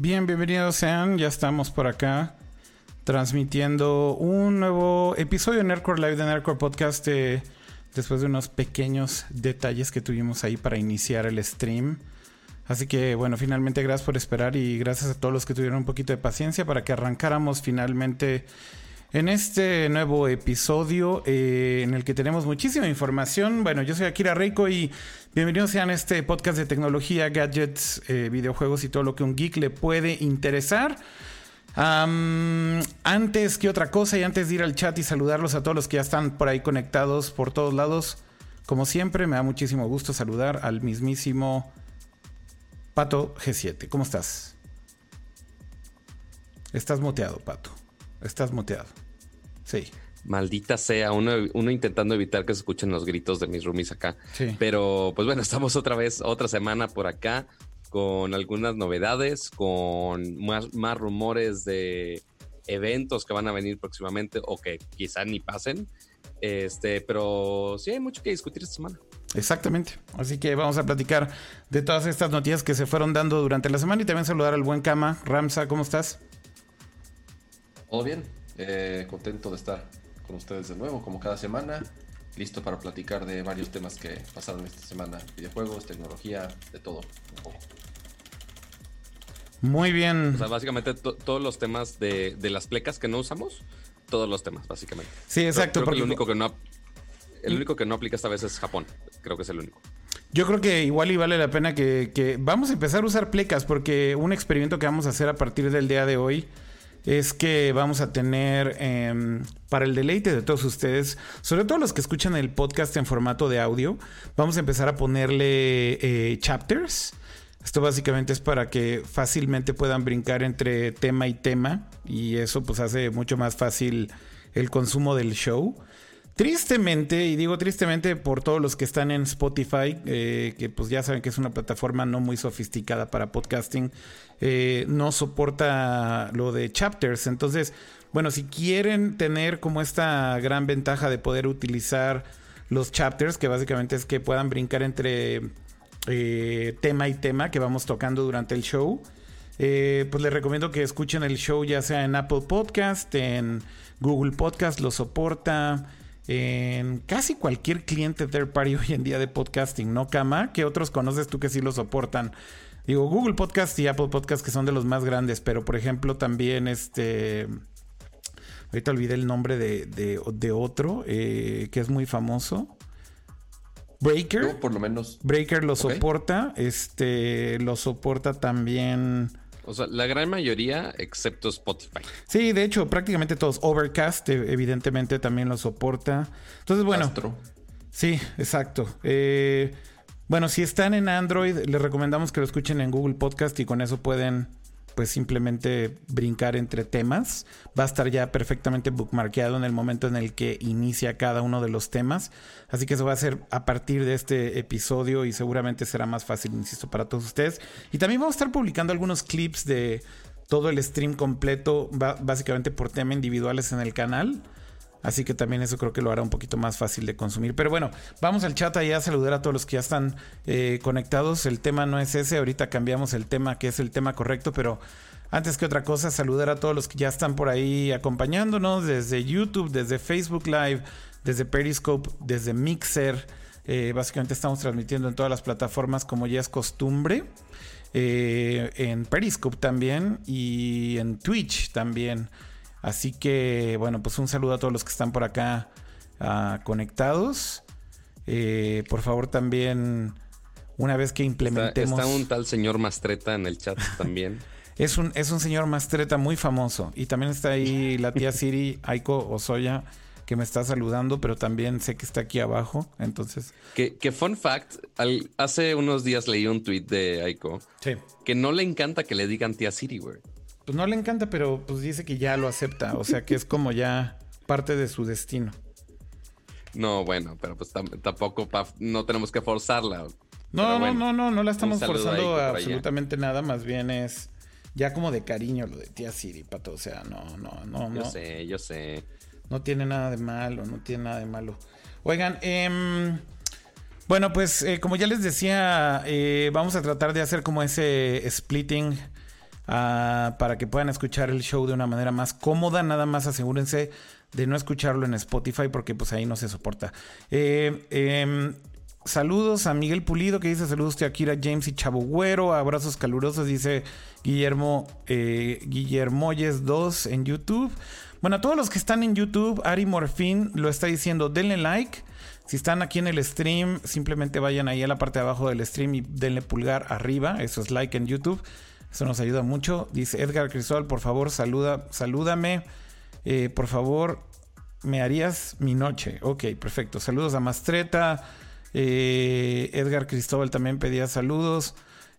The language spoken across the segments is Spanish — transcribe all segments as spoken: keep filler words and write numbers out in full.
Bien, bienvenidos sean, ya estamos por acá transmitiendo un nuevo episodio de Nerdcore Live de Nerdcore Podcast, eh, después de unos pequeños detalles que tuvimos ahí para iniciar el stream. Así que bueno, finalmente gracias por esperar y gracias a todos los que tuvieron un poquito de paciencia para que arrancáramos finalmente en este nuevo episodio, eh, en el que tenemos muchísima información. Bueno, yo soy Akira Reiko y bienvenidos sean a este podcast de tecnología, gadgets, eh, videojuegos y todo lo que un geek le puede interesar. Um, antes que otra cosa y antes de ir al chat y saludarlos a todos los que ya están por ahí conectados por todos lados, como siempre me da muchísimo gusto saludar al mismísimo Pato G siete. ¿Cómo estás? Estás muteado, Pato. Estás muteado. Sí. Maldita sea, uno, uno intentando evitar que se escuchen los gritos de mis roomies acá. Sí. Pero pues bueno, estamos otra vez, otra semana por acá con algunas novedades, con más, más rumores de eventos que van a venir próximamente o que quizá ni pasen. Este, pero sí hay mucho que discutir esta semana. Exactamente, así que vamos a platicar de todas estas noticias que se fueron dando durante la semana y también saludar al buen Cama. Ramsa, ¿cómo estás? Todo bien, eh, contento de estar con ustedes de nuevo, como cada semana, listo para platicar de varios temas que pasaron esta semana, videojuegos, tecnología, de todo, un poco. Muy bien. O sea, básicamente to- todos los temas de, de las plecas que no usamos, todos los temas, básicamente. Sí, exacto. Creo, creo porque... que lo único que no ha... El único que no aplica esta vez es Japón. Creo que es el único. Yo creo que igual y vale la pena que, que... Vamos a empezar a usar plecas porque un experimento que vamos a hacer a partir del día de hoy es que vamos a tener, eh, para el deleite de todos ustedes, sobre todo los que escuchan el podcast en formato de audio, vamos a empezar a ponerle eh, chapters. Esto básicamente es para que fácilmente puedan brincar entre tema y tema y eso pues hace mucho más fácil el consumo del show. Tristemente, y digo tristemente por todos los que están en Spotify, eh, que pues ya saben que es una plataforma no muy sofisticada para podcasting, eh, no soporta lo de chapters. Entonces, bueno, si quieren tener como esta gran ventaja de poder utilizar los chapters, que básicamente es que puedan brincar entre eh, tema y tema que vamos tocando durante el show, eh, pues les recomiendo que escuchen el show ya sea en Apple Podcast, en Google Podcast, lo soporta... En casi cualquier cliente third party hoy en día de podcasting, ¿no, Kama? ¿Qué otros conoces tú que sí lo soportan? Digo, Google Podcast y Apple Podcast, que son de los más grandes, pero por ejemplo también este... Ahorita olvidé el nombre de, de, de otro, eh, que es muy famoso. Breaker. No, por lo menos. Breaker lo okay. soporta, este lo soporta también... O sea, la gran mayoría, excepto Spotify. Sí, de hecho, prácticamente todos. Overcast, evidentemente, también lo soporta. Entonces, bueno. Astro. Sí, exacto. Eh, bueno, si están en Android, les recomendamos que lo escuchen en Google Podcast y con eso pueden, pues, simplemente brincar entre temas. Va a estar ya perfectamente bookmarkeado en el momento en el que inicia cada uno de los temas. Así que eso va a ser a partir de este episodio y seguramente será más fácil, insisto, para todos ustedes. Y también vamos a estar publicando algunos clips de todo el stream completo, básicamente por tema individuales en el canal. Así que también eso creo que lo hará un poquito más fácil de consumir. Pero bueno, vamos al chat allá a saludar a todos los que ya están eh, conectados. El tema no es ese, ahorita cambiamos el tema que es el tema correcto, pero... Antes que otra cosa, saludar a todos los que ya están por ahí acompañándonos desde YouTube, desde Facebook Live, desde Periscope, desde Mixer. Eh, básicamente estamos transmitiendo en todas las plataformas como ya es costumbre. Eh, en Periscope también y en Twitch también. Así que, bueno, pues un saludo a todos los que están por acá uh, conectados. Eh, por favor también, una vez que implementemos... Está, está un tal señor Mastreta en el chat también. Es un, es un señor Mastreta muy famoso. Y también está ahí la tía Siri, Aiko Osoya, que me está saludando, pero también sé que está aquí abajo. Entonces. Que, que fun fact, al, hace unos días leí un tweet de Aiko. Sí. Que no le encanta que le digan tía Siri, güey. Pues no le encanta, pero pues dice que ya lo acepta. O sea que es como ya parte de su destino. No, bueno, pero pues t- tampoco pa- no tenemos que forzarla. No, bueno, no, no, no, no la estamos forzando a absolutamente nada. Más bien es. Ya como de cariño lo de tía Siri, Pato. O sea, no, no, no. Yo no. sé, yo sé. No tiene nada de malo, no tiene nada de malo. Oigan, eh, bueno, pues eh, como ya les decía, eh, vamos a tratar de hacer como ese splitting uh, para que puedan escuchar el show de una manera más cómoda. Nada más asegúrense de no escucharlo en Spotify, porque pues ahí no se soporta. Eh, eh, saludos a Miguel Pulido, que dice saludos a Akira, James y Chavo Güero. Abrazos calurosos, dice Guillermo eh, Guillermoyes dos en YouTube. Bueno, a todos los que están en YouTube, Ari Morfín lo está diciendo, denle like. Si están aquí en el stream, simplemente vayan ahí a la parte de abajo del stream y denle pulgar arriba. Eso es like en YouTube. Eso nos ayuda mucho. Dice Edgar Cristóbal, por favor, saluda, salúdame. Eh, por favor, me harías mi noche. Ok, perfecto. Saludos a Mastreta. Eh, Edgar Cristóbal también pedía saludos.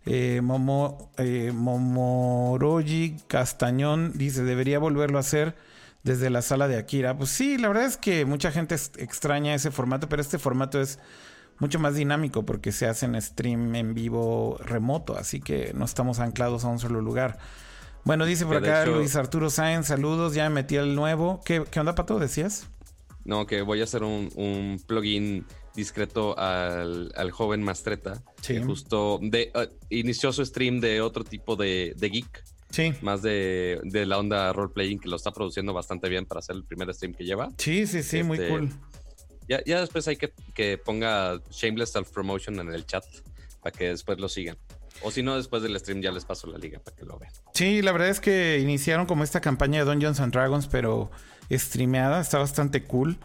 Eh, Momo, eh, Momoroji Castañón dice, debería volverlo a hacer desde la sala de Akira. Pues sí, la verdad es que mucha gente extraña ese formato, pero este formato es mucho más dinámico porque se hace en stream en vivo remoto, así que no estamos anclados a un solo lugar. Bueno, dice por acá hecho, Luis Arturo Sáenz, saludos, ya me metí al nuevo. ¿Qué, qué onda, Pato? ¿Decías? No, que voy a hacer un, un plugin discreto al, al joven Mastreta. Sí. Que justo de, uh, inició su stream de otro tipo de, de geek. Sí. Más de, de la onda role-playing, que lo está produciendo bastante bien para hacer el primer stream que lleva. Sí, sí, sí, este, muy cool. Ya, ya después hay que, que ponga Shameless Self-Promotion en el chat para que después lo sigan. O si no, después del stream ya les paso la liga para que lo vean. Sí, la verdad es que iniciaron como esta campaña de Dungeons and Dragons, pero streameada. Está bastante cool.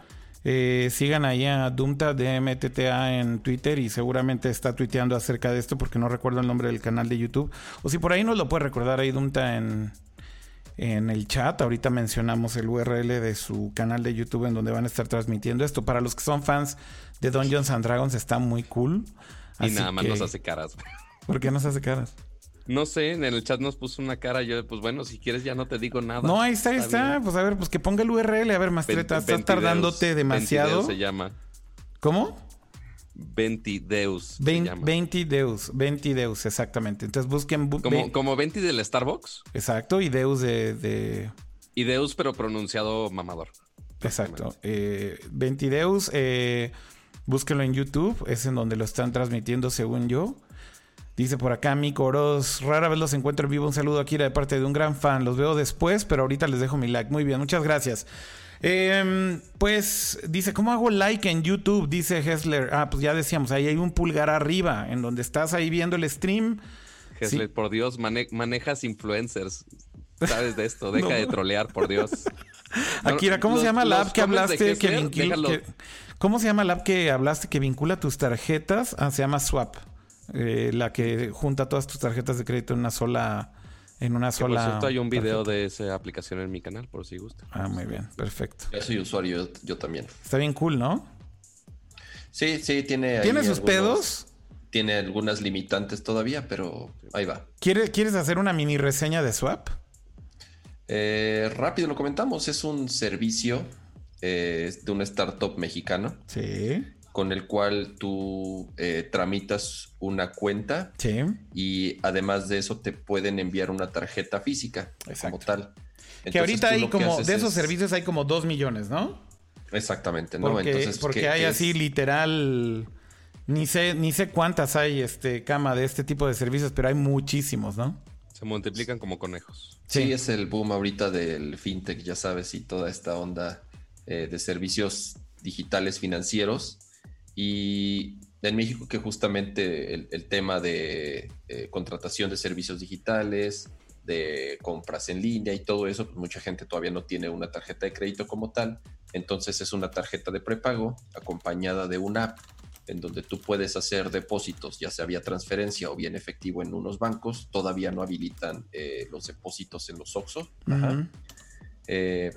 Eh, sigan ahí a Dumta de M T T A en Twitter y seguramente está tuiteando acerca de esto porque no recuerdo el nombre del canal de YouTube. O si por ahí nos lo puede recordar ahí Dumta en, en el chat. Ahorita mencionamos el U R L de su canal de YouTube en donde van a estar transmitiendo esto. Para los que son fans de Dungeons and Dragons está muy cool. Y nada más que... nos hace caras. ¿Por qué nos hace caras? No sé, en el chat nos puso una cara. Yo, pues bueno, si quieres ya no te digo nada. No, ahí está, ahí está. Bien. Pues a ver, pues que ponga el U R L. A ver, Mastreta, Venti, estás tardándote Deus, demasiado. Venti Deus se llama. ¿Cómo? Venti Deus. Ven, Venti Deus. Venti Deus, exactamente. Entonces busquen... Bu- como, como Venti del Starbucks. Exacto, y Deus de... de... Y Deus, pero pronunciado mamador. Exacto. Eh, Venti Deus, eh, búsquenlo en YouTube. Es en donde lo están transmitiendo, según yo. Dice por acá Mico Oroz, rara vez los encuentro en vivo. Un saludo a Akira de parte de un gran fan. Los veo después, pero ahorita les dejo mi like. Muy bien, muchas gracias. Eh, pues dice, ¿cómo hago like en YouTube? Dice Hessler. Ah, pues ya decíamos, ahí hay un pulgar arriba en donde estás ahí viendo el stream. Hessler, sí. Por Dios, mane- manejas influencers. Sabes de esto, deja no. de trolear, por Dios. No, Akira, ¿cómo los, se llama la app que hablaste? Hessler, que vincul- que, ¿Cómo se llama la app que hablaste que vincula tus tarjetas? Ah, se llama Swap. Eh, la que junta todas tus tarjetas de crédito en una sola en una sola por cierto hay un video tarjeta. De esa aplicación en mi canal por si gusta. Ah, muy bien, perfecto. Yo soy usuario, yo también. Está bien cool, ¿no? Sí, sí, tiene ¿Tiene sus algunos, pedos? Tiene algunas limitantes todavía, pero ahí va. ¿Quieres, quieres hacer una mini reseña de Swap? Eh, rápido lo comentamos. Es un servicio eh, de una startup mexicana. Sí. Con el cual tú eh, tramitas una cuenta. Sí. Y además de eso te pueden enviar una tarjeta física. Exacto. Como tal. Entonces, que ahorita hay como, de esos es... servicios hay como dos millones, ¿no? Exactamente, ¿no? Porque, Entonces, porque ¿qué, hay qué así es? Literal, ni sé, ni sé cuántas hay, este, Cama, de este tipo de servicios, pero hay muchísimos, ¿no? Se multiplican como conejos. Sí, sí, es el boom ahorita del fintech, ya sabes, y toda esta onda eh, de servicios digitales financieros. Y en México que justamente el, el tema de eh, contratación de servicios digitales, de compras en línea y todo eso, pues mucha gente todavía no tiene una tarjeta de crédito como tal. Entonces es una tarjeta de prepago acompañada de una app en donde tú puedes hacer depósitos, ya sea vía transferencia o bien efectivo en unos bancos. Todavía no habilitan eh, los depósitos en los Oxxo. Uh-huh. Eh,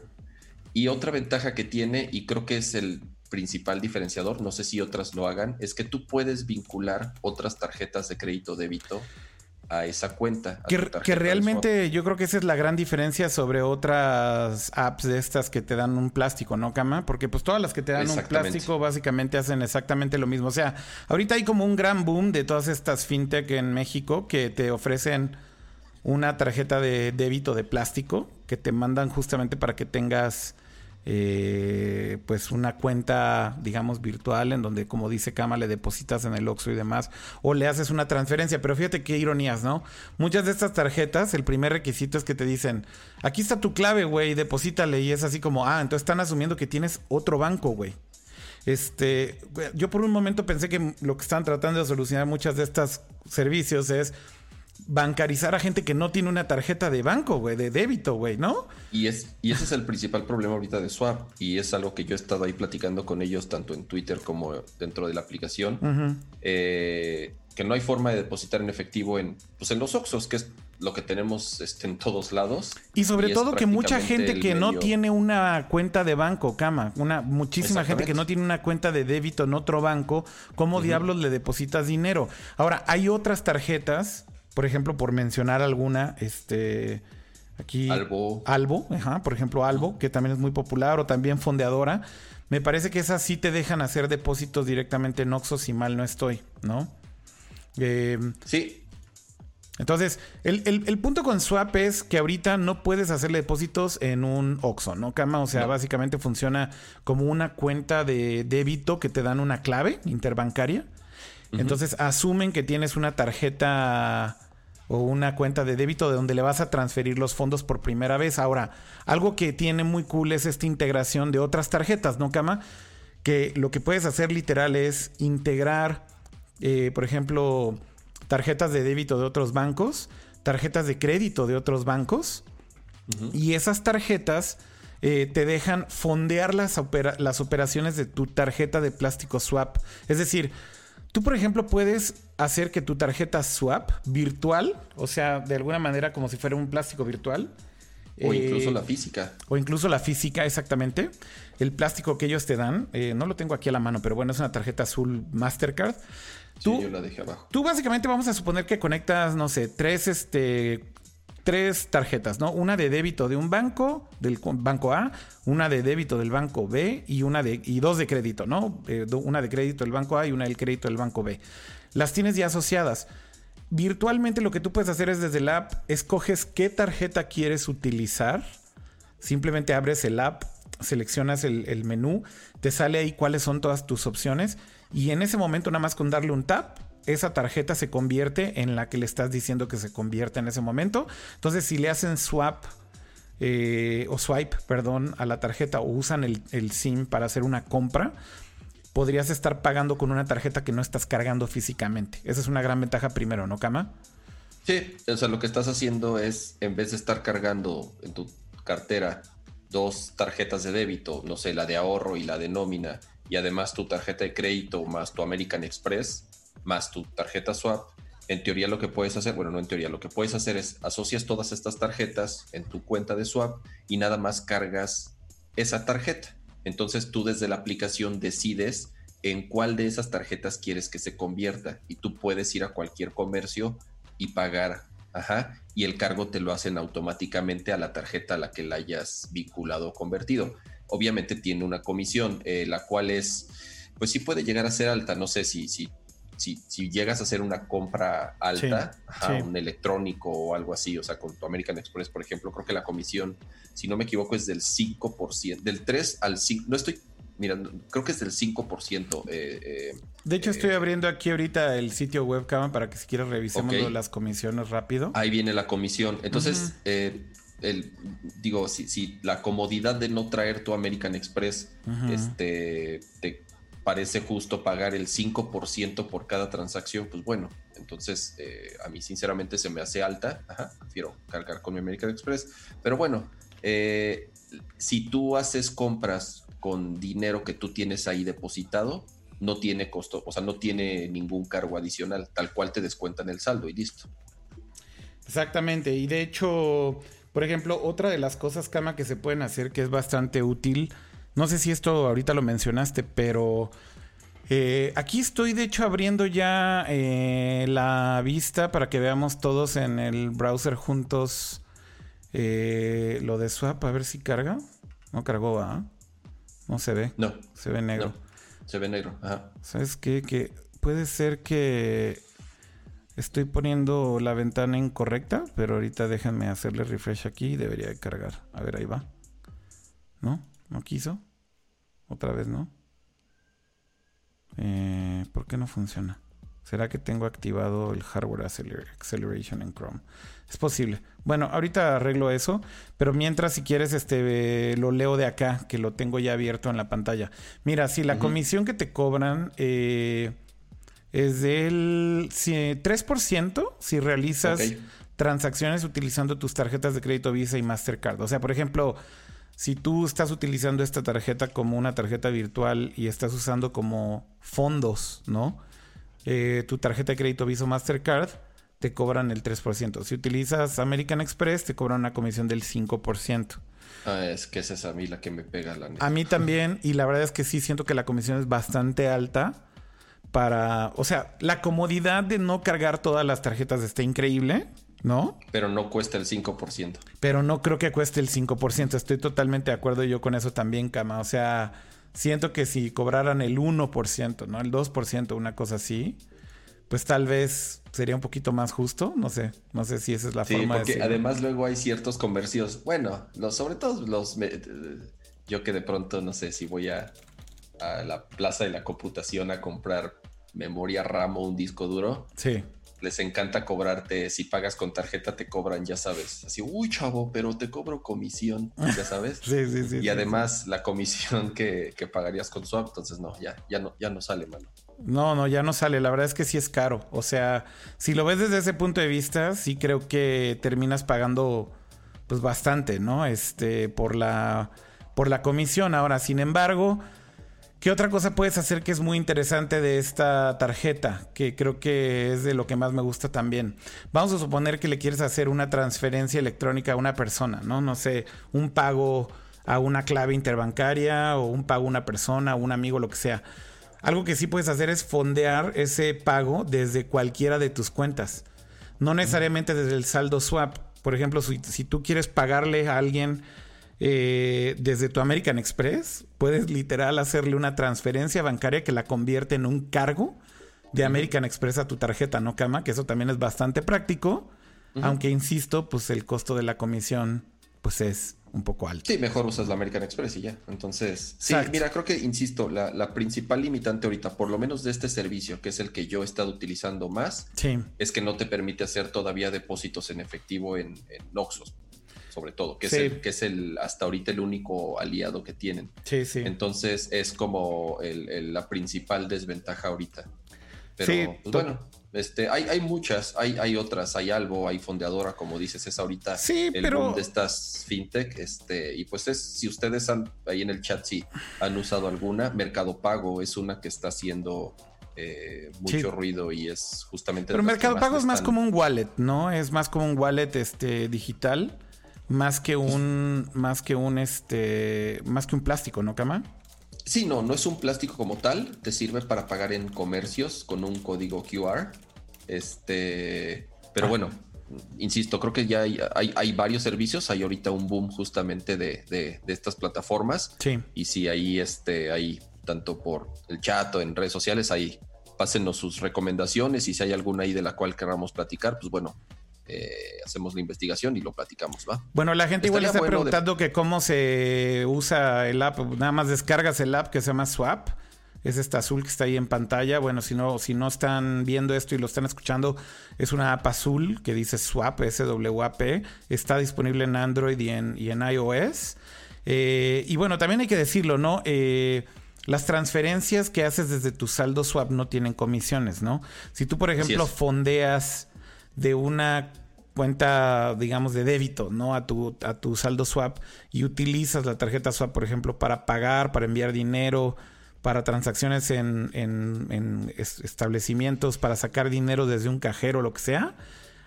y otra ventaja que tiene, y creo que es el... principal diferenciador, no sé si otras lo hagan, es que tú puedes vincular otras tarjetas de crédito débito a esa cuenta. A que, que realmente yo creo que esa es la gran diferencia sobre otras apps de estas que te dan un plástico, ¿no, Cama? Porque pues todas las que te dan un plástico básicamente hacen exactamente lo mismo. O sea, ahorita hay como un gran boom de todas estas fintech en México que te ofrecen una tarjeta de débito de plástico que te mandan justamente para que tengas... eh, pues una cuenta, digamos, virtual, en donde, como dice Cama, le depositas en el Oxxo y demás, o le haces una transferencia. Pero fíjate qué ironías, ¿no? Muchas de estas tarjetas, el primer requisito es que te dicen, aquí está tu clave, güey, deposítale. Y es así como, ah, entonces están asumiendo que tienes otro banco, güey. Este, yo por un momento pensé que lo que están tratando de solucionar muchas de estas servicios es bancarizar a gente que no tiene una tarjeta de banco, güey, de débito, güey, ¿no? Y, es, y ese es el principal problema ahorita de Swap, y es algo que yo he estado ahí platicando con ellos tanto en Twitter como dentro de la aplicación, uh-huh. eh, que no hay forma de depositar en efectivo en, pues en los Oxxos, que es lo que tenemos este, en todos lados. Y sobre y todo que mucha gente que medio... no tiene una cuenta de banco, Cama, una muchísima gente que no tiene una cuenta de débito en otro banco, ¿cómo uh-huh. diablos le depositas dinero? Ahora, hay otras tarjetas. Por ejemplo, por mencionar alguna, este, aquí... Albo. Albo, ajá, por ejemplo, Albo, que también es muy popular, o también Fondeadora. Me parece que esas sí te dejan hacer depósitos directamente en Oxxo, si mal no estoy, ¿no? Eh, sí. Entonces, el, el, el punto con Swap es que ahorita no puedes hacerle depósitos en un Oxxo, ¿no, Cama? O sea, no. Básicamente funciona como una cuenta de débito que te dan una clave interbancaria. Uh-huh. Entonces, asumen que tienes una tarjeta... o una cuenta de débito de donde le vas a transferir los fondos por primera vez. Ahora, algo que tiene muy cool es esta integración de otras tarjetas, ¿no, Cama? Que lo que puedes hacer literal es integrar, eh, por ejemplo, tarjetas de débito de otros bancos, tarjetas de crédito de otros bancos, uh-huh. y esas tarjetas eh, te dejan fondear las, opera- las operaciones de tu tarjeta de plástico Swap. Es decir, tú, por ejemplo, puedes hacer que tu tarjeta Swap virtual, o sea, de alguna manera como si fuera un plástico virtual. O eh, incluso la física. O incluso la física, exactamente. El plástico que ellos te dan, eh, no lo tengo aquí a la mano, pero bueno, es una tarjeta azul Mastercard. Tú, sí, yo la dejé abajo. Tú básicamente vamos a suponer que conectas, no sé, tres, este, tres tarjetas, ¿no? Una de débito de un banco, del banco A, una de débito del banco B y una de y dos de crédito, ¿no? Eh, do, una de crédito del banco A y una del crédito del banco B. Las tienes ya asociadas. Virtualmente lo que tú puedes hacer es desde el app, escoges qué tarjeta quieres utilizar. Simplemente abres el app, seleccionas el, el menú, te sale ahí cuáles son todas tus opciones y en ese momento nada más con darle un tap, esa tarjeta se convierte en la que le estás diciendo que se convierta en ese momento. Entonces, si le hacen swap eh, o swipe, perdón, a la tarjeta o usan el, el SIM para hacer una compra, podrías estar pagando con una tarjeta que no estás cargando físicamente. Esa es una gran ventaja primero, ¿no, Cama? Sí, o sea, lo que estás haciendo es, en vez de estar cargando en tu cartera dos tarjetas de débito, no sé, la de ahorro y la de nómina, y además tu tarjeta de crédito más tu American Express, más tu tarjeta Swap, en teoría lo que puedes hacer, bueno, no en teoría, lo que puedes hacer es asocias todas estas tarjetas en tu cuenta de Swap y nada más cargas esa tarjeta. Entonces tú desde la aplicación decides en cuál de esas tarjetas quieres que se convierta y tú puedes ir a cualquier comercio y pagar, ajá, y el cargo te lo hacen automáticamente a la tarjeta a la que la hayas vinculado o convertido. Obviamente tiene una comisión, eh, la cual es, pues sí puede llegar a ser alta, no sé si, si, si, si llegas a hacer una compra alta, sí, ajá, sí. un electrónico o algo así, o sea, con tu American Express, por ejemplo, creo que la comisión, si no me equivoco, es del cinco por ciento, del tres al cinco, no estoy, mira, creo que es del cinco por ciento. Eh, eh, de hecho, eh, estoy abriendo aquí ahorita el sitio web, Cama, para que si quieres revisemos okay. las comisiones rápido. Ahí viene la comisión. Entonces, uh-huh. eh, el, digo, si, si la comodidad de no traer tu American Express, uh-huh. este, te parece justo pagar el cinco por ciento por cada transacción, pues bueno, entonces eh, a mí sinceramente se me hace alta, ajá, prefiero cargar con mi American Express, pero bueno, eh, si tú haces compras con dinero que tú tienes ahí depositado, no tiene costo, o sea, no tiene ningún cargo adicional, tal cual te descuentan el saldo y listo. Exactamente, y de hecho, por ejemplo, otra de las cosas, Cama, que se pueden hacer que es bastante útil. No sé si esto ahorita lo mencionaste, pero eh, aquí estoy de hecho abriendo ya eh, la vista para que veamos todos en el browser juntos eh, lo de Swap. A ver si carga. No cargó, ¿va? No se ve. No. Se ve negro. No. Se ve negro. Ajá. ¿Sabes qué? Que puede ser que estoy poniendo la ventana incorrecta, pero ahorita déjenme hacerle refresh aquí y debería cargar. A ver, ahí va. ¿No? ¿No quiso? Otra vez no. Eh, ¿Por qué no funciona? ¿Será que tengo activado el hardware acceleration en Chrome? Es posible. Bueno, ahorita arreglo eso. Pero mientras, si quieres, este lo leo de acá, que lo tengo ya abierto en la pantalla. Mira, si la uh-huh. comisión que te cobran eh, es del tres por ciento si realizas okay. transacciones utilizando tus tarjetas de crédito Visa y Mastercard. O sea, por ejemplo, si tú estás utilizando esta tarjeta como una tarjeta virtual y estás usando como fondos, ¿no? Eh, tu tarjeta de crédito Visa Mastercard, te cobran el tres por ciento. Si utilizas American Express, te cobran una comisión del cinco por ciento. Ah, es que esa es a mí la que me pega, la neta. A mí también, y la verdad es que sí siento que la comisión es bastante alta para... O sea, la comodidad de no cargar todas las tarjetas está increíble, ¿no? Pero no cuesta el cinco por ciento. Pero no creo que cueste el cinco por ciento. Estoy totalmente de acuerdo yo con eso también, Cama. O sea... Siento que si cobraran el uno por ciento, ¿no? El dos por ciento, una cosa así, pues tal vez sería un poquito más justo. No sé, no sé si esa es la sí, forma de decirlo. Sí, porque además luego hay ciertos comercios. Bueno, los, sobre todo los... Me, yo que de pronto, no sé, si voy a, a la Plaza de la Computación a comprar memoria RAM o un disco duro. Sí. Les encanta cobrarte, si pagas con tarjeta te cobran, ya sabes, así, uy chavo, pero te cobro comisión, ya sabes. sí, sí, sí. Y sí, además sí. la comisión que, que pagarías con Swap, entonces no, ya, ya no, ya no sale, mano. No, no, ya no sale, la verdad es que sí es caro. O sea, si lo ves desde ese punto de vista, sí creo que terminas pagando pues bastante, ¿no? Este, por la, por la comisión. Ahora, sin embargo, ¿qué otra cosa puedes hacer que es muy interesante de esta tarjeta? Que creo que es de lo que más me gusta también. Vamos a suponer que le quieres hacer una transferencia electrónica a una persona, ¿no? No sé, un pago a una clave interbancaria o un pago a una persona, un amigo, lo que sea. Algo que sí puedes hacer es fondear ese pago desde cualquiera de tus cuentas. No necesariamente desde el saldo Swap. Por ejemplo, si, si tú quieres pagarle a alguien... Eh, desde tu American Express puedes literal hacerle una transferencia bancaria que la convierte en un cargo de uh-huh. American Express a tu tarjeta, ¿no, Cama? Que eso también es bastante práctico, uh-huh. aunque insisto, pues el costo de la comisión pues es un poco alto. Sí, mejor usas la American Express y ya. Entonces, sí, Exacto. mira, creo que, insisto, la, la principal limitante ahorita, por lo menos de este servicio, que es el que yo he estado utilizando más, sí. es que no te permite hacer todavía depósitos en efectivo en, en Oxxos. Sobre todo, que, sí. es el, que es el hasta ahorita el único aliado que tienen. Sí, sí. Entonces es como el, el, la principal desventaja ahorita. Pero sí, pues to- bueno, este, hay, hay muchas, hay, hay otras, hay Albo, hay Fondeadora, como dices, es ahorita sí, el pero... boom de estas fintech. Este, y pues es, si ustedes han, ahí en el chat si sí, han usado alguna, Mercado Pago es una que está haciendo... Eh, mucho sí. ruido y es justamente... Pero Mercado Pago es están... más como un wallet, ¿no? Es más como un wallet este, digital. Más que un, más que un, este, más que un plástico, ¿no, Cama? Sí, no, no es un plástico como tal. Te sirve para pagar en comercios con un código Q R. Este, pero ah. bueno, insisto, creo que ya hay, hay, hay varios servicios. Hay ahorita un boom justamente de, de, de estas plataformas. Sí. Y sí, ahí, este, ahí, tanto por el chat o en redes sociales, ahí pásennos sus recomendaciones y si hay alguna ahí de la cual queramos platicar, pues bueno. Eh, hacemos la investigación y lo platicamos, ¿va? Bueno, la gente igual está bueno preguntando de... que cómo se usa el app. Nada más descargas el app que se llama Swap. Es esta azul que está ahí en pantalla. Bueno, si no, si no están viendo esto y lo están escuchando, es una app azul que dice Swap, S W A P. Está disponible en Android y en, y en iOS. Eh, y bueno, también hay que decirlo, ¿no? Eh, las transferencias que haces desde tu saldo Swap no tienen comisiones, ¿no? Si tú, por ejemplo, fondeas... de una cuenta, digamos, de débito, ¿no? A tu, a tu saldo Swap y utilizas la tarjeta Swap, por ejemplo, para pagar, para enviar dinero, para transacciones en, en, en establecimientos, para sacar dinero desde un cajero, lo que sea,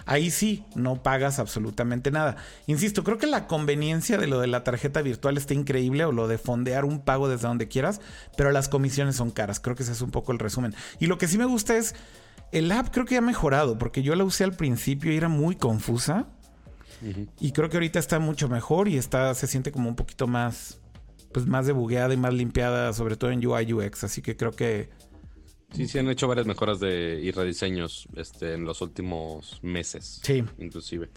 ahí sí, no pagas absolutamente nada. Insisto, creo que la conveniencia de lo de la tarjeta virtual está increíble o lo de fondear un pago desde donde quieras, pero las comisiones son caras. Creo que ese es un poco el resumen. Y lo que sí me gusta es... el app creo que ha mejorado porque yo la usé al principio y era muy confusa uh-huh. y creo que ahorita está mucho mejor y está, se siente como un poquito más pues más debugueada y más limpiada, sobre todo en U I U X, así que creo que sí, se han hecho varias mejoras de, y rediseños este, en los últimos meses sí. inclusive.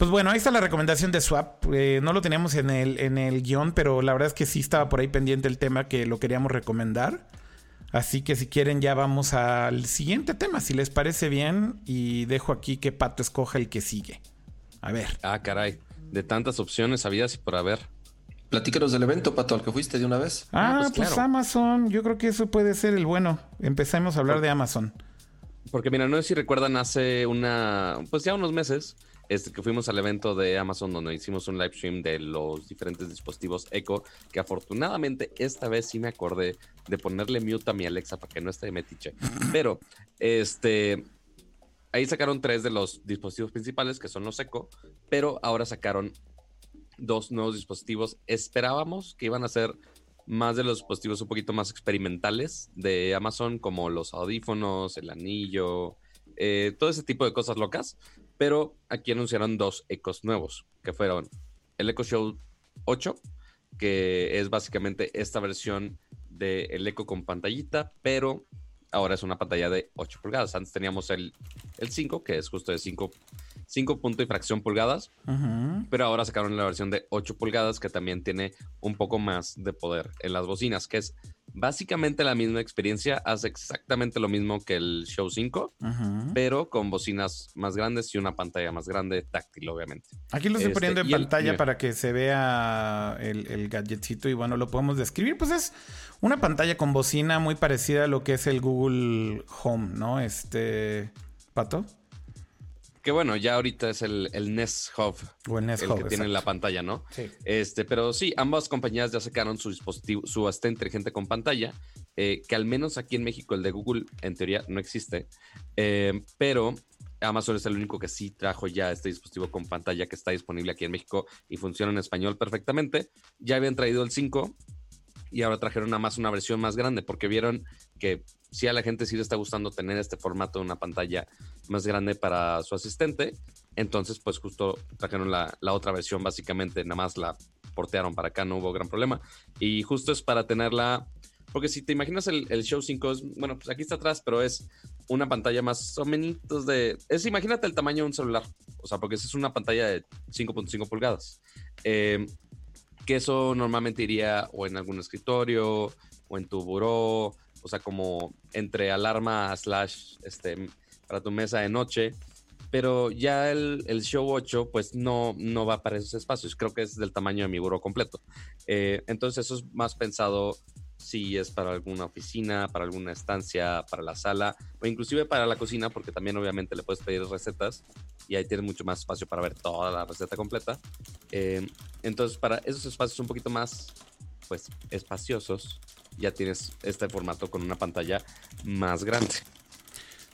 Pues bueno, ahí está la recomendación de Swap. Eh, no lo teníamos en el, en el guión, pero la verdad es que sí estaba por ahí pendiente el tema que lo queríamos recomendar. Así que si quieren ya vamos al siguiente tema, si les parece bien. Y dejo aquí que Pato escoja el que sigue. A ver. Ah, caray. De tantas opciones habidas y por haber. Platícanos del evento, Pato, al que fuiste de una vez. Ah, ah pues, pues claro. Amazon. Yo creo que eso puede ser el bueno. Empecemos a hablar porque, de Amazon. Porque mira, no sé si recuerdan hace una... Pues ya unos meses... Este, que fuimos al evento de Amazon donde hicimos un live stream de los diferentes dispositivos Echo, que afortunadamente esta vez sí me acordé de ponerle mute a mi Alexa para que no esté metiche. Pero este, ahí sacaron tres de los dispositivos principales, que son los Echo, pero ahora sacaron dos nuevos dispositivos. Esperábamos que iban a ser más de los dispositivos un poquito más experimentales de Amazon, como los audífonos, el anillo, eh, todo ese tipo de cosas locas. Pero aquí anunciaron dos Echos nuevos, que fueron el Echo Show ocho, que es básicamente esta versión del Echo con pantallita, pero ahora es una pantalla de ocho pulgadas. Antes teníamos el, el cinco, que es justo de cinco, cinco punto y fracción pulgadas, uh-huh. pero ahora sacaron la versión de ocho pulgadas, que también tiene un poco más de poder en las bocinas, que es básicamente la misma experiencia, hace exactamente lo mismo que el Show cinco, uh-huh. pero con bocinas más grandes y una pantalla más grande, táctil, obviamente. Aquí lo estoy este, poniendo en pantalla el, para que se vea el, el gadgetcito y bueno, lo podemos describir. Pues es una pantalla con bocina muy parecida a lo que es el Google Home, ¿no? Este, ¿Pato? Que bueno, ya ahorita es el, el Nest Hub, o el, Nest el Hub, que exacto. tiene en la pantalla, ¿no? Sí. Este, pero sí, ambas compañías ya sacaron su dispositivo, su asistente inteligente con pantalla, eh, que al menos aquí en México el de Google en teoría no existe, eh, pero Amazon es el único que sí trajo ya este dispositivo con pantalla que está disponible aquí en México y funciona en español perfectamente. Ya habían traído el cinco y ahora trajeron nada más una versión más grande porque vieron que... Sí, a la gente sí le está gustando tener este formato de una pantalla más grande para su asistente. Entonces, pues justo trajeron la, la otra versión, básicamente, nada más la portearon para acá, no hubo gran problema. Y justo es para tenerla, porque si te imaginas el, el Show cinco, es, bueno, pues aquí está atrás, pero es una pantalla más o menos de... Es, imagínate el tamaño de un celular, o sea, porque es una pantalla de cinco punto cinco pulgadas. Eh, que eso normalmente iría o en algún escritorio o en tu buró. O sea, como entre alarma slash este, para tu mesa de noche. Pero ya el, el Show ocho, pues no, no va para esos espacios. Creo que es del tamaño de mi buró completo. Eh, entonces eso es más pensado si es para alguna oficina, para alguna estancia, para la sala o inclusive para la cocina, porque también obviamente le puedes pedir recetas y ahí tienes mucho más espacio para ver toda la receta completa. Eh, entonces para esos espacios un poquito más pues espaciosos, ya tienes este formato con una pantalla más grande.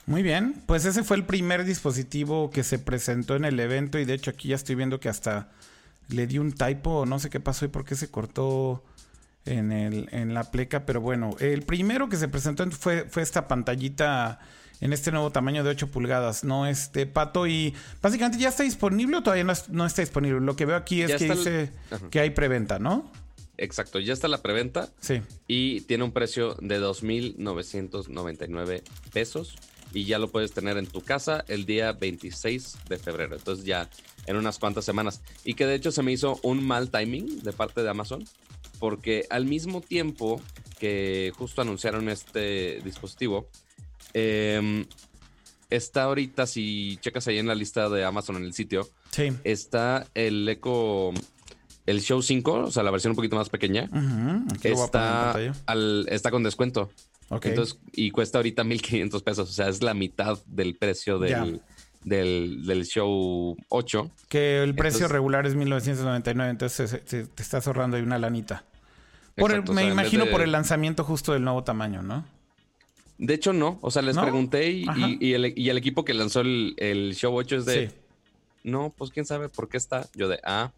Muy bien, pues ese fue el primer dispositivo que se presentó en el evento y de hecho aquí ya estoy viendo que hasta le di un typo, no sé qué pasó y por qué se cortó en, el, en la pleca, pero bueno, el primero que se presentó fue, fue esta pantallita en este nuevo tamaño de ocho pulgadas, ¿no? Este, Pato, y básicamente ya está disponible o todavía no, no está disponible. Lo que veo aquí es ya que dice el... que hay preventa, ¿no? Exacto, ya está la preventa. Sí. Y tiene un precio de dos mil novecientos noventa y nueve pesos. Y ya lo puedes tener en tu casa el día veintiséis de febrero. Entonces ya en unas cuantas semanas. Y que de hecho se me hizo un mal timing de parte de Amazon. Porque al mismo tiempo que justo anunciaron este dispositivo, eh, está ahorita, si checas ahí en la lista de Amazon en el sitio, sí. Está el Echo... El Show cinco, o sea, la versión un poquito más pequeña, uh-huh. está, al, está con descuento. Okay. Entonces, y cuesta ahorita mil quinientos pesos. O sea, es la mitad del precio del, del, del Show ocho. Que el precio entonces, regular es mil novecientos noventa y nueve. Entonces se, se, te estás ahorrando ahí una lanita. Por exacto, el, me o sea, imagino de, por el lanzamiento justo del nuevo tamaño, ¿no? De hecho, no. O sea, les ¿no? pregunté y, y, y, el, y el equipo que lanzó el, el Show ocho es de... Sí. No, pues quién sabe por qué está. Yo de... Ah...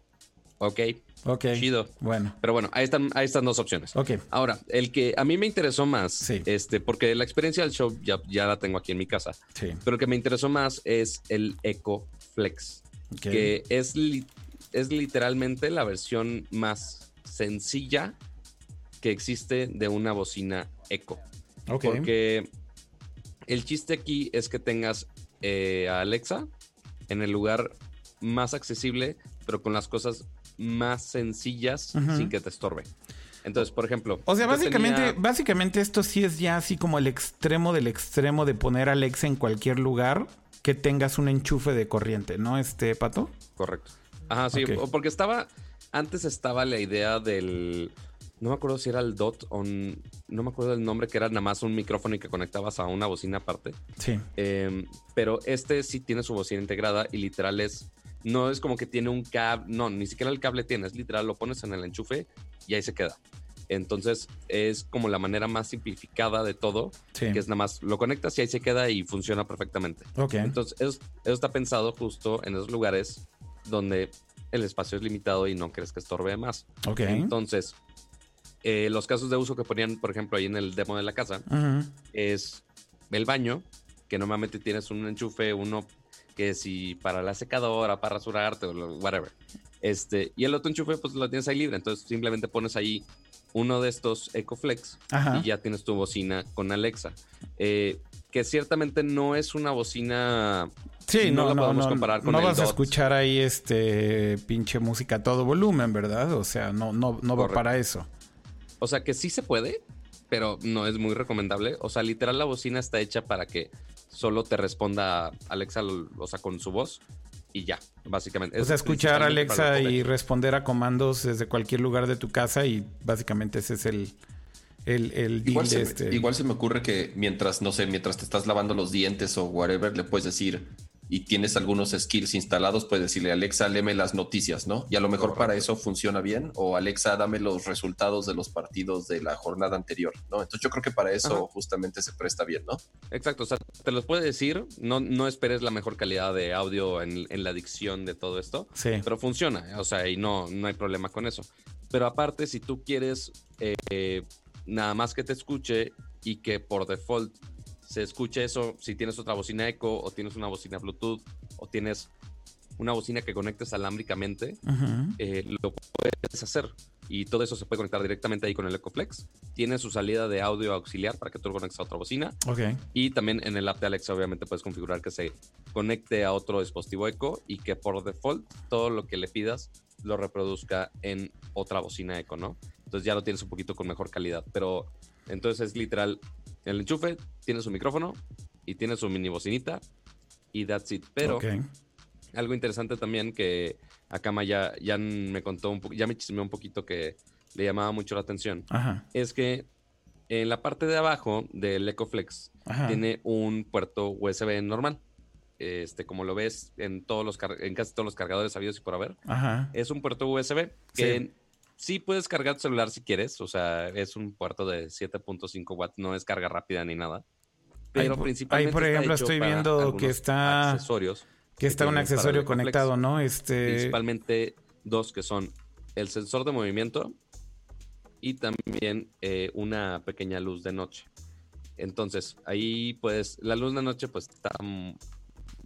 Ok, okay. Chido. Bueno. Pero bueno, ahí están, ahí están dos opciones. Okay. Ahora, el que a mí me interesó más, sí. este, porque la experiencia del show ya, ya la tengo aquí en mi casa, sí. pero el que me interesó más es el Echo Flex, okay. que es, li- es literalmente la versión más sencilla que existe de una bocina Echo. Okay. Porque el chiste aquí es que tengas eh, a Alexa en el lugar más accesible, pero con las cosas más sencillas, uh-huh, sin que te estorbe. Entonces, por ejemplo... O sea, básicamente, tenía... básicamente esto sí es ya así como el extremo del extremo de poner Alexa en cualquier lugar que tengas un enchufe de corriente, ¿no, este, Pato? Correcto. Ajá, sí, okay. Porque estaba... Antes estaba la idea del... No me acuerdo si era el Dot o... No me acuerdo el nombre, que era nada más un micrófono y que conectabas a una bocina aparte. Sí. Eh, pero este sí tiene su bocina integrada y literal es... No es como que tiene un cable... No, ni siquiera el cable tiene. Es literal, lo pones en el enchufe y ahí se queda. Entonces es como la manera más simplificada de todo. Sí. Que es nada más lo conectas y ahí se queda y funciona perfectamente. Ok. Entonces eso, eso está pensado justo en esos lugares donde el espacio es limitado y no crees que estorbe más. Ok. Entonces... Eh, los casos de uso que ponían, por ejemplo, ahí en el demo de la casa, uh-huh, es el baño, que normalmente tienes un enchufe, uno que si para la secadora, para rasurarte o whatever. Este, y el otro enchufe, pues lo tienes ahí libre. Entonces simplemente pones ahí uno de estos Echo Flex, uh-huh, y ya tienes tu bocina con Alexa. Eh, que ciertamente no es una bocina... Sí, no, no, no, podemos no, comparar con no el vas Dot. A escuchar ahí este pinche música a todo volumen, ¿verdad? O sea, no, no, no va para eso. O sea, que sí se puede, pero no es muy recomendable. O sea, literal, la bocina está hecha para que solo te responda Alexa, o sea, con su voz y ya, básicamente. O sea, escuchar a Alexa y responder a comandos desde cualquier lugar de tu casa y básicamente ese es el... El, el igual, se, este. igual se me ocurre que mientras, no sé, mientras te estás lavando los dientes o whatever, le puedes decir... y tienes algunos skills instalados, puedes decirle, Alexa, léeme las noticias, ¿no? Y a lo mejor, correcto, para eso funciona bien. O Alexa, dame los resultados de los partidos de la jornada anterior, ¿no? Entonces yo creo que para eso, ajá, justamente se presta bien, ¿no? Exacto, o sea, te los puede decir. No, no esperes la mejor calidad de audio en, en la dicción de todo esto. Sí. Pero funciona, o sea, y no, no hay problema con eso. Pero aparte, si tú quieres eh, nada más que te escuche y que por default... se escuche eso, si tienes otra bocina Echo o tienes una bocina Bluetooth o tienes una bocina que conectes alámbricamente, uh-huh, eh, lo puedes hacer. Y todo eso se puede conectar directamente ahí con el Echo Flex. Tiene su salida de audio auxiliar para que tú lo conectes a otra bocina. Okay. Y también en el app de Alexa obviamente puedes configurar que se conecte a otro dispositivo Echo y que por default todo lo que le pidas lo reproduzca en otra bocina Echo, ¿no? Entonces ya lo tienes un poquito con mejor calidad. Pero entonces es literal... el enchufe, tiene su micrófono y tiene su mini bocinita y that's it. Pero okay, algo interesante también que Akama ya, ya me contó un poco, ya me chismeó un poquito que le llamaba mucho la atención. Ajá. Es que en la parte de abajo del Echo Flex, ajá, tiene un puerto U S B normal. Este, como lo ves en todos los car- en casi todos los cargadores habidos y por haber. Ajá. Es un puerto U S B que... sí. Sí puedes cargar tu celular si quieres, o sea, es un puerto de siete punto cinco watts, no es carga rápida ni nada. Pero ahí, principalmente ahí, por ejemplo, estoy viendo que está accesorios, que está que un accesorio conectado, Flex, ¿no? Este... principalmente dos que son el sensor de movimiento y también eh, una pequeña luz de noche. Entonces, ahí pues la luz de noche pues está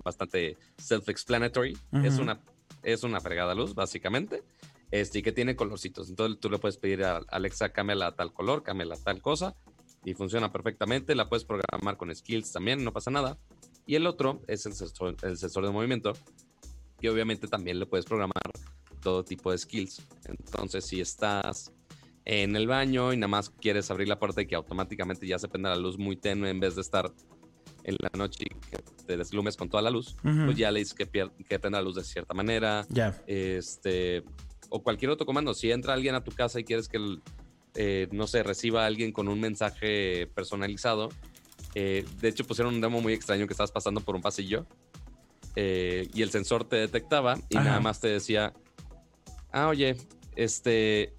bastante self-explanatory, uh-huh, es una es una fregada luz básicamente. Este, y que tiene colorcitos. Entonces tú le puedes pedir a Alexa, cámbiala a tal color, cámbiala a tal cosa. Y funciona perfectamente. La puedes programar con skills también, no pasa nada. Y el otro es el sensor, el sensor de movimiento. Y obviamente también le puedes programar todo tipo de skills. Entonces si estás en el baño y nada más quieres abrir la puerta y que automáticamente ya se prenda la luz muy tenue en vez de estar en la noche y que te deslumes con toda la luz, uh-huh, pues ya le dices que, pier- que prenda la luz de cierta manera. Ya. Yeah. Este... o cualquier otro comando. Si entra alguien a tu casa y quieres que, eh, no sé, reciba a alguien con un mensaje personalizado. Eh, de hecho, pusieron un demo muy extraño que estabas pasando por un pasillo. Eh, y el sensor te detectaba y, ajá, nada más te decía, ah, oye, este,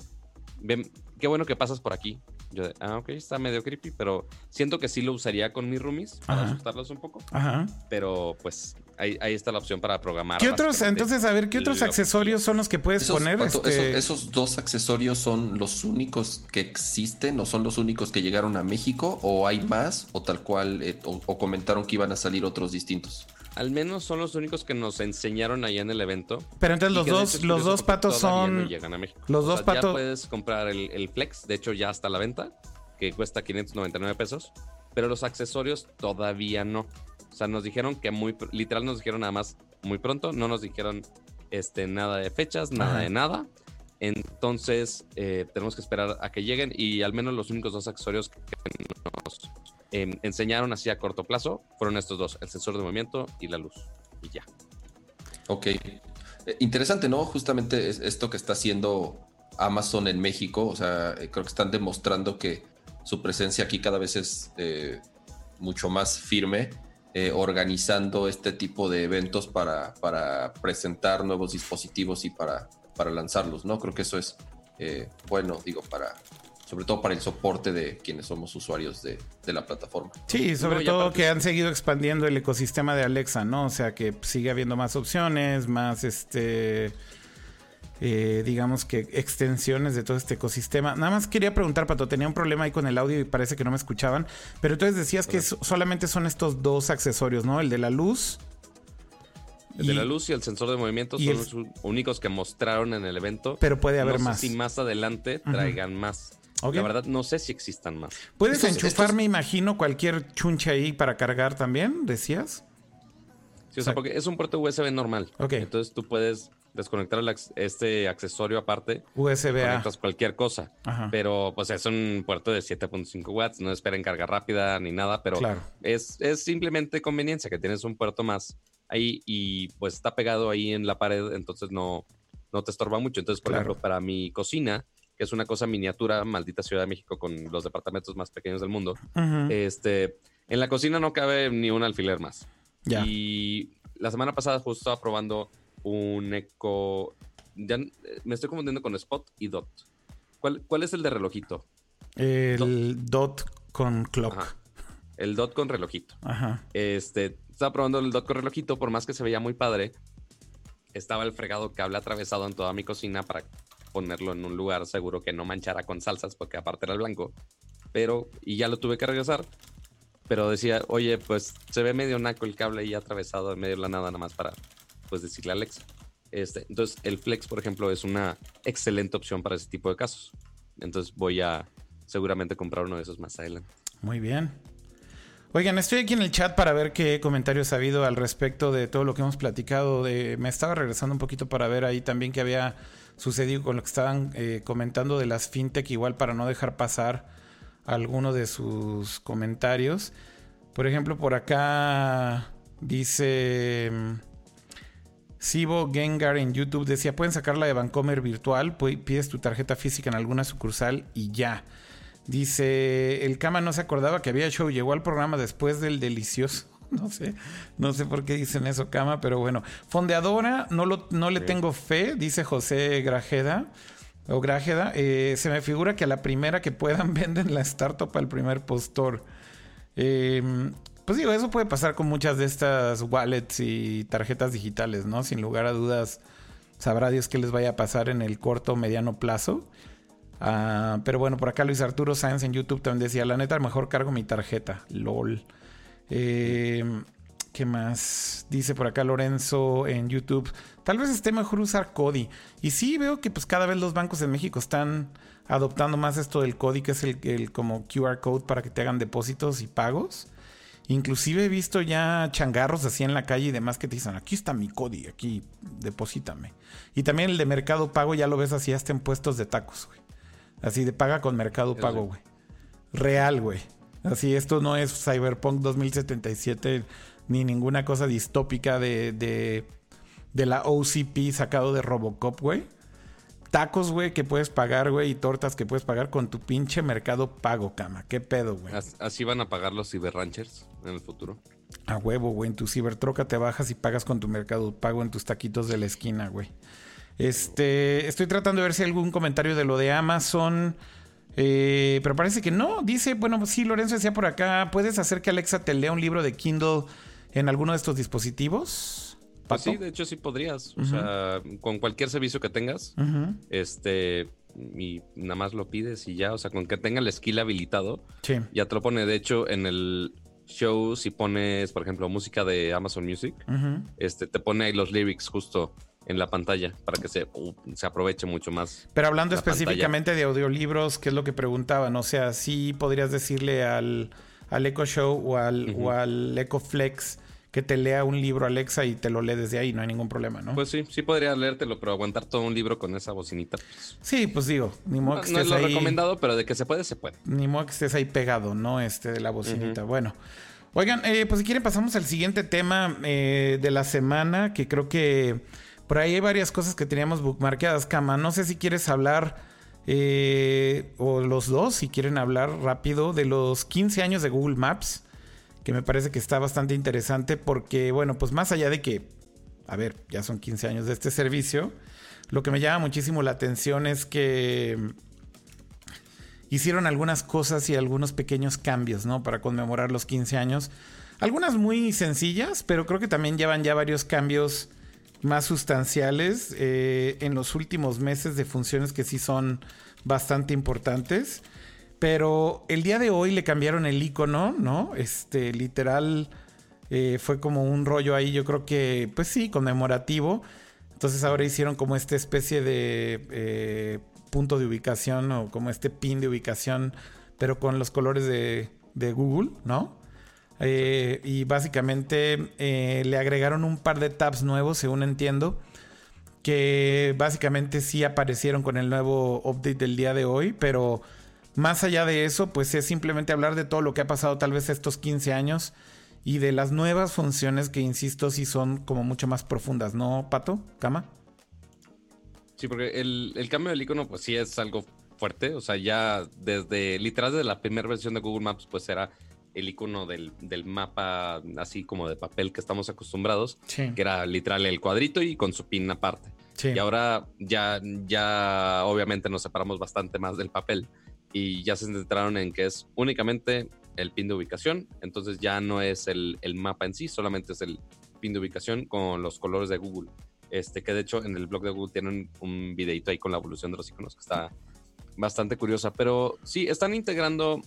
ven, qué bueno que pasas por aquí. Yo de, ah, ok, está medio creepy, pero siento que sí lo usaría con mis roomies para, ajá, asustarlos un poco. Ajá. Pero pues... Ahí, ahí está la opción para programar. ¿Qué otros, entonces, a ver, ¿qué otros accesorios son los que puedes esos, poner? Pato, este... esos, esos dos accesorios son los únicos que existen o son los únicos que llegaron a México o hay más o tal cual eh, o, o comentaron que iban a salir otros distintos. Al menos son los únicos que nos enseñaron allá en el evento. Pero entonces los dos, hecho, los dos patos son... no llegan a México. Los o dos sea, patos... Ya puedes comprar el, el Flex, de hecho ya está a la venta, que cuesta quinientos noventa y nueve pesos, pero los accesorios todavía no. O sea, nos dijeron que muy... Literal nos dijeron nada más muy pronto. No nos dijeron este, nada de fechas, nada de nada. Entonces, eh, tenemos que esperar a que lleguen, y al menos los únicos dos accesorios que nos eh, enseñaron así a corto plazo fueron estos dos, el sensor de movimiento y la luz, y ya. Ok, eh, interesante, ¿no? Justamente es esto que está haciendo Amazon en México, o sea, creo que están demostrando que su presencia aquí cada vez es eh, mucho más firme, eh, organizando este tipo de eventos para, para presentar nuevos dispositivos y para... para lanzarlos, ¿no? Creo que eso es eh, bueno, digo, para sobre todo para el soporte de quienes somos usuarios de, de la plataforma. Sí, sobre no, todo aparte... que han seguido expandiendo el ecosistema de Alexa, ¿no? O sea, que sigue habiendo más opciones, más este... Eh, digamos que extensiones de todo este ecosistema. Nada más quería preguntar, Pato, tenía un problema ahí con el audio y parece que no me escuchaban, pero entonces decías que so- solamente son estos dos accesorios, ¿no? El de la luz... El y, de la luz y el sensor de movimiento son el, los únicos que mostraron en el evento. Pero puede haber no más. No sé si más adelante traigan uh-huh. más. Okay. La verdad, no sé si existan más. ¿Puedes estos, enchufar, estos... me imagino, cualquier chunche ahí para cargar también, decías? Sí, o, o sea, sea, porque es un puerto U S B normal. Okay. Entonces tú puedes desconectar el, este accesorio aparte. U S B A. Conectas cualquier cosa. Ajá. Pero pues es un puerto de siete punto cinco watts. No esperen carga rápida ni nada, pero claro. es, es simplemente conveniencia que tienes un puerto más... ahí y pues está pegado ahí en la pared, entonces no, no te estorba mucho. Entonces, por claro. ejemplo, para mi cocina, que es una cosa miniatura, maldita Ciudad de México con los departamentos más pequeños del mundo, uh-huh. este, en la cocina no cabe ni un alfiler más. Yeah. Y la semana pasada justo estaba probando un Echo... Ya me estoy confundiendo con Spot y Dot. ¿Cuál, cuál es el de relojito? El Dot, dot con clock. Ajá. El Dot con relojito. Ajá. Este... Estaba probando el dot con relojito, por más que se veía muy padre, estaba el fregado cable atravesado en toda mi cocina para ponerlo en un lugar seguro que no manchara con salsas, porque aparte era el blanco. Pero, y ya lo tuve que regresar, pero decía, oye, pues se ve medio naco el cable ahí atravesado en medio de la nada, nada más para, pues, decirle a Alexa. Este, entonces, el Flex, por ejemplo, es una excelente opción para ese tipo de casos. Entonces, voy a seguramente comprar uno de esos más adelante. Muy bien. Oigan, estoy aquí en el chat para ver qué comentarios ha habido al respecto de todo lo que hemos platicado. De... Me estaba regresando un poquito para ver ahí también qué había sucedido con lo que estaban eh, comentando de las fintech, igual para no dejar pasar alguno de sus comentarios. Por ejemplo, por acá dice... Sibo Gengar en YouTube decía, pueden sacarla de Bancomer virtual, pides tu tarjeta física en alguna sucursal y ya. Dice, el Cama no se acordaba que había show, llegó al programa después del delicioso. No sé, no sé por qué dicen eso, Cama, pero bueno. Fondeadora, no, lo, no le sí. tengo fe, dice José Grajeda. O Grajeda, eh, se me figura que a la primera que puedan venden la startup al primer postor. Eh, pues digo, eso puede pasar con muchas de estas wallets y tarjetas digitales, ¿no? Sin lugar a dudas, sabrá Dios qué les vaya a pasar en el corto o mediano plazo. Uh, pero bueno, por acá Luis Arturo Sáenz en YouTube también decía, la neta, mejor cargo mi tarjeta. LOL. Eh, ¿Qué más? Dice por acá Lorenzo en YouTube, tal vez esté mejor usar CODI. Y sí, veo que pues cada vez los bancos en México están adoptando más esto del CODI, que es el, el como Q R code para que te hagan depósitos y pagos. Inclusive he visto ya changarros así en la calle y demás que te dicen, aquí está mi CODI, aquí, deposítame. Y también el de Mercado Pago ya lo ves así hasta en puestos de tacos, güey. Así de paga con Mercado Pago, güey. Real, güey. Así, esto no es Cyberpunk dos mil setenta y siete ni ninguna cosa distópica de, de, de la O C P sacado de Robocop, güey. Tacos, güey, que puedes pagar, güey, y tortas que puedes pagar con tu pinche Mercado Pago, Cama. ¿Qué pedo, güey? Así van a pagar los Cyberranchers en el futuro. A huevo, güey. En tu Cybertroca te bajas y pagas con tu Mercado Pago en tus taquitos de la esquina, güey. Este, estoy tratando de ver si hay algún comentario de lo de Amazon, eh, pero parece que no. Dice, bueno, sí, Lorenzo decía por acá, ¿puedes hacer que Alexa te lea un libro de Kindle en alguno de estos dispositivos? Pues sí, de hecho sí podrías. O uh-huh. sea, con cualquier servicio que tengas, uh-huh. este, y nada más lo pides y ya. O sea, con que tenga el skill habilitado, sí. ya te lo pone. De hecho, en el show, si pones, por ejemplo, música de Amazon Music, uh-huh. este, te pone ahí los lyrics justo en la pantalla para que se, uh, se aproveche mucho más. Pero hablando específicamente pantalla. de audiolibros, que es lo que preguntaban, o sea, sí podrías decirle al, al Echo Show o al, uh-huh. o al Echo Flex que te lea un libro Alexa y te lo lee desde ahí, no hay ningún problema, ¿no? Pues sí, sí podría leértelo, pero aguantar todo un libro con esa bocinita. Pues. Sí, pues digo, ni modo que no, estés ahí. No es lo ahí... recomendado, pero de que se puede, se puede. Ni modo que estés ahí pegado, ¿no? Este, de la bocinita. Uh-huh. Bueno. Oigan, eh, pues si quieren pasamos al siguiente tema eh, de la semana, que creo que por ahí hay varias cosas que teníamos bookmarkeadas, Cama. No sé si quieres hablar, eh, o los dos, si quieren hablar rápido, de los quince años de Google Maps, que me parece que está bastante interesante porque, bueno, pues más allá de que, a ver, ya son quince años de este servicio, lo que me llama muchísimo la atención es que... hicieron algunas cosas y algunos pequeños cambios, ¿no? Para conmemorar los quince años. Algunas muy sencillas, pero creo que también llevan ya varios cambios más sustanciales eh, en los últimos meses, de funciones que sí son bastante importantes. Pero el día de hoy le cambiaron el icono, ¿no? Este, literal, eh, fue como un rollo ahí, yo creo que, pues sí, conmemorativo. Entonces ahora hicieron como esta especie de... Eh, punto de ubicación, o como este pin de ubicación, pero con los colores de, de Google, ¿no? Eh, y básicamente eh, le agregaron un par de tabs nuevos, según entiendo, que básicamente sí aparecieron con el nuevo update del día de hoy, pero más allá de eso, pues es simplemente hablar de todo lo que ha pasado tal vez estos quince años y de las nuevas funciones que, insisto, sí son como mucho más profundas, ¿no, Pato? ¿Cama? Sí, porque el, el cambio del icono, pues sí es algo fuerte. O sea, ya desde, literal, desde la primera versión de Google Maps, pues era el icono del, del mapa, así como de papel que estamos acostumbrados, sí. Que era literal el cuadrito y con su pin aparte. Sí. Y ahora ya, ya obviamente nos separamos bastante más del papel y ya se centraron en que es únicamente el pin de ubicación. Entonces ya no es el, el mapa en sí, solamente es el pin de ubicación con los colores de Google. Este, que de hecho en el blog de Google tienen un videito ahí con la evolución de los iconos que está bastante curiosa. Pero sí, están integrando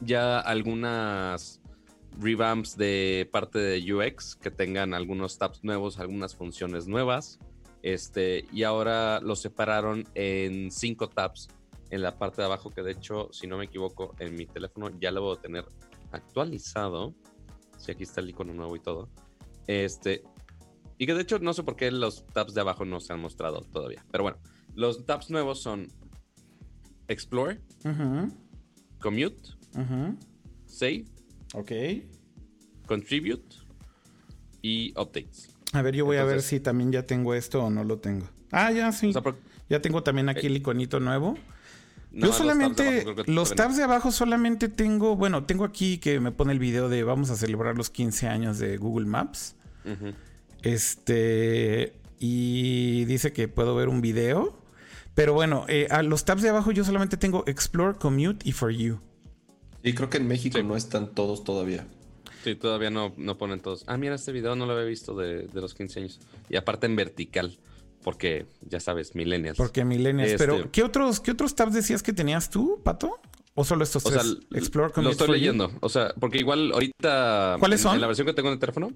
ya algunas revamps de parte de U X que tengan algunos tabs nuevos, algunas funciones nuevas. Este, y ahora los separaron en cinco tabs en la parte de abajo, que de hecho, si no me equivoco, en mi teléfono ya lo voy a tener actualizado. Sí, aquí está el icono nuevo y todo. Este... Y que de hecho no sé por qué los tabs de abajo no se han mostrado todavía. Pero bueno, los tabs nuevos son Explore, uh-huh. Commute, uh-huh. Save, okay. Contribute y Updates. A ver, yo voy Entonces, a ver si también ya tengo esto o no lo tengo. Ah, ya sí. O sea, por, ya tengo también aquí eh, el iconito nuevo. No, yo solamente, los tabs, los tabs de abajo solamente tengo, bueno, tengo aquí que me pone el video de vamos a celebrar los quince años de Google Maps. Uh-huh. Este, y dice que puedo ver un video, pero bueno, eh, a los tabs de abajo yo solamente tengo Explore, Commute y For You. Y creo que en México sí. No están todos todavía. Sí, todavía no, no ponen todos. Ah, mira, este video no lo había visto de, de los quince años. Y aparte en vertical, porque ya sabes, millennials. Porque millennials, este... pero ¿qué otros, ¿qué otros tabs decías que tenías tú, Pato? ¿O solo estos o tres? Sea, Explore, Commute, lo estoy leyendo, you. O sea, porque igual ahorita... ¿Cuáles son? En la versión que tengo en el teléfono.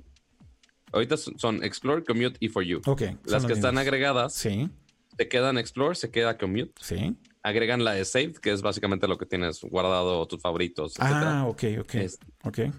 Ahorita son Explore, Commute y For You. Okay, las que están agregadas. Sí. Te quedan Explore, se queda Commute. Sí. Agregan la de Save, que es básicamente lo que tienes guardado, tus favoritos, etcétera. Ah, ok, ok. Es, okay.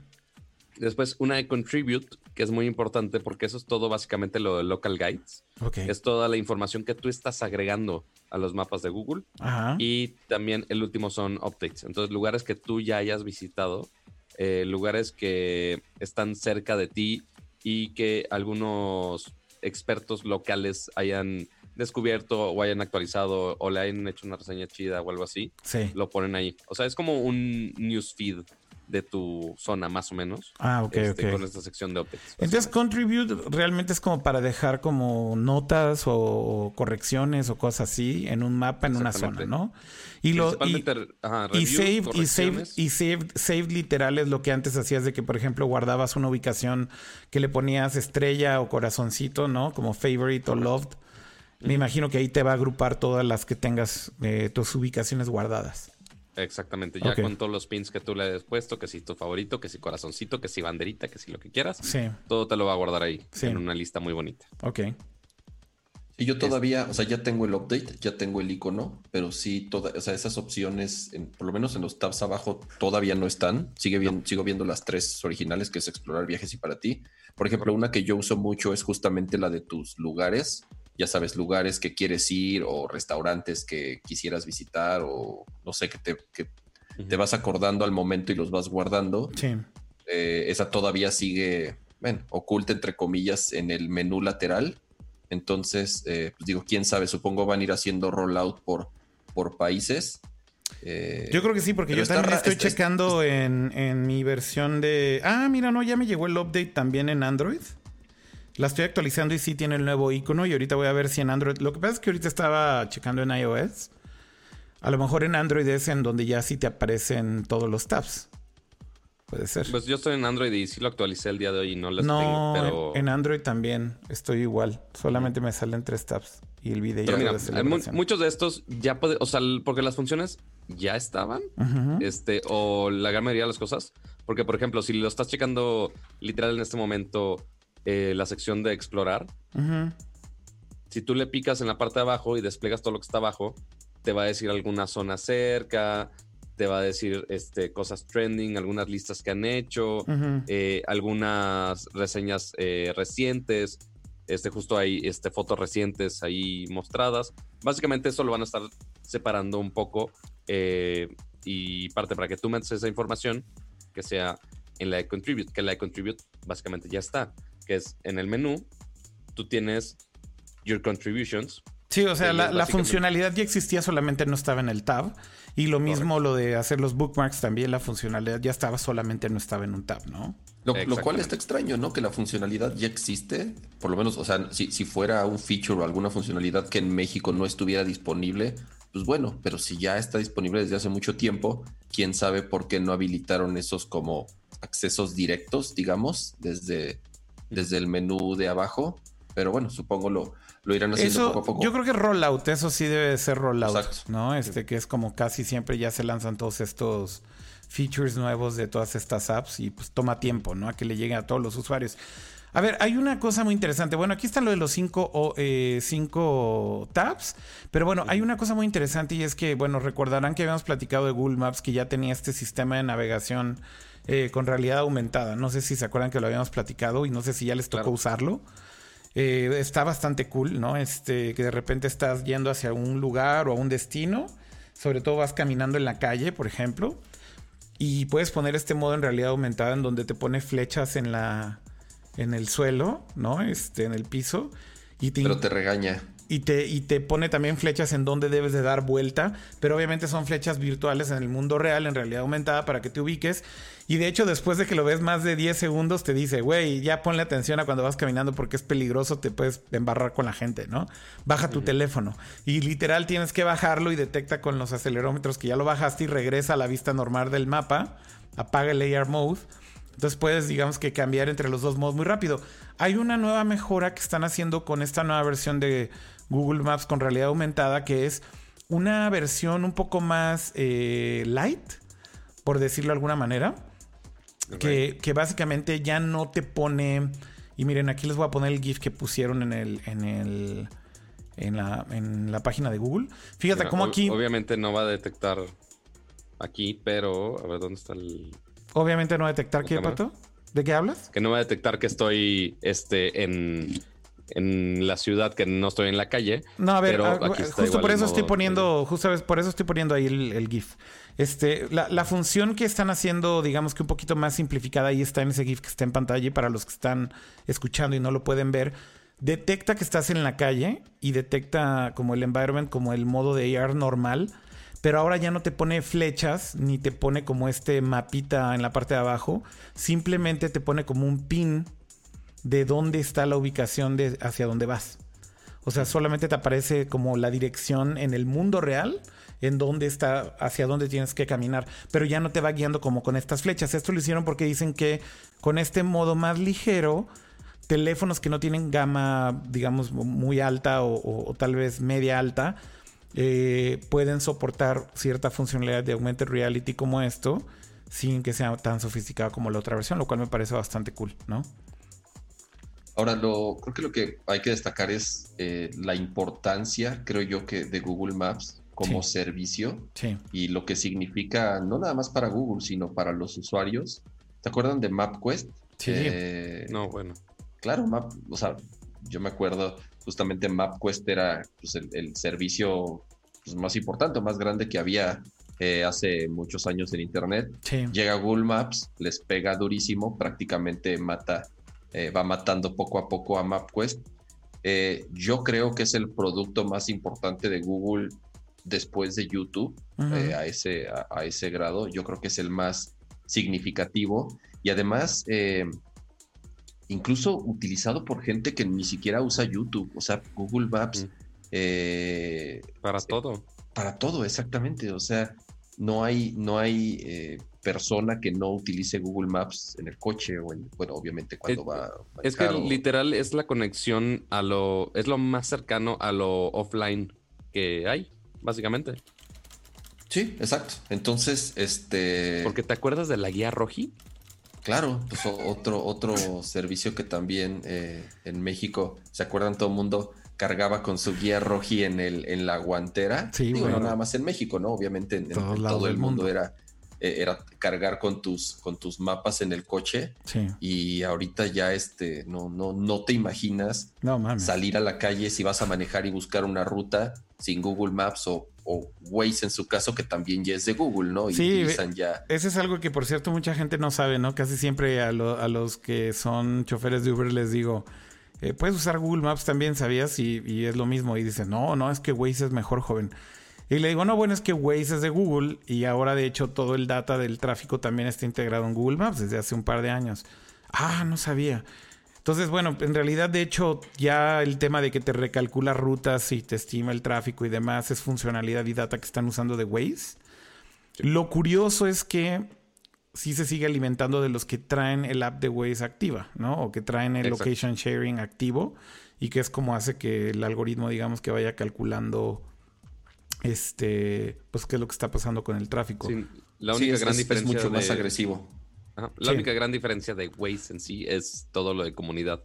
Después una de Contribute, que es muy importante porque eso es todo básicamente lo de Local Guides. Okay. Es toda la información que tú estás agregando a los mapas de Google. Ajá. Y también el último son Updates. Entonces, lugares que tú ya hayas visitado, eh, lugares que están cerca de ti, y que algunos expertos locales hayan descubierto o hayan actualizado o le hayan hecho una reseña chida o algo así, sí. Lo ponen ahí. O sea, es como un newsfeed de tu zona, más o menos. Ah, ok, este, ok. Con esta sección de updates. Entonces, Contribute realmente es como para dejar como notas o correcciones o cosas así en un mapa, en una zona, ¿no? Y, lo, y, ajá, review, y, save, y, save, y save, save literal es lo que antes hacías de que, por ejemplo, guardabas una ubicación que le ponías estrella o corazoncito, ¿no? Como favorite correcto. O loved. Mm. Me imagino que ahí te va a agrupar todas las que tengas eh, tus ubicaciones guardadas. Exactamente, ya okay. Con todos los pins que tú le has puesto, que si tu favorito, que si corazoncito, que si banderita, que si lo que quieras, sí. Todo te lo va a guardar ahí, sí. En una lista muy bonita. Ok. Y yo todavía, es... o sea, ya tengo el update, ya tengo el icono, pero sí, toda, o sea, esas opciones, en, por lo menos en los tabs abajo, todavía no están. Sigue bien, no. Sigo viendo las tres originales, que es explorar, viajes y para ti. Por ejemplo, una que yo uso mucho es justamente la de tus lugares. Ya sabes, lugares que quieres ir o restaurantes que quisieras visitar o no sé, que te, que uh-huh. te vas acordando al momento y los vas guardando. Sí. Eh, esa todavía sigue, bueno, oculta entre comillas en el menú lateral. Entonces, eh, pues digo, quién sabe, supongo van a ir haciendo rollout por, por países. Eh, yo creo que sí, porque yo también ra- estoy está, checando está, está, en, en mi versión de... Ah, mira, no, ya me llegó el update también en Android. La estoy actualizando y sí tiene el nuevo icono. Y ahorita voy a ver si en Android... Lo que pasa es que ahorita estaba checando en iOS. A lo mejor en Android es en donde ya sí te aparecen todos los tabs. Puede ser. Pues yo estoy en Android y sí lo actualicé el día de hoy y no las no, tengo. Pero... En, en Android también estoy igual. Solamente me salen tres tabs. Y el video pero mira, de celebración. Muchos de estos ya... Pod- o sea, porque las funciones ya estaban. Uh-huh. este O la gran mayoría de las cosas. Porque, por ejemplo, si lo estás checando literal en este momento... Eh, la sección de explorar. Uh-huh. Si tú le picas en la parte de abajo y despliegas todo lo que está abajo, te va a decir alguna zona cerca, te va a decir este, cosas trending, algunas listas que han hecho, uh-huh. eh, algunas reseñas eh, recientes, este, justo ahí este, fotos recientes ahí mostradas. Básicamente eso lo van a estar separando un poco eh, y parte para que tú metas esa información que sea en la de Contribute, que la de Contribute básicamente ya está. Que es en el menú, tú tienes Your Contributions. Sí, o sea, la, la funcionalidad ya existía, solamente no estaba en el tab. Y lo mismo Correcto. Lo de hacer los bookmarks también, la funcionalidad ya estaba, solamente no estaba en un tab, ¿no? Lo, lo cual está extraño, ¿no? Que la funcionalidad ya existe, por lo menos, o sea, si, si fuera un feature o alguna funcionalidad que en México no estuviera disponible, pues bueno, pero si ya está disponible desde hace mucho tiempo, quién sabe por qué no habilitaron esos como accesos directos, digamos, desde... desde el menú de abajo, pero bueno, supongo lo, lo irán haciendo eso, poco a poco. Yo creo que rollout, eso sí debe de ser rollout, Exacto. ¿no? Este sí. Que es como casi siempre ya se lanzan todos estos features nuevos de todas estas apps y pues toma tiempo, ¿no? A que le lleguen a todos los usuarios. A ver, hay una cosa muy interesante. Bueno, aquí está lo de los cinco, oh, eh, cinco tabs, pero bueno, hay una cosa muy interesante y es que, bueno, recordarán que habíamos platicado de Google Maps que ya tenía este sistema de navegación Eh, con realidad aumentada. No sé si se acuerdan que lo habíamos platicado y no sé si ya les tocó claro. usarlo. Eh, está bastante cool, ¿no? Este, que de repente estás yendo hacia un lugar o a un destino. Sobre todo vas caminando en la calle, por ejemplo. Y puedes poner este modo en realidad aumentada en donde te pone flechas en la, en el suelo, ¿no? Este, en el piso. Y te, pero te regaña. Y te, y te pone también flechas en donde debes de dar vuelta. Pero obviamente son flechas virtuales en el mundo real, en realidad aumentada, para que te ubiques. Y de hecho, después de que lo ves más de diez segundos, te dice, güey, ya ponle atención a cuando vas caminando porque es peligroso, te puedes embarrar con la gente, ¿no? Baja tu uh-huh. teléfono. Y literal tienes que bajarlo y detecta con los acelerómetros que ya lo bajaste y regresa a la vista normal del mapa. Apaga el A R mode. Entonces puedes, digamos que cambiar entre los dos modos muy rápido. Hay una nueva mejora que están haciendo con esta nueva versión de Google Maps con realidad aumentada, que es una versión un poco más eh, light, por decirlo de alguna manera. Que, que básicamente ya no te pone. Y miren, aquí les voy a poner el GIF que pusieron en el en el en la, en la página de Google. Fíjate Mira, cómo ob- aquí. Obviamente no va a detectar aquí, pero a ver dónde está el. Obviamente no va a detectar qué, cámara? Pato. ¿De qué hablas? Que no va a detectar que estoy este en en la ciudad, que no estoy en la calle. No, a ver, a, justo por eso estoy poniendo, de... justo por eso estoy poniendo ahí el, el GIF. Este, la, la función que están haciendo, digamos que un poquito más simplificada, ahí está en ese GIF que está en pantalla y para los que están escuchando y no lo pueden ver, detecta que estás en la calle y detecta como el environment, como el modo de A R normal, pero ahora ya no te pone flechas ni te pone como este mapita en la parte de abajo, simplemente te pone como un pin de dónde está la ubicación de hacia dónde vas. O sea, solamente te aparece como la dirección en el mundo real, en dónde está, hacia dónde tienes que caminar, pero ya no te va guiando como con estas flechas. Esto lo hicieron porque dicen que con este modo más ligero, teléfonos que no tienen gama, digamos, muy alta o, o, o tal vez media alta, eh, pueden soportar cierta funcionalidad de augmented reality como esto, sin que sea tan sofisticado como la otra versión, lo cual me parece bastante cool, ¿no? Ahora, lo, creo que lo que hay que destacar es eh, la importancia, creo yo, que de Google Maps como sí. servicio sí. y lo que significa no nada más para Google, sino para los usuarios. ¿Te acuerdan de MapQuest? Sí. Eh, no, bueno. Claro, Map, o sea, yo me acuerdo justamente MapQuest era pues, el, el servicio pues, más importante, más grande que había eh, hace muchos años en Internet. Sí. Llega Google Maps, les pega durísimo, prácticamente mata... Eh, va matando poco a poco a MapQuest. Eh, yo creo que es el producto más importante de Google después de YouTube, uh-huh. eh, a, ese, a, a ese grado. Yo creo que es el más significativo y además eh, incluso utilizado por gente que ni siquiera usa YouTube. O sea, Google Maps... Uh-huh. Eh, para todo. Eh, para todo, exactamente. O sea, no hay... No hay eh, persona que no utilice Google Maps en el coche o en, bueno, obviamente cuando es, va a manejar, es que o... literal es la conexión a lo, es lo más cercano a lo offline que hay, básicamente. Sí, exacto. Entonces, este... Porque te acuerdas de la guía Roji. Claro, pues otro, otro servicio que también eh, en México, ¿se acuerdan? Todo el mundo cargaba con su guía Roji en el, en la guantera. Sí, digo, bueno. No nada más en México, ¿no? Obviamente en, en todo, todo el mundo, mundo era... era cargar con tus con tus mapas en el coche. Sí. Y ahorita ya este no no no te imaginas no, mames. salir a la calle si vas a manejar y buscar una ruta sin Google Maps o o Waze en su caso, que también ya es de Google, ¿no? Y sí, utilizan ya. Ese es algo que, por cierto, mucha gente no sabe, ¿no? Casi siempre a, lo, a los que son choferes de Uber les digo, eh, puedes usar Google Maps también, ¿sabías? Y, y es lo mismo. Y dicen, no, no, es que Waze es mejor, joven. Y le digo, no, bueno, es que Waze es de Google y ahora de hecho todo el data del tráfico también está integrado en Google Maps desde hace un par de años. Ah, no sabía. Entonces, bueno, en realidad de hecho ya el tema de que te recalcula rutas y te estima el tráfico y demás es funcionalidad y data que están usando de Waze. Sí. Lo curioso es que sí se sigue alimentando de los que traen el app de Waze activa, ¿no? O que traen el Exacto. location sharing activo y que es como hace que el algoritmo, digamos, que vaya calculando... Este, pues qué es lo que está pasando con el tráfico. Sí, la única sí, es, gran es, diferencia es mucho de... más agresivo. Ajá, la sí. única gran diferencia de Waze en sí es todo lo de comunidad.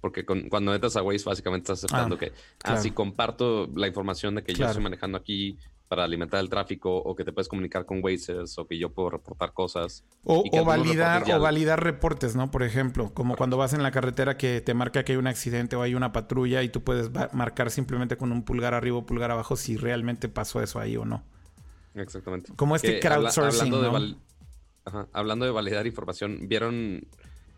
Porque con, cuando metas a Waze, básicamente estás aceptando ah, que claro. así ah, comparto la información de que claro. yo estoy manejando aquí para alimentar el tráfico, o que te puedes comunicar con Wazers, o que yo puedo reportar cosas. O, o validar, o validar reportes, ¿no? Por ejemplo, como Correcto. cuando vas en la carretera que te marca que hay un accidente o hay una patrulla y tú puedes marcar simplemente con un pulgar arriba o pulgar abajo si realmente pasó eso ahí o no. Exactamente. Como este que crowdsourcing, habla, hablando, ¿no? de val- Ajá. hablando de validar información, ¿vieron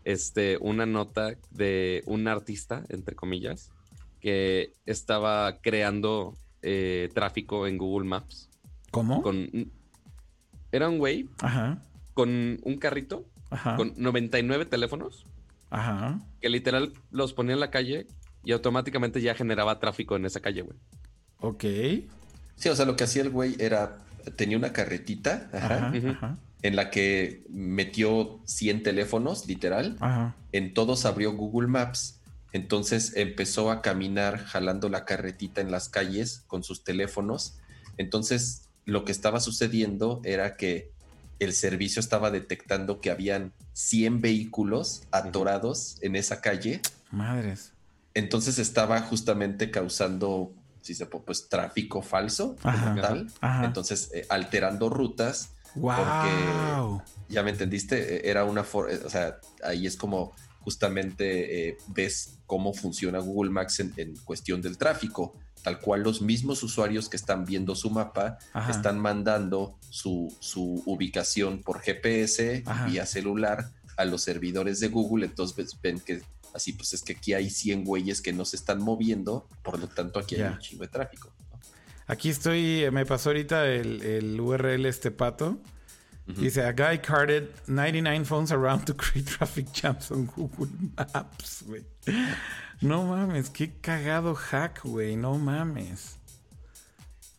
este, una nota de un artista, entre comillas, que estaba creando... Eh, tráfico en Google Maps? ¿Cómo? Con, era un güey Ajá. con un carrito Ajá. con noventa y nueve teléfonos Ajá. que literal los ponía en la calle y automáticamente ya generaba tráfico en esa calle, güey. Ok. Sí, o sea, lo que hacía el güey era... Tenía una carretita Ajá. Ajá. en la que metió cien teléfonos, literal. Ajá. En todos abrió Google Maps. Entonces empezó a caminar jalando la carretita en las calles con sus teléfonos. Entonces lo que estaba sucediendo era que el servicio estaba detectando que habían cien vehículos atorados en esa calle. Madres. Entonces estaba justamente causando, si se puede, pues tráfico falso, ajá, como tal. Ajá. Entonces eh, alterando rutas. Wow. Porque, ya me entendiste, era una for- o sea, ahí es como... Justamente eh, ves cómo funciona Google Maps en, en cuestión del tráfico, tal cual los mismos usuarios que están viendo su mapa Ajá. están mandando su, su ubicación por G P S Ajá. vía celular a los servidores de Google. Entonces ven que así, pues es que aquí hay cien güeyes que no se están moviendo, por lo tanto aquí yeah. hay un chingo de tráfico, ¿no? Aquí estoy, me pasó ahorita el, el U R L este pato. Mm-hmm. Dice, a guy carted ninety-nine phones around to create traffic jams on Google Maps, güey. No mames, qué cagado hack, güey, no mames.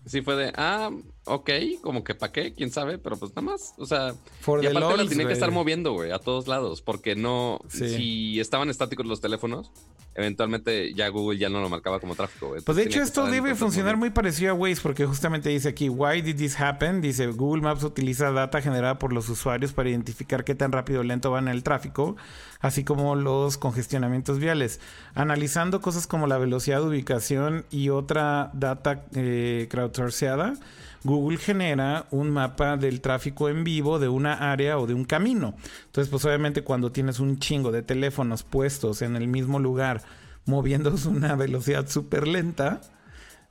Sí, fue de, ah, ok, como que pa' qué, quién sabe, pero pues nada más. O sea, For y aparte lols, la tienen que estar moviendo, güey, a todos lados, porque no, sí. si estaban estáticos los teléfonos, eventualmente ya Google ya no lo marcaba como tráfico. Pues de hecho esto debe funcionar muy parecido a Waze, porque justamente dice aquí, why did this happen? Dice, Google Maps utiliza data generada por los usuarios para identificar qué tan rápido o lento van el tráfico, así como los congestionamientos viales, analizando cosas como la velocidad de ubicación y otra data eh, crowdsourceada. Google genera un mapa del tráfico en vivo de una área o de un camino. Entonces, pues obviamente cuando tienes un chingo de teléfonos puestos en el mismo lugar, moviéndose a una velocidad súper lenta,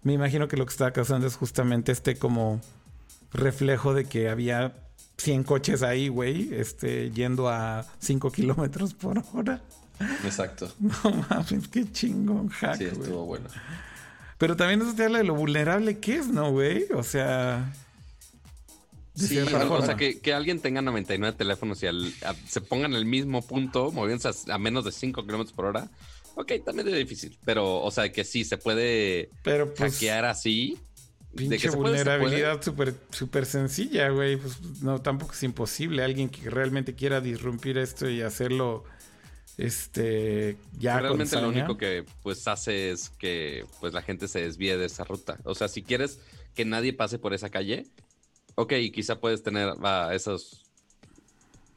me imagino que lo que está causando es justamente este como reflejo de que había cien coches ahí, güey, este, yendo a cinco kilómetros por hora. Exacto. No mames, qué chingón hack, sí, estuvo bueno. Pero también eso te habla de lo vulnerable que es, ¿no, güey? O sea... Sí, no, o sea, que, que alguien tenga noventa y nueve teléfonos y al, a, se pongan en el mismo punto, moviéndose a, a menos de cinco kilómetros por hora. Ok, también es difícil. Pero, o sea, que sí, se puede pero, pues, hackear así. Pinche de que se vulnerabilidad súper súper sencilla, güey. Pues no, tampoco es imposible. Alguien que realmente quiera disrumpir esto y hacerlo... Este, ya realmente con lo único que pues hace es que pues la gente se desvíe de esa ruta. O sea, si quieres que nadie pase por esa calle, ok, quizá puedes tener a esos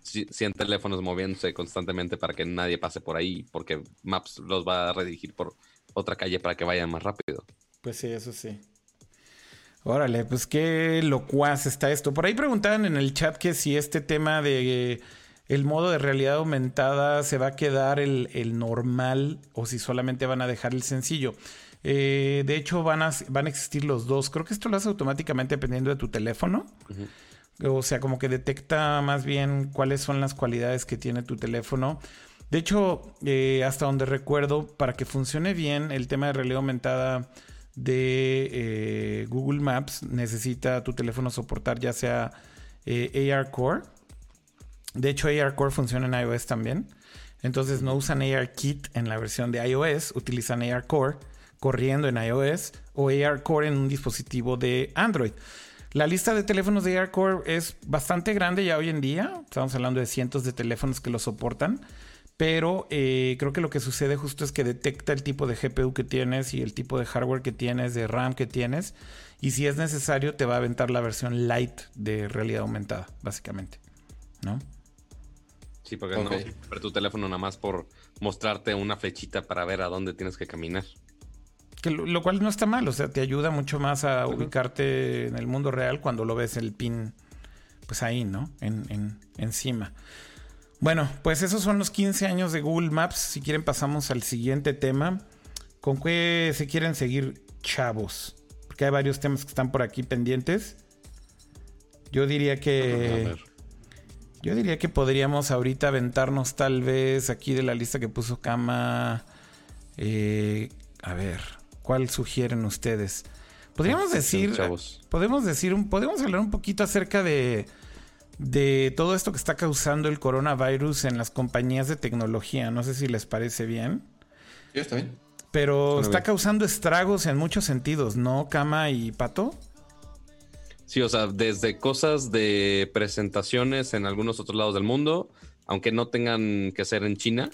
cien teléfonos moviéndose constantemente para que nadie pase por ahí, porque Maps los va a redirigir por otra calle para que vayan más rápido. Pues sí, eso sí. Órale, pues qué locuaz está esto. Por ahí preguntaban en el chat que si este tema de... ¿el modo de realidad aumentada se va a quedar el, el normal o si solamente van a dejar el sencillo? Eh, de hecho, van a, van a existir los dos. Creo que esto lo hace automáticamente dependiendo de tu teléfono. Uh-huh. O sea, como que detecta más bien cuáles son las cualidades que tiene tu teléfono. De hecho, eh, hasta donde recuerdo, para que funcione bien el tema de realidad aumentada de eh, Google Maps, necesita tu teléfono soportar ya sea eh, A R Core. De hecho, A R Core funciona en iOS también. Entonces no usan A R Kit en la versión de iOS, utilizan A R Core corriendo en iOS o A R Core en un dispositivo de Android. La lista de teléfonos de A R Core es bastante grande ya hoy en día. Estamos hablando de cientos de teléfonos que lo soportan. Pero eh, creo que lo que sucede justo es que detecta el tipo de G P U que tienes y el tipo de hardware que tienes, de RAM que tienes. Y si es necesario, te va a aventar la versión light de realidad aumentada, básicamente, ¿no? Sí, porque okay. No pero tu teléfono nada más por mostrarte una flechita para ver a dónde tienes que caminar. Que lo, lo cual no está mal, o sea, te ayuda mucho más a uh-huh. ubicarte en el mundo real cuando lo ves el pin, pues ahí, ¿no? En, en, encima. Bueno, pues esos son los quince años de Google Maps. Si quieren pasamos al siguiente tema. ¿Con qué se quieren seguir, chavos? Porque hay varios temas que están por aquí pendientes. Yo diría que... A ver. Yo diría que podríamos ahorita aventarnos tal vez aquí de la lista que puso Cama. Eh, a ver, ¿cuál sugieren ustedes? Podríamos decir, podemos decir, podemos hablar un poquito acerca de, de todo esto que está causando el coronavirus en las compañías de tecnología. No sé si les parece bien. Sí, está bien. Pero está, está causando estragos en muchos sentidos, ¿no, Cama y Pato? Sí, o sea, desde cosas de presentaciones en algunos otros lados del mundo, aunque no tengan que ser en China,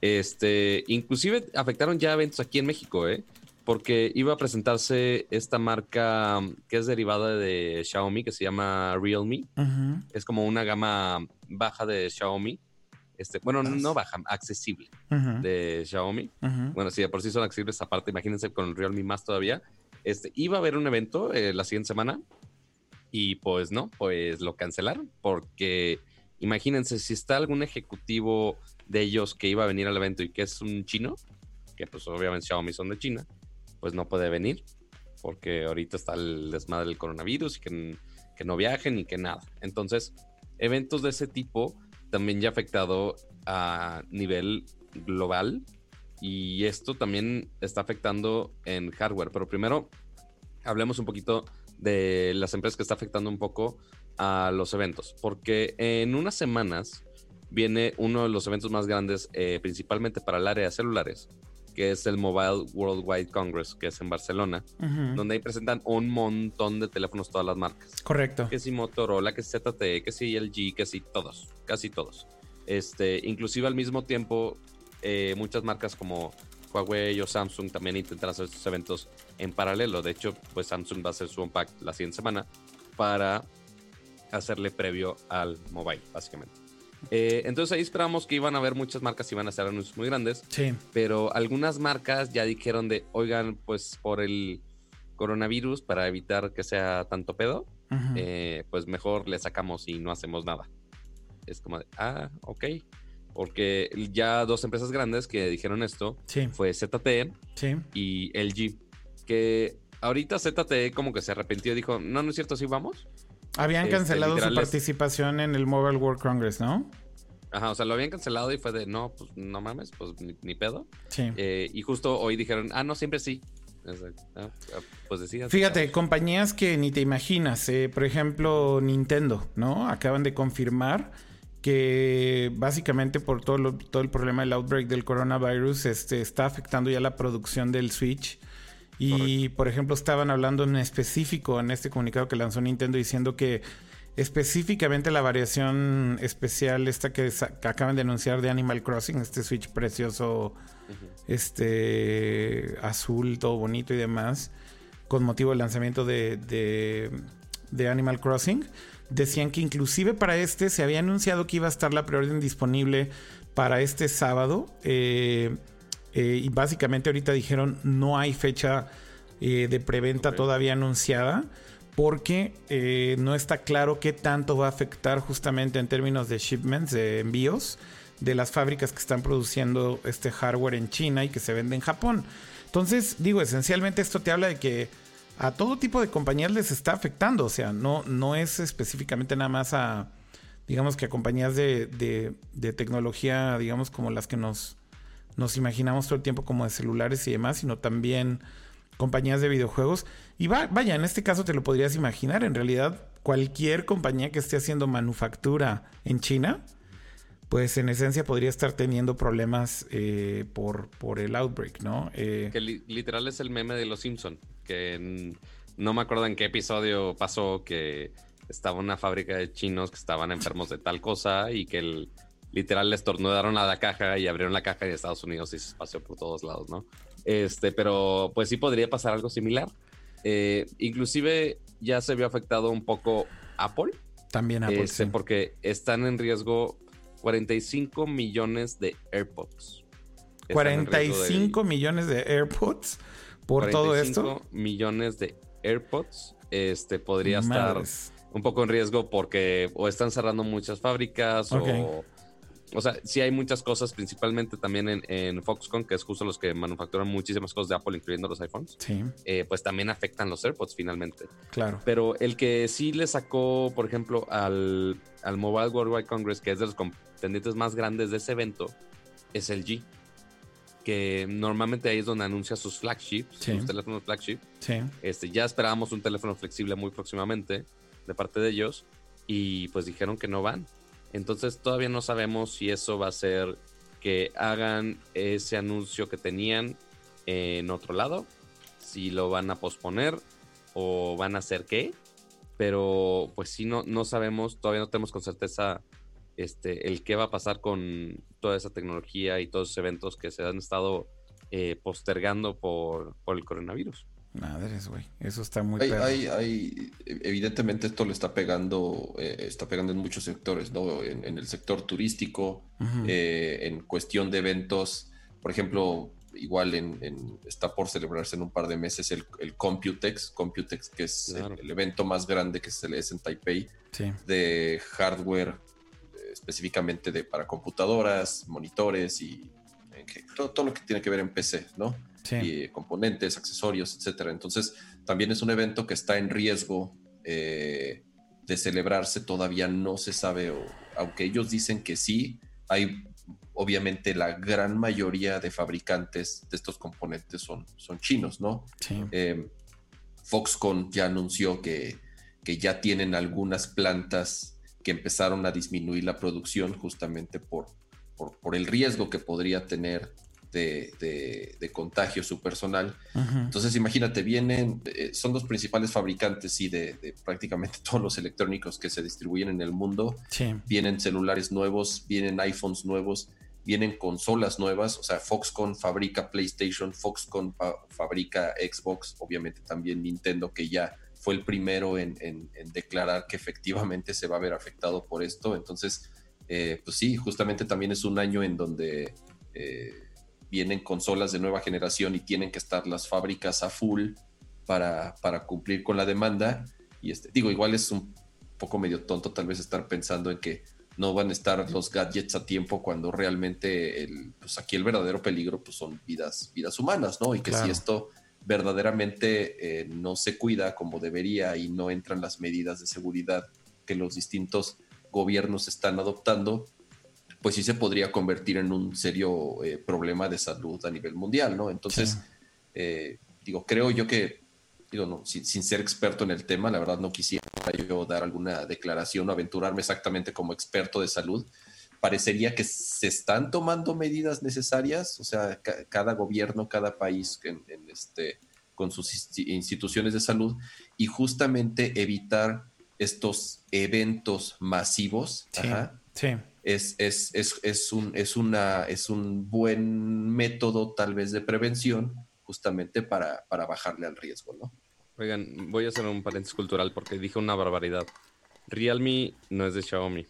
este, inclusive afectaron ya eventos aquí en México, ¿eh? Porque iba a presentarse esta marca que es derivada de Xiaomi, que se llama Realme. Uh-huh. Es como una gama baja de Xiaomi. Este, bueno, no baja, accesible uh-huh. de Xiaomi. Uh-huh. Bueno, sí, de por sí son accesibles aparte, imagínense con el Realme más todavía. Este, iba a haber un evento eh, la siguiente semana. Y pues no, pues lo cancelaron porque imagínense si está algún ejecutivo de ellos que iba a venir al evento y que es un chino, que pues obviamente Xiaomi son de China, pues no puede venir porque ahorita está el desmadre del coronavirus y que, que no viajen y que nada. Entonces, eventos de ese tipo también ya ha afectado a nivel global y esto también está afectando en hardware. Pero primero, hablemos un poquito de las empresas que está afectando un poco a los eventos, porque en unas semanas viene uno de los eventos más grandes, eh, principalmente para el área de celulares, que es el Mobile Worldwide Congress, que es en Barcelona, uh-huh. donde ahí presentan un montón de teléfonos todas las marcas. Correcto. Que si Motorola, que si Z T E, que si L G, que si todos, casi todos. Este, inclusive al mismo tiempo, eh, muchas marcas como Huawei o Samsung también intentan hacer sus eventos en paralelo. De hecho, pues Samsung va a hacer su Unpacked la siguiente semana para hacerle previo al mobile, básicamente. Eh, entonces ahí esperábamos que iban a haber muchas marcas y iban a hacer anuncios muy grandes. Sí. Pero algunas marcas ya dijeron de, oigan, pues por el coronavirus, para evitar que sea tanto pedo, uh-huh. eh, pues mejor le sacamos y no hacemos nada. Es como de, ah, ok. Porque ya dos empresas grandes que dijeron esto, sí, fue Z T E, sí, y L G. Que ahorita Z T E como que se arrepintió y dijo, no, no es cierto, sí vamos. Habían este, cancelado su participación en el Mobile World Congress, ¿no? Ajá, o sea, lo habían cancelado y fue de, no, pues no mames, pues ni, ni pedo. Sí. Eh, y justo hoy dijeron, ah, no, siempre sí. Ah, pues decía. Fíjate, claro, compañías que ni te imaginas. Eh, por ejemplo, Nintendo, ¿no? Acaban de confirmar que básicamente por todo, lo, todo el problema del outbreak del coronavirus este, está afectando ya la producción del Switch. Y, correcto, por ejemplo, estaban hablando en específico en este comunicado que lanzó Nintendo diciendo que específicamente la variación especial esta que, sa- que acaban de anunciar de Animal Crossing, este Switch precioso, uh-huh, este azul, todo bonito y demás, con motivo del lanzamiento de, de, de Animal Crossing, decían que inclusive para este se había anunciado que iba a estar la preorden disponible para este sábado. Eh... Eh, y básicamente ahorita dijeron no hay fecha eh, de preventa, okay, todavía anunciada, porque eh, no está claro qué tanto va a afectar justamente en términos de shipments, de envíos de las fábricas que están produciendo este hardware en China y que se vende en Japón. Entonces, digo, esencialmente esto te habla de que a todo tipo de compañías les está afectando. O sea, no, no es específicamente nada más a, digamos que a compañías de, de, de tecnología, digamos como las que nos Nos imaginamos todo el tiempo como de celulares y demás, sino también compañías de videojuegos. Y va, vaya, en este caso te lo podrías imaginar. En realidad, cualquier compañía que esté haciendo manufactura en China, pues en esencia podría estar teniendo problemas eh, por, por el outbreak, ¿no? Eh, que li- literal es el meme de los Simpson, que en, no me acuerdo en qué episodio pasó que estaba una fábrica de chinos que estaban enfermos de tal cosa y que el... literal, les tornudaron a la caja y abrieron la caja en Estados Unidos y se espació por todos lados, ¿no? Este, pero pues sí podría pasar algo similar. Eh, inclusive ya se vio afectado un poco Apple. También Apple, este, sí. Porque están en riesgo cuarenta y cinco millones de AirPods. Están ¿cuarenta y cinco de... millones de AirPods por todo esto? cuarenta y cinco millones de AirPods. Este, podría Madres. estar un poco en riesgo porque o están cerrando muchas fábricas, okay, o... O sea, sí hay muchas cosas, principalmente también en, en Foxconn, que es justo los que manufacturan muchísimas cosas de Apple, incluyendo los iPhones. Sí. Eh, pues también afectan los AirPods finalmente. Claro. Pero el que sí le sacó, por ejemplo, al, al Mobile Worldwide Congress, que es de los contendientes más grandes de ese evento, es L G. Que normalmente ahí es donde anuncia sus flagships, sí, sus teléfonos flagship. Sí. Este, ya esperábamos un teléfono flexible muy próximamente de parte de ellos y pues dijeron que no van. Entonces todavía no sabemos si eso va a ser que hagan ese anuncio que tenían en otro lado, si lo van a posponer o van a hacer qué, pero pues sí, no, no sabemos, todavía no tenemos con certeza este, el qué va a pasar con toda esa tecnología y todos esos eventos que se han estado eh, postergando por, por el coronavirus. Madres, güey, eso está muy hay, hay, hay, evidentemente esto le está pegando, eh, está pegando en muchos sectores, ¿no? En, en el sector turístico, uh-huh, eh, en cuestión de eventos, por ejemplo, igual en, en está por celebrarse en un par de meses el, el Computex, Computex que es claro, el, el evento más grande que se le es en Taipei, sí, de hardware, eh, específicamente de para computadoras, monitores y eh, que, todo, todo lo que tiene que ver en P C, ¿no? Sí. Y componentes, accesorios, etcétera. Entonces, también es un evento que está en riesgo eh, de celebrarse. Todavía no se sabe, o, aunque ellos dicen que sí, hay obviamente la gran mayoría de fabricantes de estos componentes son, son chinos, ¿no? Sí. Eh, Foxconn ya anunció que, que ya tienen algunas plantas que empezaron a disminuir la producción justamente por, por, por el riesgo que podría tener De, de, de contagio su personal. Uh-huh. Entonces, imagínate, vienen, eh, son los principales fabricantes, sí, de, de prácticamente todos los electrónicos que se distribuyen en el mundo. Sí. Vienen celulares nuevos, vienen iPhones nuevos, vienen consolas nuevas, o sea, Foxconn fabrica PlayStation, Foxconn fa- fabrica Xbox, obviamente también Nintendo, que ya fue el primero en, en, en declarar que efectivamente se va a ver afectado por esto. Entonces, eh, pues sí, justamente también es un año en donde eh, vienen consolas de nueva generación y tienen que estar las fábricas a full para, para cumplir con la demanda. Y este, digo, igual es un poco medio tonto tal vez estar pensando en que no van a estar los gadgets a tiempo cuando realmente el, pues aquí el verdadero peligro pues son vidas, vidas humanas, ¿no? Y que claro, si esto verdaderamente eh, no se cuida como debería y no entran las medidas de seguridad que los distintos gobiernos están adoptando, pues sí se podría convertir en un serio eh, problema de salud a nivel mundial, ¿no? Entonces, sí. eh, digo, creo yo que, digo, no, sin, sin ser experto en el tema, la verdad no quisiera yo dar alguna declaración o aventurarme exactamente como experto de salud. Parecería que se están tomando medidas necesarias, o sea, ca- cada gobierno, cada país en, en este, con sus inst- instituciones de salud, y justamente evitar estos eventos masivos, sí, ajá, sí. Es, es, es, es, un, es, una, es un buen método tal vez de prevención justamente para, para bajarle al riesgo, ¿no? Oigan, voy a hacer un paréntesis cultural porque dije una barbaridad. Realme no es de Xiaomi,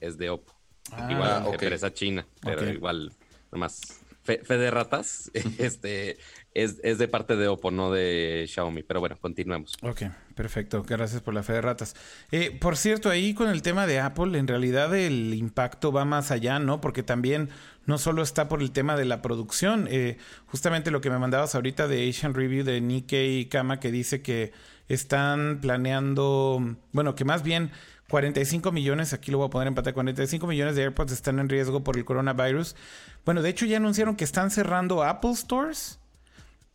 es de Oppo. Ah, igual okay. Empresa china, pero okay. Igual nomás fe, fe de ratas este es, es de parte de Oppo, no de Xiaomi, pero bueno, continuemos. Ok, perfecto, gracias por la fe de ratas. eh, por cierto, ahí con el tema de Apple, en realidad el impacto va más allá, ¿no? Porque también no solo está por el tema de la producción, eh, justamente lo que me mandabas ahorita de Asian Review de Nikkei y Cama, que dice que están planeando, bueno, que más bien cuarenta y cinco millones, aquí lo voy a poner en pata, cuarenta y cinco millones de AirPods están en riesgo por el coronavirus. Bueno, de hecho ya anunciaron que están cerrando Apple Stores.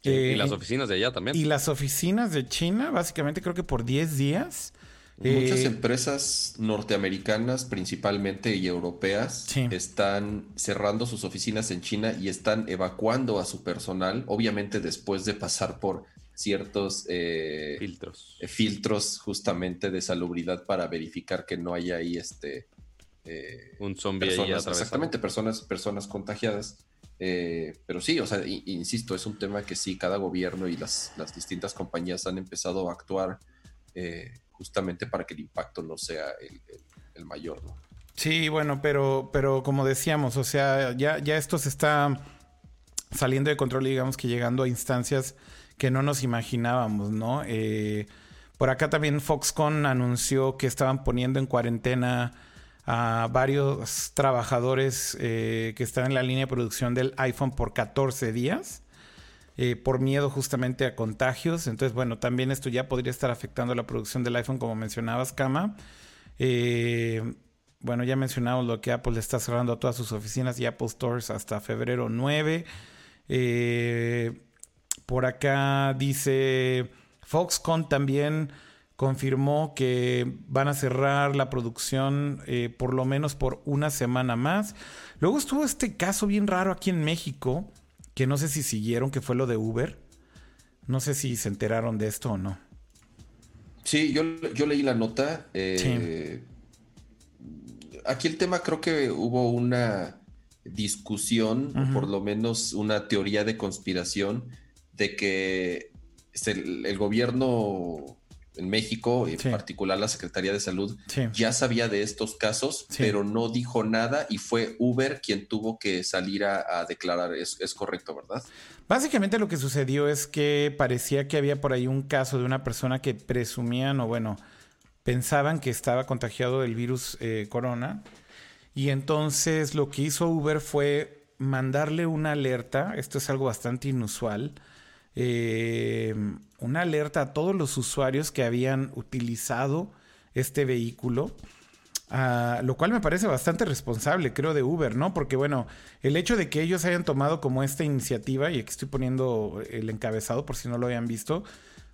Sí, eh, y las oficinas de allá también. Y las oficinas de China, básicamente creo que por diez días. Muchas eh, empresas norteamericanas principalmente y europeas sí. están cerrando sus oficinas en China y están evacuando a su personal, obviamente después de pasar por ciertos eh, filtros. Eh, filtros justamente de salubridad para verificar que no haya ahí este eh, un zombie personas, ahí exactamente, personas, personas contagiadas. Eh, pero sí, o sea, i- insisto, es un tema que sí, cada gobierno y las, las distintas compañías han empezado a actuar eh, justamente para que el impacto no sea el, el, el mayor, ¿no? Sí, bueno, pero, pero como decíamos, o sea, ya, ya esto se está saliendo de control y digamos que llegando a instancias que no nos imaginábamos, ¿no? Eh, por acá también Foxconn anunció que estaban poniendo en cuarentena a varios trabajadores eh, que están en la línea de producción del iPhone por catorce días eh, por miedo justamente a contagios. Entonces, bueno, también esto ya podría estar afectando la producción del iPhone, como mencionabas, Kama. Eh, bueno, ya mencionamos lo que Apple está cerrando a todas sus oficinas y Apple Stores hasta febrero nueve. Eh... Por acá dice Foxconn también confirmó que van a cerrar la producción eh, por lo menos por una semana más. Luego estuvo este caso bien raro aquí en México, que no sé si siguieron, que fue lo de Uber. No sé si se enteraron de esto o no. Sí, yo, yo leí la nota. Eh, sí. Aquí el tema, creo que hubo una discusión, uh-huh. o por lo menos una teoría de conspiración, de que el, el gobierno en México, en sí. particular la Secretaría de Salud, sí. ya sabía de estos casos, sí. pero no dijo nada y fue Uber quien tuvo que salir a, a declarar. Es, es correcto, ¿verdad? Básicamente lo que sucedió es que parecía que había por ahí un caso de una persona que presumían o bueno, pensaban que estaba contagiado del virus eh, corona, y entonces lo que hizo Uber fue mandarle una alerta, esto es algo bastante inusual, Eh, una alerta a todos los usuarios que habían utilizado este vehículo, uh, lo cual me parece bastante responsable, creo, de Uber, ¿no? Porque, bueno, el hecho de que ellos hayan tomado como esta iniciativa, y aquí estoy poniendo el encabezado por si no lo habían visto,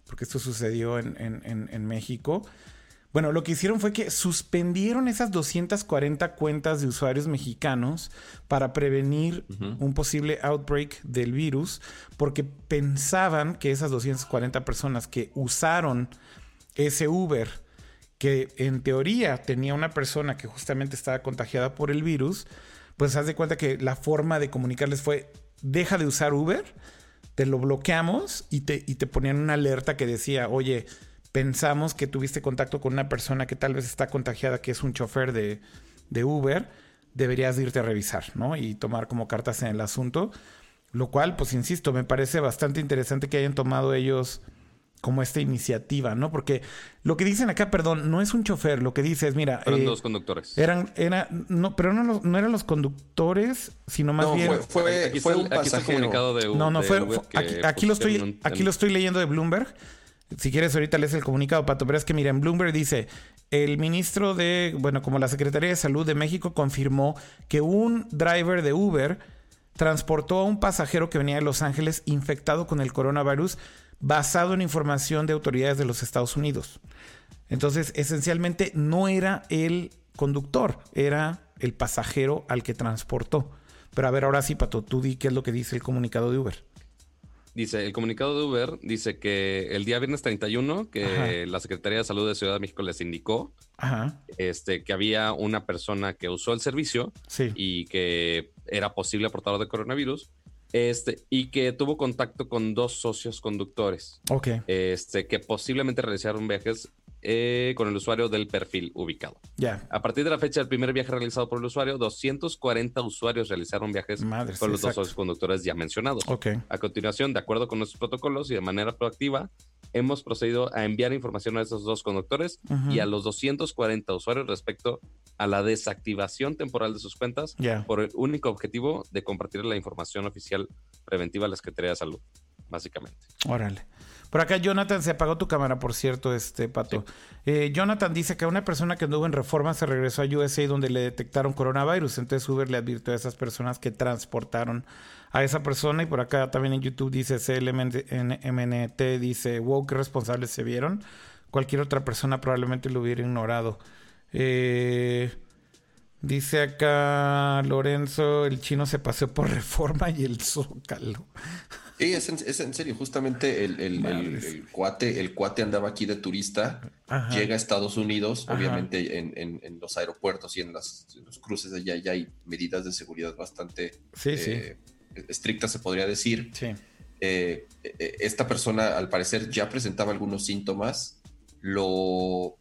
porque esto sucedió en, en, en, en México. Bueno, lo que hicieron fue que suspendieron esas doscientas cuarenta cuentas de usuarios mexicanos para prevenir uh-huh. un posible outbreak del virus, porque pensaban que esas doscientas cuarenta personas que usaron ese Uber, que en teoría tenía una persona que justamente estaba contagiada por el virus, pues haz de cuenta que la forma de comunicarles fue: deja de usar Uber, te lo bloqueamos, y te, y te ponían una alerta que decía: oye, pensamos que tuviste contacto con una persona que tal vez está contagiada, que es un chofer de, de Uber, deberías irte a revisar, ¿no? Y tomar como cartas en el asunto. Lo cual, pues insisto, me parece bastante interesante que hayan tomado ellos como esta iniciativa, ¿no? Porque lo que dicen acá, perdón, no es un chofer. Lo que dice es, mira... Eran eh, dos conductores. Eran, era, no, pero no, no eran los conductores, sino más no, bien... No, fue, fue, aquí fue está, un pasajero. Aquí está el comunicado de Uber. No, no, fue... fue aquí, aquí, lo estoy, un, aquí lo estoy leyendo de Bloomberg. Si quieres, ahorita lees el comunicado, Pato. Pero es que, mira, en Bloomberg dice... El ministro de... Bueno, como la Secretaría de Salud de México confirmó que un driver de Uber transportó a un pasajero que venía de Los Ángeles infectado con el coronavirus... basado en información de autoridades de los Estados Unidos. Entonces, esencialmente no era el conductor, era el pasajero al que transportó. Pero a ver, ahora sí, Pato, tú di qué es lo que dice el comunicado de Uber. Dice, el comunicado de Uber dice que el día viernes treinta y uno, que Ajá. la Secretaría de Salud de Ciudad de México les indicó Ajá. este, que había una persona que usó el servicio sí. y que era posible portador de coronavirus. Este, y que tuvo contacto con dos socios conductores. Okay. Este, que posiblemente realizaron viajes eh, con el usuario del perfil ubicado. Ya. Yeah. A partir de la fecha del primer viaje realizado por el usuario, doscientos cuarenta usuarios realizaron viajes Madre, con sí, los exacto. dos socios conductores ya mencionados. Okay. A continuación, de acuerdo con nuestros protocolos y de manera proactiva, hemos procedido a enviar información a esos dos conductores uh-huh. y a los doscientos cuarenta usuarios respecto a la desactivación temporal de sus cuentas yeah. por el único objetivo de compartir la información oficial preventiva a la Secretaría de Salud, básicamente. Órale. Por acá, Jonathan, se apagó tu cámara, por cierto, este Pato. Sí. Eh, Jonathan dice que una persona que anduvo en Reforma se regresó a U S A donde le detectaron coronavirus. Entonces Uber le advirtió a esas personas que transportaron a esa persona. Y por acá también en YouTube dice C L M N T, dice, wow, qué responsables se vieron. Cualquier otra persona probablemente lo hubiera ignorado. Eh, dice acá Lorenzo, el chino se paseó por Reforma y el Zócalo. Sí, es en, es en serio, justamente el, el, el, el, cuate, el cuate andaba aquí de turista, Ajá. llega a Estados Unidos, Ajá. obviamente en, en, en los aeropuertos y en, las, en los cruces allá ya hay medidas de seguridad bastante sí, eh, sí. estrictas, se podría decir. Sí. Eh, esta persona al parecer ya presentaba algunos síntomas, lo...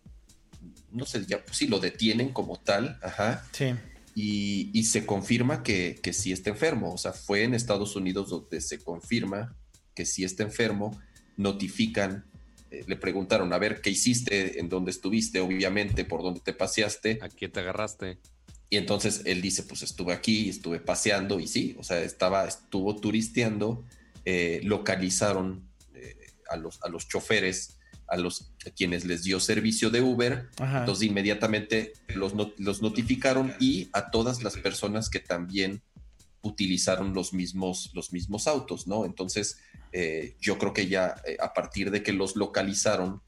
no sé, ya pues sí, lo detienen como tal, Ajá. sí. Y, y se confirma que, que sí está enfermo. O sea, fue en Estados Unidos donde se confirma que sí está enfermo. Notifican, eh, le preguntaron, a ver, ¿qué hiciste? ¿En dónde estuviste? Obviamente, ¿por dónde te paseaste? ¿A qué te agarraste? Y entonces él dice, pues estuve aquí, estuve paseando. Y sí, o sea, estaba, estuvo turisteando. Eh, localizaron eh, a, los, a los choferes, a los a quienes les dio servicio de Uber. Ajá. Entonces inmediatamente los, not- los notificaron y a todas las personas que también utilizaron los mismos, los mismos autos, ¿no? Entonces eh, yo creo que ya eh, a partir de que los localizaron,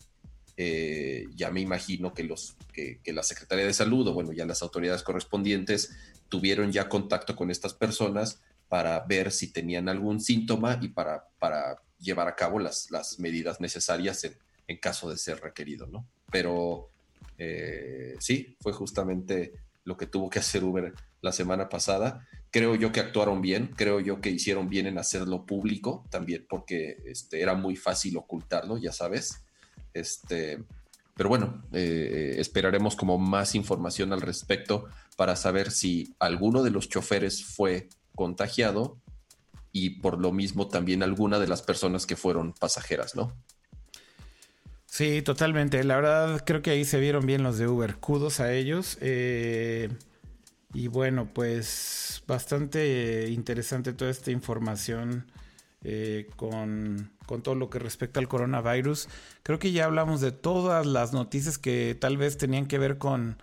eh, ya me imagino que, los, que, que la Secretaría de Salud o bueno, ya las autoridades correspondientes tuvieron ya contacto con estas personas para ver si tenían algún síntoma y para, para llevar a cabo las, las medidas necesarias en en caso de ser requerido, ¿no? Pero eh, sí, fue justamente lo que tuvo que hacer Uber la semana pasada. Creo yo que actuaron bien, creo yo que hicieron bien en hacerlo público también, porque este, era muy fácil ocultarlo, ya sabes. Este, pero bueno, eh, esperaremos como más información al respecto para saber si alguno de los choferes fue contagiado y por lo mismo también alguna de las personas que fueron pasajeras, ¿no? Sí, totalmente. La verdad, creo que ahí se vieron bien los de Uber. Kudos a ellos. Eh, y bueno, pues bastante interesante toda esta información eh, con, con todo lo que respecta al coronavirus. Creo que ya hablamos de todas las noticias que tal vez tenían que ver con...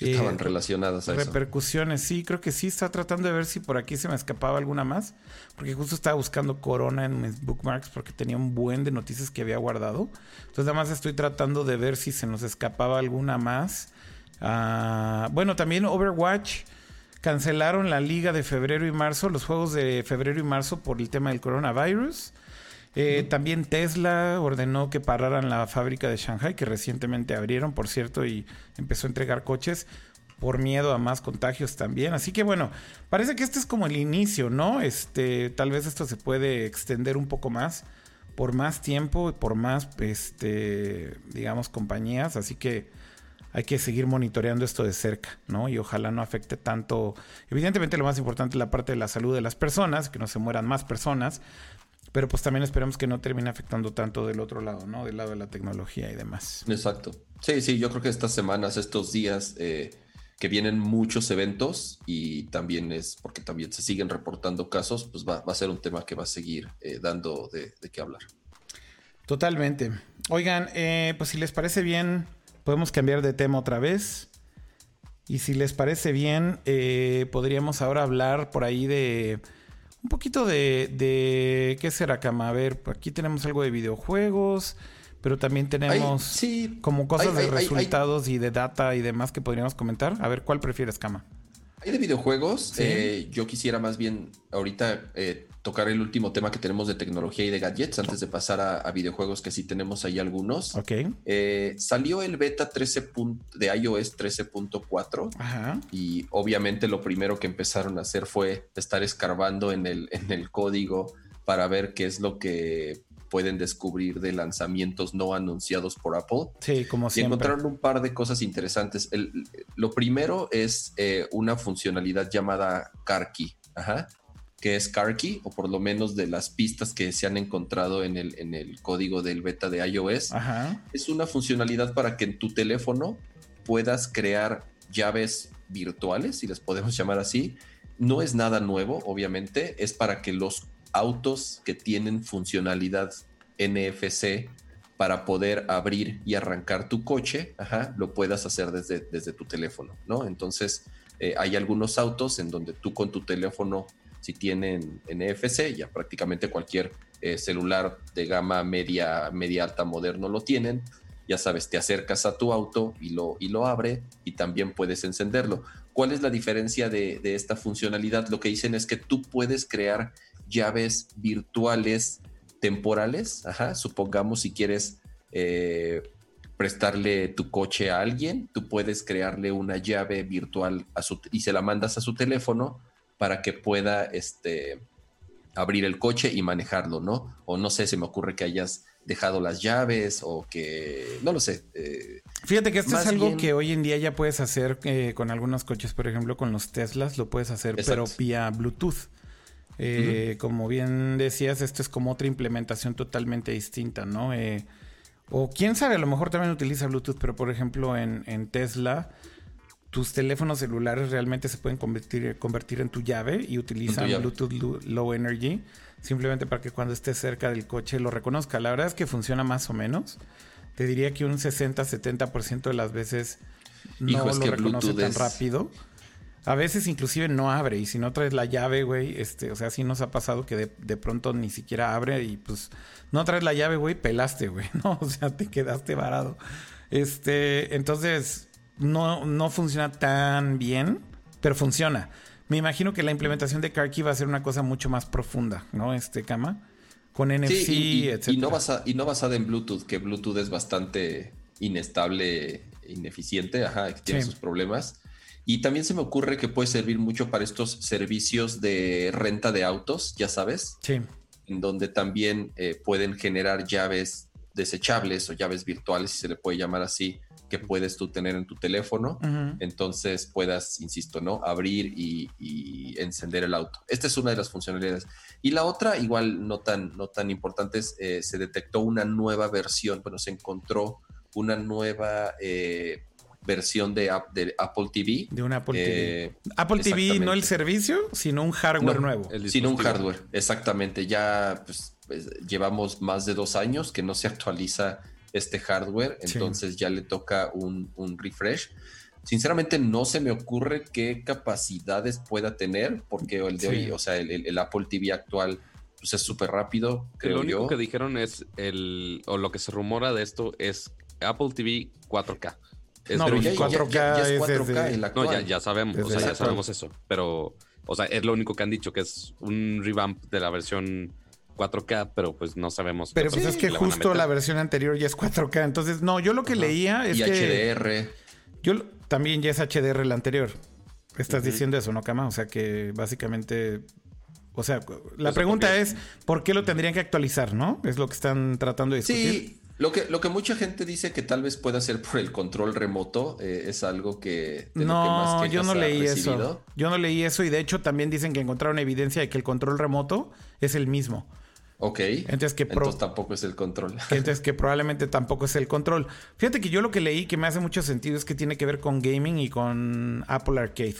Eh, Estaban relacionadas a repercusiones. Eso. Sí, creo que sí. Estaba tratando de ver si por aquí se me escapaba alguna más. Porque justo estaba buscando corona en mis bookmarks porque tenía un buen de noticias que había guardado. Entonces, además estoy tratando de ver si se nos escapaba alguna más. Uh, bueno, también Overwatch. Cancelaron la liga de febrero y marzo, los juegos de febrero y marzo por el tema del coronavirus. Eh, uh-huh. También Tesla ordenó que pararan la fábrica de Shanghai, que recientemente abrieron, por cierto, y empezó a entregar coches por miedo a más contagios también. Así que bueno, parece que este es como el inicio, ¿no? Este, tal vez esto se puede extender un poco más, por más tiempo y por más, este, digamos, compañías. Así que hay que seguir monitoreando esto de cerca, ¿no? Y ojalá no afecte tanto. Evidentemente lo más importante es la parte de la salud de las personas, que no se mueran más personas. Pero pues también esperemos que no termine afectando tanto del otro lado, ¿no? Del lado de la tecnología y demás. Exacto. Sí, sí, yo creo que estas semanas, estos días, eh, que vienen muchos eventos y también es porque también se siguen reportando casos, pues va, va a ser un tema que va a seguir eh, dando de, de qué hablar. Totalmente. Oigan, eh, pues si les parece bien, podemos cambiar de tema otra vez. Y si les parece bien, eh, podríamos ahora hablar por ahí de... Un poquito de, de... ¿Qué será, Cama? A ver, aquí tenemos algo de videojuegos, pero también tenemos ay, sí, como cosas ay, de ay, resultados ay, y de data y demás que podríamos comentar. A ver, ¿cuál prefieres, Cama? Hay de videojuegos. ¿Sí? Eh, yo quisiera más bien ahorita eh, tocar el último tema que tenemos de tecnología y de gadgets antes de pasar a, a videojuegos, que sí tenemos ahí algunos. Ok. Eh, salió el beta trece de iOS trece punto cuatro. Ajá. Y obviamente lo primero que empezaron a hacer fue estar escarbando en el, en el código para ver qué es lo que pueden descubrir de lanzamientos no anunciados por Apple. Sí, como siempre. Y encontraron un par de cosas interesantes. El, lo primero es eh, una funcionalidad llamada Car Key. Ajá. Que es Car Key, o por lo menos de las pistas que se han encontrado en el, en el código del beta de iOS. Ajá. Es una funcionalidad para que en tu teléfono puedas crear llaves virtuales, si les podemos llamar así. No es nada nuevo, obviamente. Es para que los autos que tienen funcionalidad N F C para poder abrir y arrancar tu coche, ajá, lo puedas hacer desde, desde tu teléfono, ¿no? Entonces, eh, hay algunos autos en donde tú con tu teléfono, si tienen N F C, ya prácticamente cualquier eh, celular de gama media, media alta moderno lo tienen, ya sabes, te acercas a tu auto y lo, y lo abre y también puedes encenderlo. ¿Cuál es la diferencia de, de esta funcionalidad? Lo que dicen es que tú puedes crear llaves virtuales temporales. Ajá. Supongamos si quieres eh, prestarle tu coche a alguien, tú puedes crearle una llave virtual a su, y se la mandas a su teléfono para que pueda este, abrir el coche y manejarlo, ¿no? O no sé, se me ocurre que hayas dejado las llaves o que... No lo sé. Eh, Fíjate que esto es algo bien... que hoy en día ya puedes hacer eh, con algunos coches, por ejemplo, con los Teslas, lo puedes hacer, exacto, pero vía Bluetooth. Eh, uh-huh. Como bien decías, esto es como otra implementación totalmente distinta, ¿no? Eh, o quién sabe, a lo mejor también utiliza Bluetooth, pero por ejemplo en, en Tesla, tus teléfonos celulares realmente se pueden convertir, convertir en tu llave y utilizan llave. Bluetooth Low Energy, simplemente para que cuando estés cerca del coche lo reconozca. La verdad es que funciona más o menos. Te diría que un sesenta a setenta por ciento de las veces no Hijo, es lo que reconoce Bluetooth tan es... rápido. A veces inclusive no abre, y si no traes la llave, güey, este, o sea, sí nos ha pasado que de, de pronto ni siquiera abre y pues no traes la llave, güey, pelaste, güey, ¿no? O sea, te quedaste varado. Este, entonces no, no funciona tan bien, pero funciona. Me imagino que la implementación de Car Key va a ser una cosa mucho más profunda, ¿no? Este, Cama, con N F C, sí, etcétera. Y no basa, y no basada en Bluetooth, que Bluetooth es bastante inestable, ineficiente, ajá, que tiene sí. sus problemas. Y también se me ocurre que puede servir mucho para estos servicios de renta de autos, ya sabes. Sí. En donde también eh, pueden generar llaves desechables o llaves virtuales, si se le puede llamar así, que puedes tú tener en tu teléfono. Uh-huh. Entonces puedas, insisto, ¿no? Abrir y, y encender el auto. Esta es una de las funcionalidades. Y la otra, igual no tan, no tan importante, es, eh, se detectó una nueva versión, bueno, se encontró una nueva... Eh, versión de, app, de Apple T V. De un Apple eh, T V. Apple T V, no el servicio, sino un hardware no, nuevo. Sino un hardware, exactamente. Ya pues, pues, llevamos más de dos años que no se actualiza este hardware, entonces sí. ya le toca un, un refresh. Sinceramente no se me ocurre qué capacidades pueda tener, porque el de sí. hoy, o sea, el, el, el Apple T V actual pues, es súper rápido, creo yo. Lo único yo. que dijeron es, el o lo que se rumora de esto es Apple T V cuatro K. Es no, pero ya, cuatro K ya, ya es cuatro K el actual. No, ya, ya sabemos, o sea, ya sabemos eso. Pero, o sea, es lo único que han dicho, que es un revamp de la versión cuatro K, pero pues no sabemos. Pero pues es que justo la versión anterior ya es cuatro K. Entonces, no, yo lo que leía es que... Y H D R. Yo, también ya es H D R el anterior. Estás uh-huh. diciendo eso, ¿no, Cama? O sea que básicamente... O sea, la eso pregunta conviene. Es ¿por qué lo tendrían que actualizar, no? Es lo que están tratando de discutir. Sí, lo que, lo que mucha gente dice que tal vez pueda ser por el control remoto, eh, es algo que... De no, lo que más que yo no leí recibido. eso. Yo no leí eso y de hecho también dicen que encontraron evidencia de que el control remoto es el mismo. Ok, entonces, que pro- entonces tampoco es el control. Que entonces que probablemente tampoco es el control. Fíjate que yo lo que leí que me hace mucho sentido es que tiene que ver con gaming y con Apple Arcade.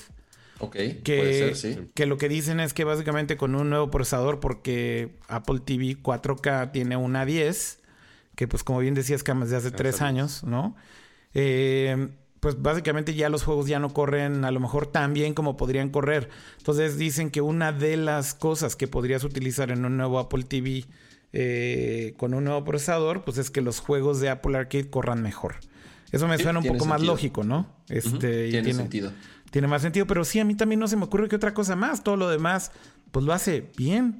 Ok, que, puede ser, sí. Que lo que dicen es que básicamente con un nuevo procesador, porque Apple T V cuatro K tiene una diez, que pues como bien decías, Camas, de hace tres años, ¿no? Eh, pues básicamente ya los juegos ya no corren a lo mejor tan bien como podrían correr. Entonces dicen que una de las cosas que podrías utilizar en un nuevo Apple T V eh, con un nuevo procesador, pues es que los juegos de Apple Arcade corran mejor. Eso me suena sí, un poco sentido. más lógico, ¿no? Este, uh-huh. tiene, tiene sentido. Tiene más sentido, pero sí, a mí también no se me ocurre que otra cosa más. Todo lo demás, pues lo hace bien.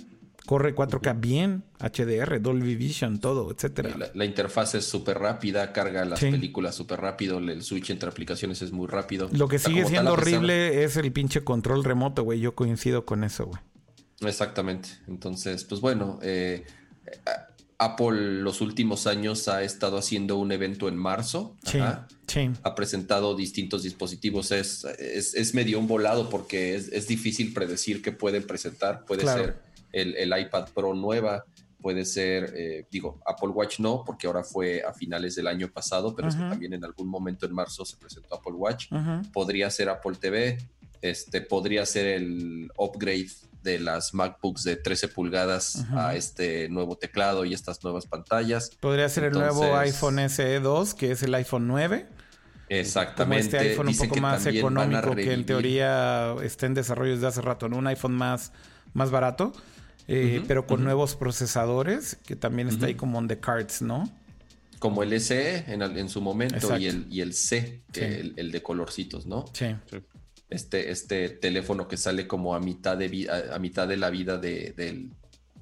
Corre cuatro K bien, H D R, Dolby Vision, todo, etcétera. La, la interfaz es súper rápida, carga las sí. películas súper rápido, el switch entre aplicaciones es muy rápido. Lo que Está sigue siendo horrible es el pinche control remoto, güey. Yo coincido con eso, güey. Exactamente. Entonces, pues bueno, eh, Apple los últimos años ha estado haciendo un evento en marzo. Sí, ajá. sí. Ha presentado distintos dispositivos. Es, es, es medio un volado porque es, es difícil predecir qué pueden presentar. Puede claro. ser... El, el iPad Pro nueva, puede ser, eh, digo, Apple Watch no, porque ahora fue a finales del año pasado, pero uh-huh. es que también en algún momento en marzo se presentó Apple Watch. Uh-huh. Podría ser Apple T V, este, podría ser el upgrade de las MacBooks de trece pulgadas uh-huh. a este nuevo teclado y estas nuevas pantallas. Podría ser Entonces, el nuevo iPhone S E dos, que es el iPhone nueve. Exactamente. Como este iPhone Dicen un poco más económico, que en teoría está en desarrollo desde hace rato, ¿no? Un iPhone más, más barato. Eh, uh-huh, pero con uh-huh. nuevos procesadores, que también está uh-huh. ahí como on the cards, ¿no? Como el S E en, el, en su momento. Exacto. y el y el C, que sí. el, el de colorcitos, ¿no? Sí. Este, este teléfono que sale como a mitad de vi- a, a mitad de la vida de, del,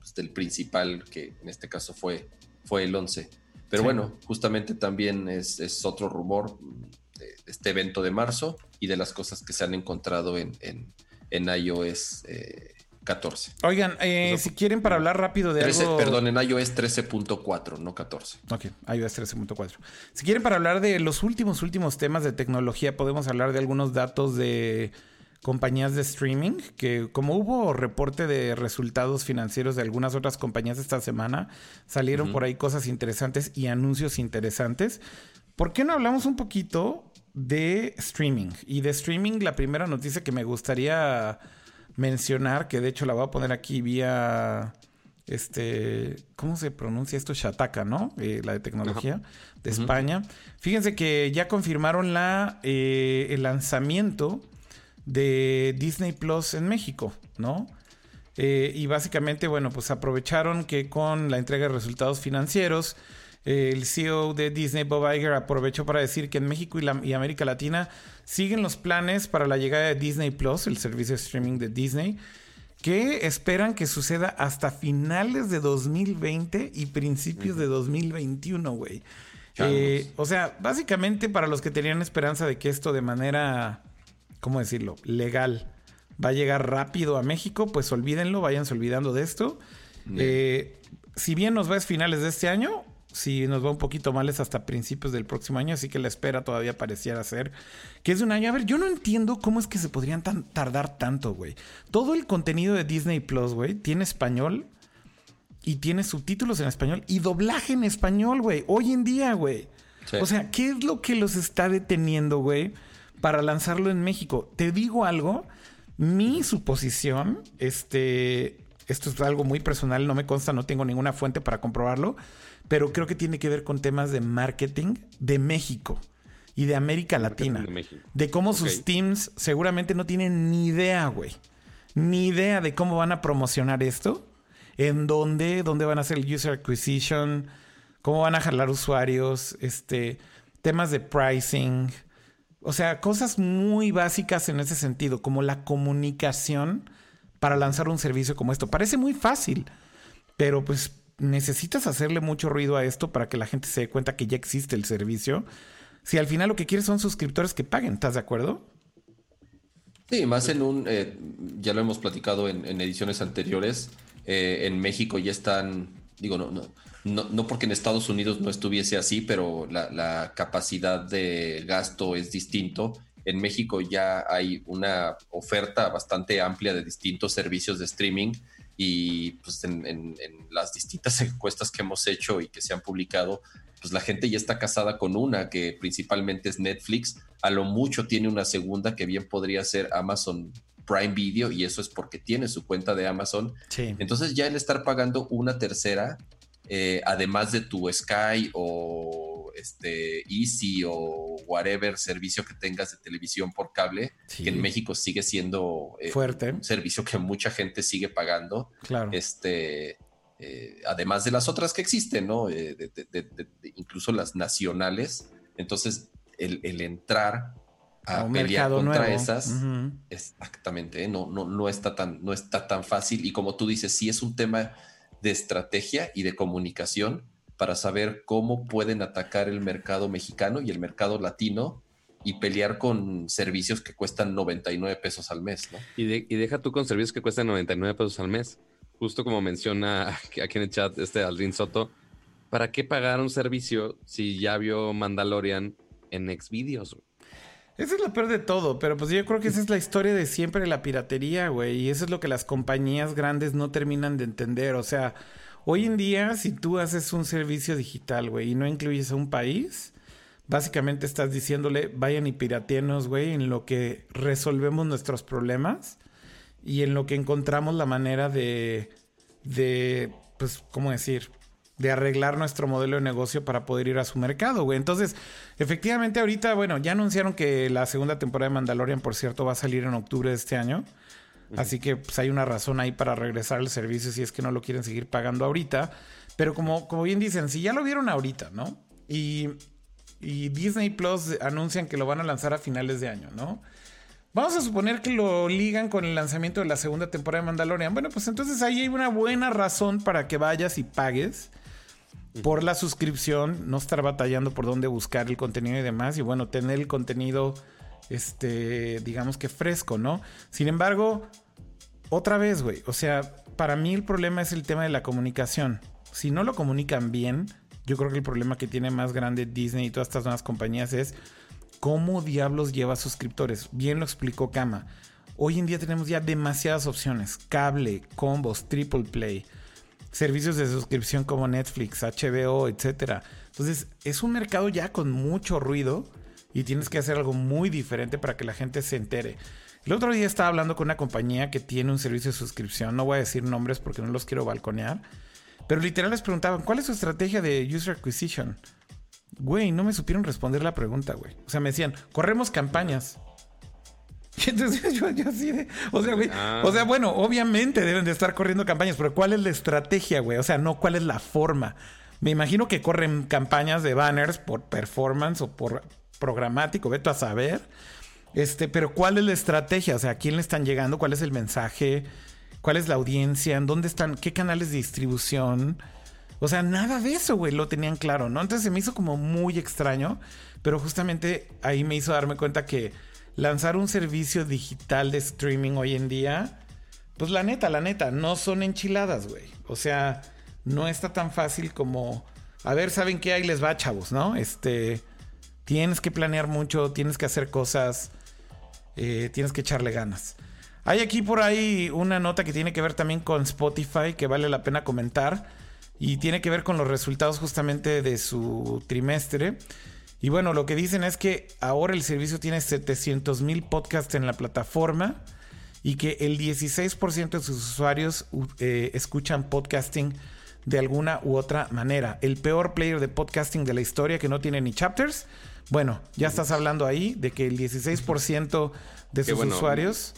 pues, del principal, que en este caso fue, fue el once. Pero sí. bueno, justamente también es, es otro rumor de este evento de marzo y de las cosas que se han encontrado en, en, en iOS eh, catorce. Oigan, eh, si quieren para hablar rápido de trece, algo... Perdón, en iOS trece punto cuatro, no catorce. Ok, iOS trece punto cuatro. Si quieren para hablar de los últimos, últimos temas de tecnología, podemos hablar de algunos datos de compañías de streaming, que como hubo reporte de resultados financieros de algunas otras compañías esta semana, salieron uh-huh. por ahí cosas interesantes y anuncios interesantes. ¿Por qué no hablamos un poquito de streaming? Y de streaming, la primera noticia que me gustaría... mencionar, que de hecho la voy a poner aquí vía este, ¿cómo se pronuncia esto? Shataka, ¿no? Eh, la de tecnología Ajá. de uh-huh. España. Fíjense que ya confirmaron la eh, el lanzamiento de Disney Plus en México, ¿no? Eh, y básicamente, bueno, pues aprovecharon que con la entrega de resultados financieros el C E O de Disney, Bob Iger, aprovechó para decir que en México y, la, y América Latina siguen los planes para la llegada de Disney Plus, el servicio de streaming de Disney, que esperan que suceda hasta finales de dos mil veinte y principios de dos mil veintiuno, güey. Eh, o sea, básicamente para los que tenían esperanza de que esto de manera, ¿cómo decirlo?, legal va a llegar rápido a México, pues olvídenlo, váyanse olvidando de esto. Yeah. Eh, si bien nos va a finales de este año... Si nos va un poquito mal es hasta principios del próximo año, así que la espera todavía pareciera ser que es de un año. A ver, yo no entiendo cómo es que se podrían tan, tardar tanto, güey. Todo el contenido de Disney Plus, güey, tiene español y tiene subtítulos en español y doblaje en español, güey. Hoy en día, güey. Sí. O sea, ¿qué es lo que los está deteniendo, güey, para lanzarlo en México? Te digo algo, mi suposición, este, esto es algo muy personal, no me consta, no tengo ninguna fuente para comprobarlo, pero creo que tiene que ver con temas de marketing de México y de América Latina. De, de cómo okay. sus teams seguramente no tienen ni idea, güey. Ni idea de cómo van a promocionar esto. En dónde, dónde van a hacer el user acquisition. Cómo van a jalar usuarios. Este, temas de pricing. O sea, cosas muy básicas en ese sentido. Como la comunicación para lanzar un servicio como esto. Parece muy fácil, pero pues... necesitas hacerle mucho ruido a esto para que la gente se dé cuenta que ya existe el servicio. si al final lo que quieres son suscriptores que paguen, ¿estás de acuerdo? Sí, más en un, eh, ya lo hemos platicado en, en ediciones anteriores, eh, en México ya están, digo, no, no, no, no porque en Estados Unidos no estuviese así, pero la, la capacidad de gasto es distinto. En México ya hay una oferta bastante amplia de distintos servicios de streaming y pues en, en, en las distintas encuestas que hemos hecho y que se han publicado, pues la gente ya está casada con una que principalmente es Netflix. A lo mucho tiene una segunda que bien podría ser Amazon Prime Video, y eso es porque tiene su cuenta de Amazon. Sí. Entonces ya el estar pagando una tercera, eh, además de tu Sky o este Easy o whatever servicio que tengas de televisión por cable, sí, que en México sigue siendo eh, fuerte, un servicio que mucha gente sigue pagando, claro, este eh, además de las otras que existen, ¿no? Eh, de, de, de, de, de, incluso las nacionales. Entonces el, el entrar a, a un pelear contra nuevo, esas, uh-huh, exactamente, ¿eh? no, no, no está tan, no está tan fácil, y como tú dices, sí es un tema de estrategia y de comunicación para saber cómo pueden atacar el mercado mexicano y el mercado latino y pelear con servicios que cuestan noventa y nueve pesos al mes, ¿no? Y, de, y deja tú con servicios que cuestan noventa y nueve pesos al mes. Justo como menciona aquí en el chat este Aldrin Soto, ¿para qué pagar un servicio si ya vio Mandalorian en Xvideos? Esa es la peor de todo, pero pues yo creo que esa es la historia de siempre de la piratería, güey. Y eso es lo que las compañías grandes no terminan de entender, o sea... Hoy en día, si tú haces un servicio digital, güey, y no incluyes a un país, básicamente estás diciéndole, vayan y piratenos, güey, en lo que resolvemos nuestros problemas y en lo que encontramos la manera de, de, pues, ¿cómo decir? De arreglar nuestro modelo de negocio para poder ir a su mercado, güey. Entonces, efectivamente, ahorita, bueno, ya anunciaron que la segunda temporada de Mandalorian, por cierto, va a salir en octubre de este año. Así que pues hay una razón ahí para regresar al servicio si es que no lo quieren seguir pagando ahorita. Pero como, como bien dicen, si ya lo vieron ahorita, ¿no? Y, y Disney Plus anuncian que lo van a lanzar a finales de año, ¿no? Vamos a suponer que lo ligan con el lanzamiento de la segunda temporada de Mandalorian. Bueno, pues entonces ahí hay una buena razón para que vayas y pagues por la suscripción, no estar batallando por dónde buscar el contenido y demás. Y bueno, tener el contenido, este, digamos que fresco, ¿no? Sin embargo... Otra vez, güey. O sea, para mí el problema es el tema de la comunicación. Si no lo comunican bien, yo creo que el problema que tiene más grande Disney y todas estas nuevas compañías es cómo diablos lleva suscriptores. Bien lo explicó Cama. Hoy en día tenemos ya demasiadas opciones. Cable, combos, triple play, servicios de suscripción como Netflix, H B O, etcétera. Entonces, es un mercado ya con mucho ruido y tienes que hacer algo muy diferente para que la gente se entere. El otro día estaba hablando con una compañía que tiene un servicio de suscripción. No voy a decir nombres porque no los quiero balconear. Pero literal les preguntaban, ¿cuál es su estrategia de user acquisition? Güey, no me supieron responder la pregunta, güey. O sea, me decían, corremos campañas. Y entonces yo, yo así de... O sea, güey, ah. o sea, bueno, obviamente deben de estar corriendo campañas. Pero ¿cuál es la estrategia, güey? O sea, no, ¿cuál es la forma? Me imagino que corren campañas de banners por performance o por programático. Vete a saber... Este, pero ¿cuál es la estrategia? O sea, ¿a quién le están llegando? ¿Cuál es el mensaje? ¿Cuál es la audiencia? ¿En dónde están? ¿Qué canales de distribución? O sea, nada de eso, güey, lo tenían claro, ¿no? Entonces se me hizo como muy extraño, pero justamente ahí me hizo darme cuenta que lanzar un servicio digital de streaming hoy en día, pues la neta, la neta, no son enchiladas, güey. O sea, no está tan fácil como, a ver, ¿saben qué? Ahí les va, chavos, ¿no? Este, tienes que planear mucho, tienes que hacer cosas... Eh, tienes que echarle ganas. Hay aquí por ahí una nota que tiene que ver también con Spotify, que vale la pena comentar, y tiene que ver con los resultados justamente de su trimestre. Y bueno, lo que dicen es que ahora el servicio tiene setecientos mil podcasts en la plataforma y que el dieciséis por ciento de sus usuarios eh, escuchan podcasting de alguna u otra manera. El peor player de podcasting de la historia, que no tiene ni chapters. Bueno, ya estás hablando ahí de que el dieciséis por ciento de sus bueno, usuarios...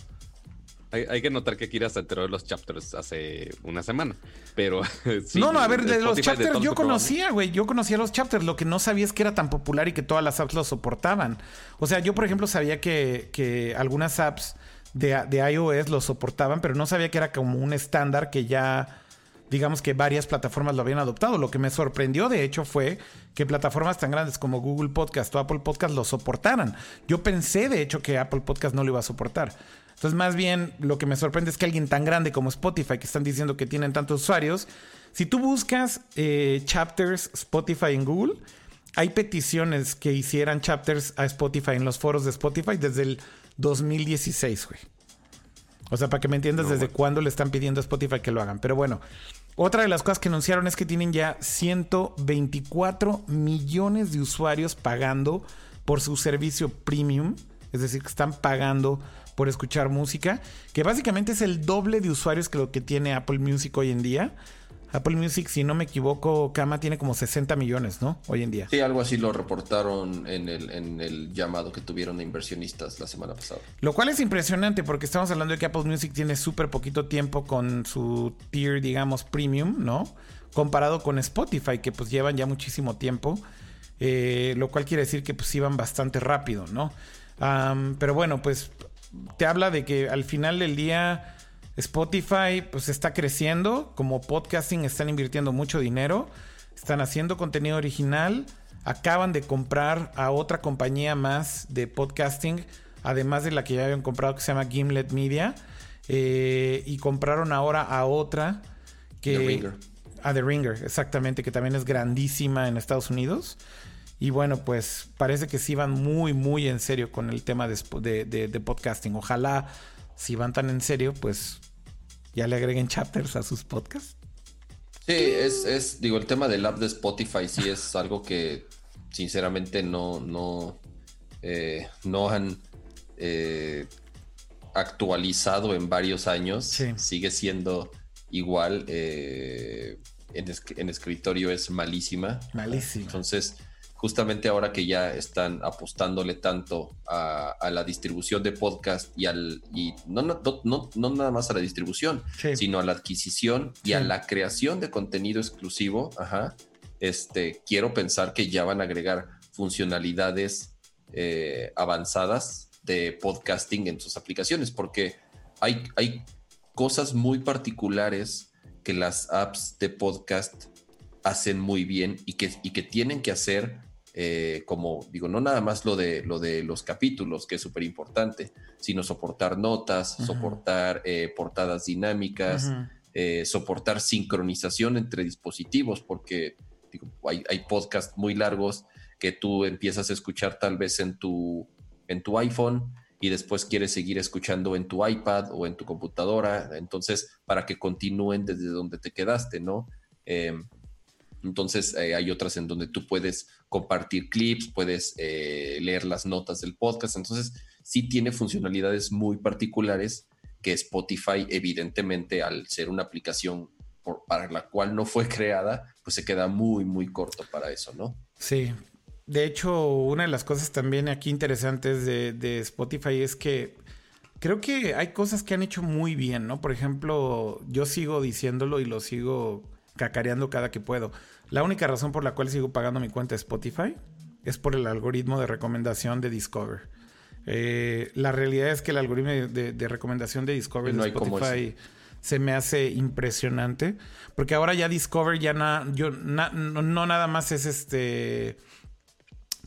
Hay, hay que notar que Akira se enteró de los chapters hace una semana, pero... sí, no, no, a ver, de los chapters yo conocía, güey. Yo conocía los chapters. Lo que no sabía es que era tan popular y que todas las apps lo soportaban. O sea, yo, por ejemplo, sabía que, que algunas apps de, de iOS lo soportaban, pero no sabía que era como un estándar que ya... digamos que varias plataformas lo habían adoptado. Lo que me sorprendió, de hecho, fue que plataformas tan grandes como Google Podcast o Apple Podcast lo soportaran. Yo pensé, de hecho, que Apple Podcast no lo iba a soportar. Entonces, más bien, lo que me sorprende es que alguien tan grande como Spotify, que están diciendo que tienen tantos usuarios, si tú buscas eh, chapters Spotify en Google, hay peticiones que hicieran chapters a Spotify en los foros de Spotify desde el dos mil dieciséis, güey. O sea, para que me entiendas no, desde bueno. cuándo le están pidiendo a Spotify que lo hagan. Pero bueno, otra de las cosas que anunciaron es que tienen ya ciento veinticuatro millones de usuarios pagando por su servicio premium. Es decir, que están pagando por escuchar música, que básicamente es el doble de usuarios que lo que tiene Apple Music hoy en día. Apple Music, si no me equivoco, Cama, tiene como sesenta millones, ¿no? Hoy en día. Sí, algo así lo reportaron en el, en el llamado que tuvieron de inversionistas la semana pasada. Lo cual es impresionante porque estamos hablando de que Apple Music tiene súper poquito tiempo con su tier, digamos, premium, ¿no? Comparado con Spotify, que pues llevan ya muchísimo tiempo. Eh, lo cual quiere decir que pues iban bastante rápido, ¿no? Um, pero bueno, pues te habla de que al final del día Spotify pues está creciendo, como podcasting están invirtiendo mucho dinero, están haciendo contenido original, acaban de comprar a otra compañía más de podcasting, además de la que ya habían comprado que se llama Gimlet Media, eh, y compraron ahora a otra que... The Ringer. A The Ringer, exactamente, que también es grandísima en Estados Unidos. Y bueno, pues parece que sí van muy, muy en serio con el tema de, de, de, de podcasting. Ojalá, si van tan en serio, pues ya le agreguen chapters a sus podcasts. Sí, es, es digo, el tema del app de Spotify sí es algo que sinceramente no, no, eh, no han eh, actualizado en varios años. Sí. Sigue siendo igual. Eh, en, en escritorio es malísima. Malísima. Entonces... justamente ahora que ya están apostándole tanto a, a la distribución de podcast y al y no, no, no, no nada más a la distribución, sí, sino a la adquisición y sí, a la creación de contenido exclusivo, ajá, este, quiero pensar que ya van a agregar funcionalidades eh, avanzadas de podcasting en sus aplicaciones, porque hay, hay cosas muy particulares que las apps de podcast hacen muy bien y que, y que tienen que hacer. Eh, como digo, no nada más lo de, lo de los capítulos, que es súper importante, sino soportar notas, uh-huh, soportar eh, portadas dinámicas, uh-huh, eh, soportar sincronización entre dispositivos, porque digo, hay, hay podcasts muy largos que tú empiezas a escuchar tal vez en tu, en tu iPhone y después quieres seguir escuchando en tu iPad o en tu computadora, entonces para que continúen desde donde te quedaste, ¿no? Eh, Entonces eh, hay otras en donde tú puedes compartir clips, puedes eh, leer las notas del podcast. Entonces sí tiene funcionalidades muy particulares que Spotify, evidentemente, al ser una aplicación por, para la cual no fue creada, pues se queda muy, muy corto para eso, ¿no? Sí. De hecho, una de las cosas también aquí interesantes de, de Spotify es que creo que hay cosas que han hecho muy bien, ¿no? Por ejemplo, yo sigo diciéndolo y lo sigo... cacareando cada que puedo. La única razón por la cual sigo pagando mi cuenta de Spotify es por el algoritmo de recomendación de Discover. Eh, la realidad es que el algoritmo de, de recomendación de Discover no de Spotify se me hace impresionante, porque ahora ya Discover ya na, yo, na, no, no nada más es este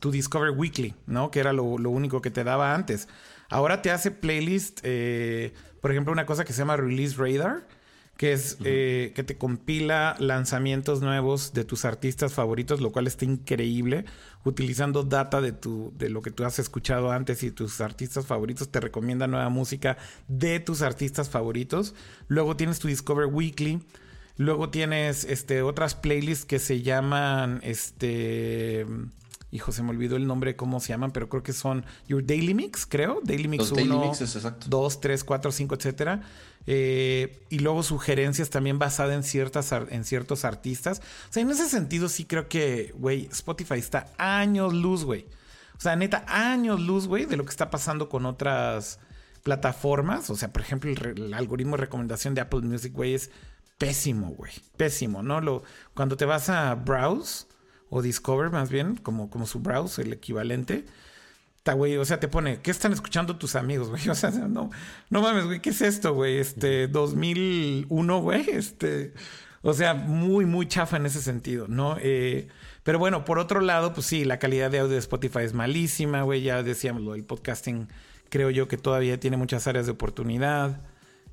tu Discover Weekly, ¿no? Que era lo, lo único que te daba antes. Ahora te hace playlist, eh, por ejemplo, una cosa que se llama Release Radar, que es eh, que te compila lanzamientos nuevos de tus artistas favoritos, lo cual está increíble. Utilizando data de, tu, de lo que tú has escuchado antes y tus artistas favoritos, te recomienda nueva música de tus artistas favoritos. Luego tienes tu Discover Weekly. Luego tienes este, otras playlists que se llaman... este Hijo, se me olvidó el nombre, cómo se llaman, pero creo que son Your Daily Mix, creo. Daily Mix uno, dos, tres, cuatro, cinco, etcétera. Eh, y luego sugerencias también basadas en, ciertas, en ciertos artistas. O sea, en ese sentido sí creo que, güey, Spotify está años luz, güey. O sea, neta, años luz, güey, de lo que está pasando con otras plataformas. O sea, por ejemplo, el, re- el algoritmo de recomendación de Apple Music, güey, es pésimo, güey. Pésimo, ¿no? Lo, cuando te vas a Browse... o Discover, más bien, como, como su browse, el equivalente. Ta, güey, o sea, te pone, ¿qué están escuchando tus amigos, güey? O sea, no, no mames, güey, ¿qué es esto, güey? Este, dos mil uno, güey, este... O sea, muy, muy chafa en ese sentido, ¿no? Eh, pero bueno, por otro lado, pues sí, la calidad de audio de Spotify es malísima, güey. Ya decíamos, lo del podcasting, creo yo que todavía tiene muchas áreas de oportunidad.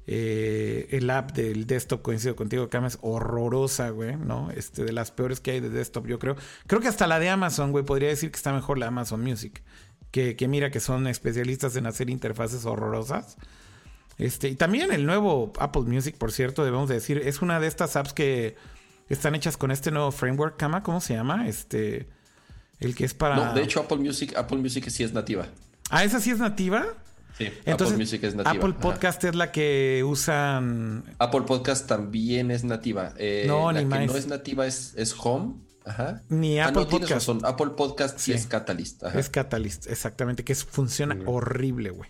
Eh, el app del desktop, coincido contigo, Cama, es horrorosa, güey, ¿no? Este, de las peores que hay de desktop, yo creo. Creo que hasta la de Amazon, güey, podría decir que está mejor la Amazon Music. Que, que mira que son especialistas en hacer interfaces horrorosas. Este, y también el nuevo Apple Music, por cierto, debemos decir, es una de estas apps que están hechas con este nuevo framework, Cama, ¿cómo se llama? Este, el que es para... No, de hecho Apple Music, Apple Music sí es nativa. Ah, ¿esa sí es nativa? Sí, entonces, Apple Music es nativa. Apple Podcast, ajá, es la que usan... Apple Podcast también es nativa. Eh, no, la ni que más. No es nativa es, es Home. Ajá. Ni Apple ah, no, Podcast. Apple Podcast sí es Catalyst. Ajá. Es Catalyst, exactamente, que es, funciona mm. horrible, güey.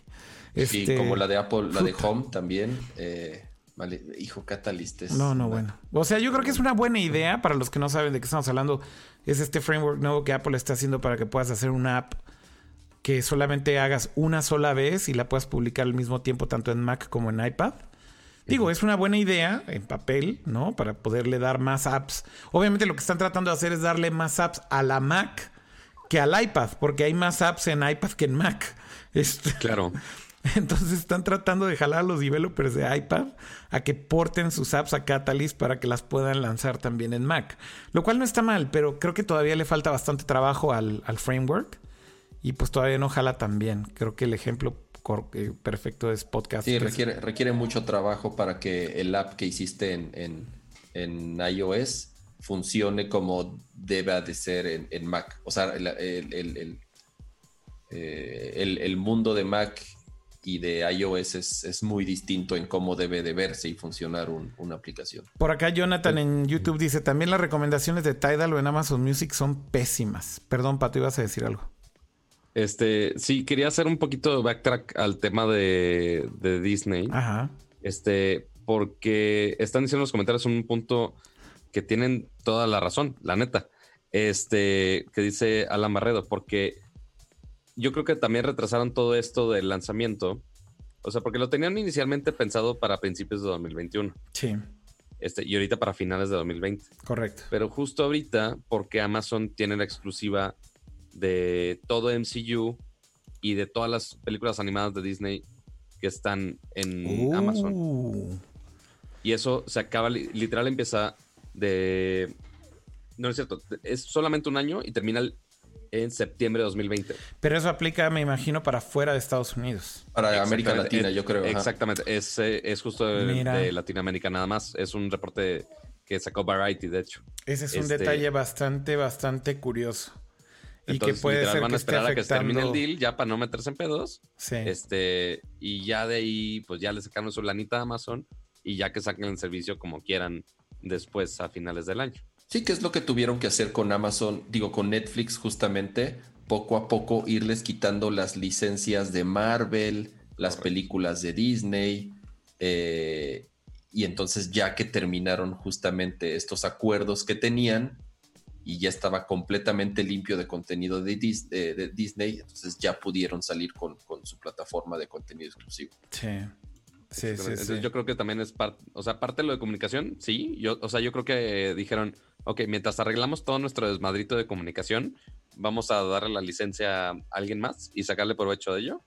Este... Sí, como la de Apple, la de Home también. Eh, vale, hijo, Catalyst es... No, no, bueno. O sea, yo creo que es una buena idea, para los que no saben de qué estamos hablando, es este framework nuevo que Apple está haciendo para que puedas hacer una app que solamente hagas una sola vez y la puedas publicar al mismo tiempo tanto en Mac como en iPad. Digo, es una buena idea en papel, ¿no? Para poderle dar más apps. Obviamente lo que están tratando de hacer es darle más apps a la Mac que al iPad, porque hay más apps en iPad que en Mac. Este... Claro. Entonces están tratando de jalar a los developers de iPad a que porten sus apps a Catalyst para que las puedan lanzar también en Mac. Lo cual no está mal, pero creo que todavía le falta bastante trabajo al, al framework. Y pues todavía no jala tan bien. Creo que el ejemplo perfecto es podcast. Sí, requiere, requiere mucho trabajo para que el app que hiciste en, en, en iOS funcione como deba de ser en, en Mac. O sea, el, el, el, el, el, el mundo de Mac... y de iOS es, es muy distinto en cómo debe de verse y funcionar un, una aplicación. Por acá Jonathan en YouTube dice, también las recomendaciones de Tidal o en Amazon Music son pésimas. Perdón, Pato, ibas a decir algo. Este, sí, quería hacer un poquito de backtrack al tema de, de Disney. Ajá. Este, porque están diciendo en los comentarios un punto que tienen toda la razón, la neta. Este, que dice Alan Barredo, porque... yo creo que también retrasaron todo esto del lanzamiento. O sea, porque lo tenían inicialmente pensado para principios de dos mil veintiuno. Sí. Este, y ahorita para finales de dos mil veinte. Correcto. Pero justo ahorita, porque Amazon tiene la exclusiva de todo M C U y de todas las películas animadas de Disney que están en uh. Amazon. Y eso se acaba, literal empieza de... No es cierto, es solamente un año y termina el... en septiembre de dos mil veinte. Pero eso aplica, me imagino, para fuera de Estados Unidos. Para América Latina, es, yo creo. Exactamente. Es, es justo de, de Latinoamérica nada más. Es un reporte que sacó Variety, de hecho. Ese es un este, detalle bastante, bastante curioso. Y entonces, que puede literal, ser van a esperar que esté afectando... a que se termine el deal ya para no meterse en pedos. Sí. Este, y ya de ahí, pues ya le sacaron su lanita a Amazon y ya que saquen el servicio como quieran después a finales del año. Sí, que es lo que tuvieron que hacer con Amazon, digo, con Netflix justamente, poco a poco irles quitando las licencias de Marvel, las películas de Disney, eh, y entonces ya que terminaron justamente estos acuerdos que tenían y ya estaba completamente limpio de contenido de, Dis- de, de Disney, entonces ya pudieron salir con, con su plataforma de contenido exclusivo. Sí. Sí, entonces, sí, entonces sí. Yo creo que también es parte, o sea, parte de lo de comunicación, sí, yo, o sea, yo creo que eh, dijeron, ok, mientras arreglamos todo nuestro desmadrito de comunicación, vamos a darle la licencia a alguien más y sacarle provecho de ello.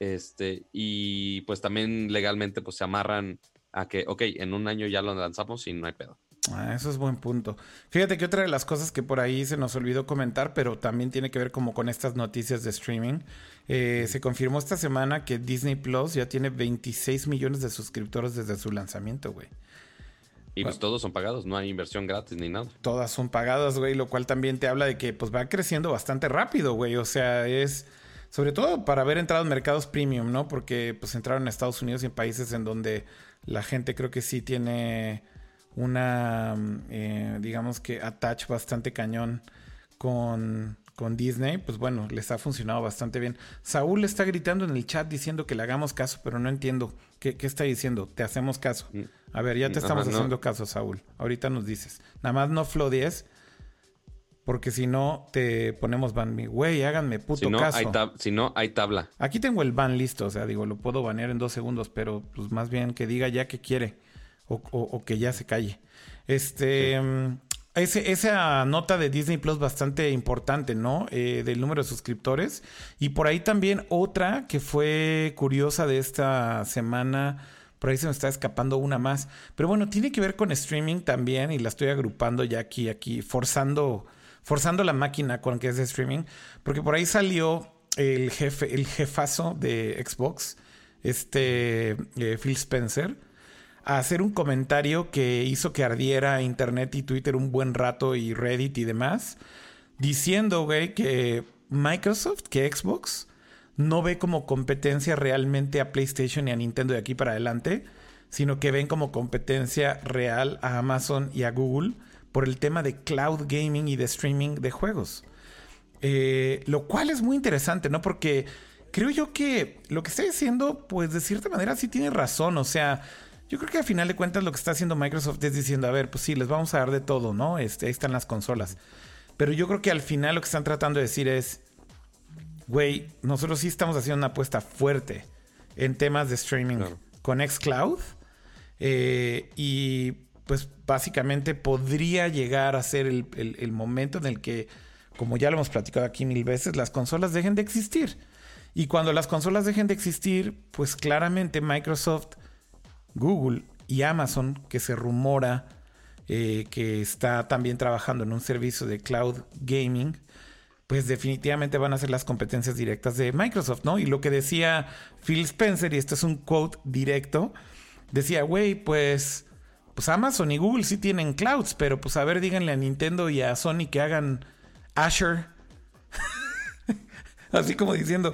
Este, y pues también legalmente pues se amarran a que, ok, en un año ya lo lanzamos y no hay pedo. Ah, eso es buen punto. Fíjate que otra de las cosas que por ahí se nos olvidó comentar, pero también tiene que ver como con estas noticias de streaming. Eh, se confirmó esta semana que Disney Plus ya tiene veintiséis millones de suscriptores desde su lanzamiento, güey. Y bueno, pues todos son pagados, no hay inversión gratis ni nada. Todas son pagadas, güey, lo cual también te habla de que pues va creciendo bastante rápido, güey. O sea, es sobre todo para haber entrado en mercados premium, ¿no? Porque pues entraron en Estados Unidos y en países en donde la gente creo que sí tiene... una, eh, digamos que attach bastante cañón con, con Disney, pues bueno, les ha funcionado bastante bien. Saúl está gritando en el chat diciendo que le hagamos caso, pero no entiendo. ¿Qué, qué está diciendo? Te hacemos caso. A ver, ya te estamos Ajá, no. haciendo caso, Saúl. Ahorita nos dices. Nada más no flodees, porque si no te ponemos ban. Güey, háganme puto si no, caso. Hay tab- si no, hay tabla. Aquí tengo el ban listo, o sea, digo, lo puedo banear en dos segundos, pero pues más bien que diga ya que quiere. O, o, o que ya se calle. Este... Sí. Ese, esa nota de Disney Plus bastante importante, ¿no? Eh, del número de suscriptores. Y por ahí también otra que fue curiosa de esta semana. Por ahí se me está escapando una más. Pero bueno, tiene que ver con streaming también. Y la estoy agrupando ya aquí, aquí. Forzando, forzando la máquina con que es de streaming. Porque por ahí salió el jefe, el jefazo de Xbox. Este eh, Phil Spencer. A hacer un comentario que hizo que ardiera internet y Twitter un buen rato y Reddit y demás, diciendo, güey, que Microsoft, que Xbox, no ve como competencia realmente a PlayStation y a Nintendo de aquí para adelante, sino que ven como competencia real a Amazon y a Google por el tema de cloud gaming y de streaming de juegos. Eh, lo cual es muy interesante, ¿no? Porque creo yo que lo que está diciendo, pues de cierta manera sí tiene razón, o sea... Yo creo que al final de cuentas lo que está haciendo Microsoft es diciendo, a ver, pues sí, les vamos a dar de todo, ¿no? Este, ahí están las consolas. Pero yo creo que al final lo que están tratando de decir es, güey, nosotros sí estamos haciendo una apuesta fuerte en temas de streaming claro. con xCloud. Eh, y pues básicamente podría llegar a ser el, el, el momento en el que, como ya lo hemos platicado aquí mil veces, las consolas dejen de existir. Y cuando las consolas dejen de existir, pues claramente Microsoft... Google y Amazon, que se rumora eh, que está también trabajando en un servicio de cloud gaming, pues definitivamente van a ser las competencias directas de Microsoft, ¿no? Y lo que decía Phil Spencer, y esto es un quote directo, decía, güey, pues, pues Amazon y Google sí tienen clouds, pero pues a ver, díganle a Nintendo y a Sony que hagan Azure. Así como diciendo...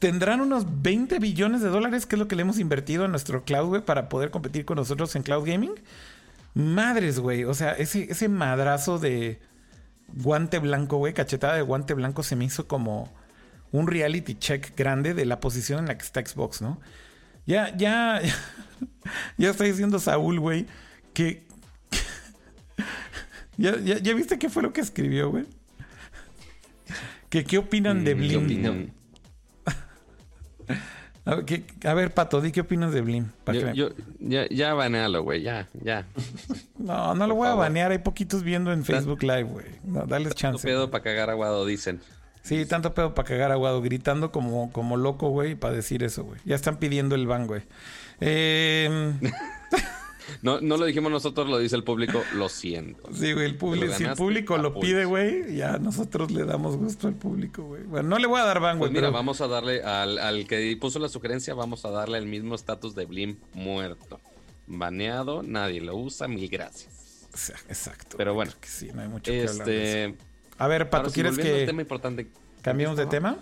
Tendrán unos veinte billones de dólares, que es lo que le hemos invertido a nuestro cloud, güey, para poder competir con nosotros en cloud gaming. Madres, güey. O sea, ese, ese madrazo de guante blanco, güey, cachetada de guante blanco, se me hizo como un reality check grande de la posición en la que está Xbox, ¿no? Ya, ya, ya, ya está diciendo Saúl, güey, que... que ya, ya, ¿ya viste qué fue lo que escribió, güey? Que qué opinan mm, de Blim. ¿Qué opinan? A ver, que, a ver, Pato, di qué opinas de Blim. Yo, me... yo, ya, ya banealo, güey, ya, ya. No, no por lo voy favor. a banear, hay poquitos viendo en Facebook Tan... Live, güey. No, dales chance. Tanto pedo para cagar aguado, dicen. Sí, tanto pedo para cagar aguado, gritando como, como loco, güey, para decir eso, güey. Ya están pidiendo el ban, güey. Eh... no, no lo dijimos nosotros, lo dice el público, lo siento. Sí, güey, el público, si el público lo pulso. pide, güey, ya nosotros le damos gusto al público, güey. Bueno, no le voy a dar ban, güey. Pues mira, pero... vamos a darle al, al que puso la sugerencia, vamos a darle el mismo estatus de Blim muerto. Baneado, nadie lo usa, mil gracias. Exacto. Pero bueno. Que sí, no hay mucho que este... hablar de eso. A ver, Pato, si ¿quieres que tema importante, cambiemos de tema?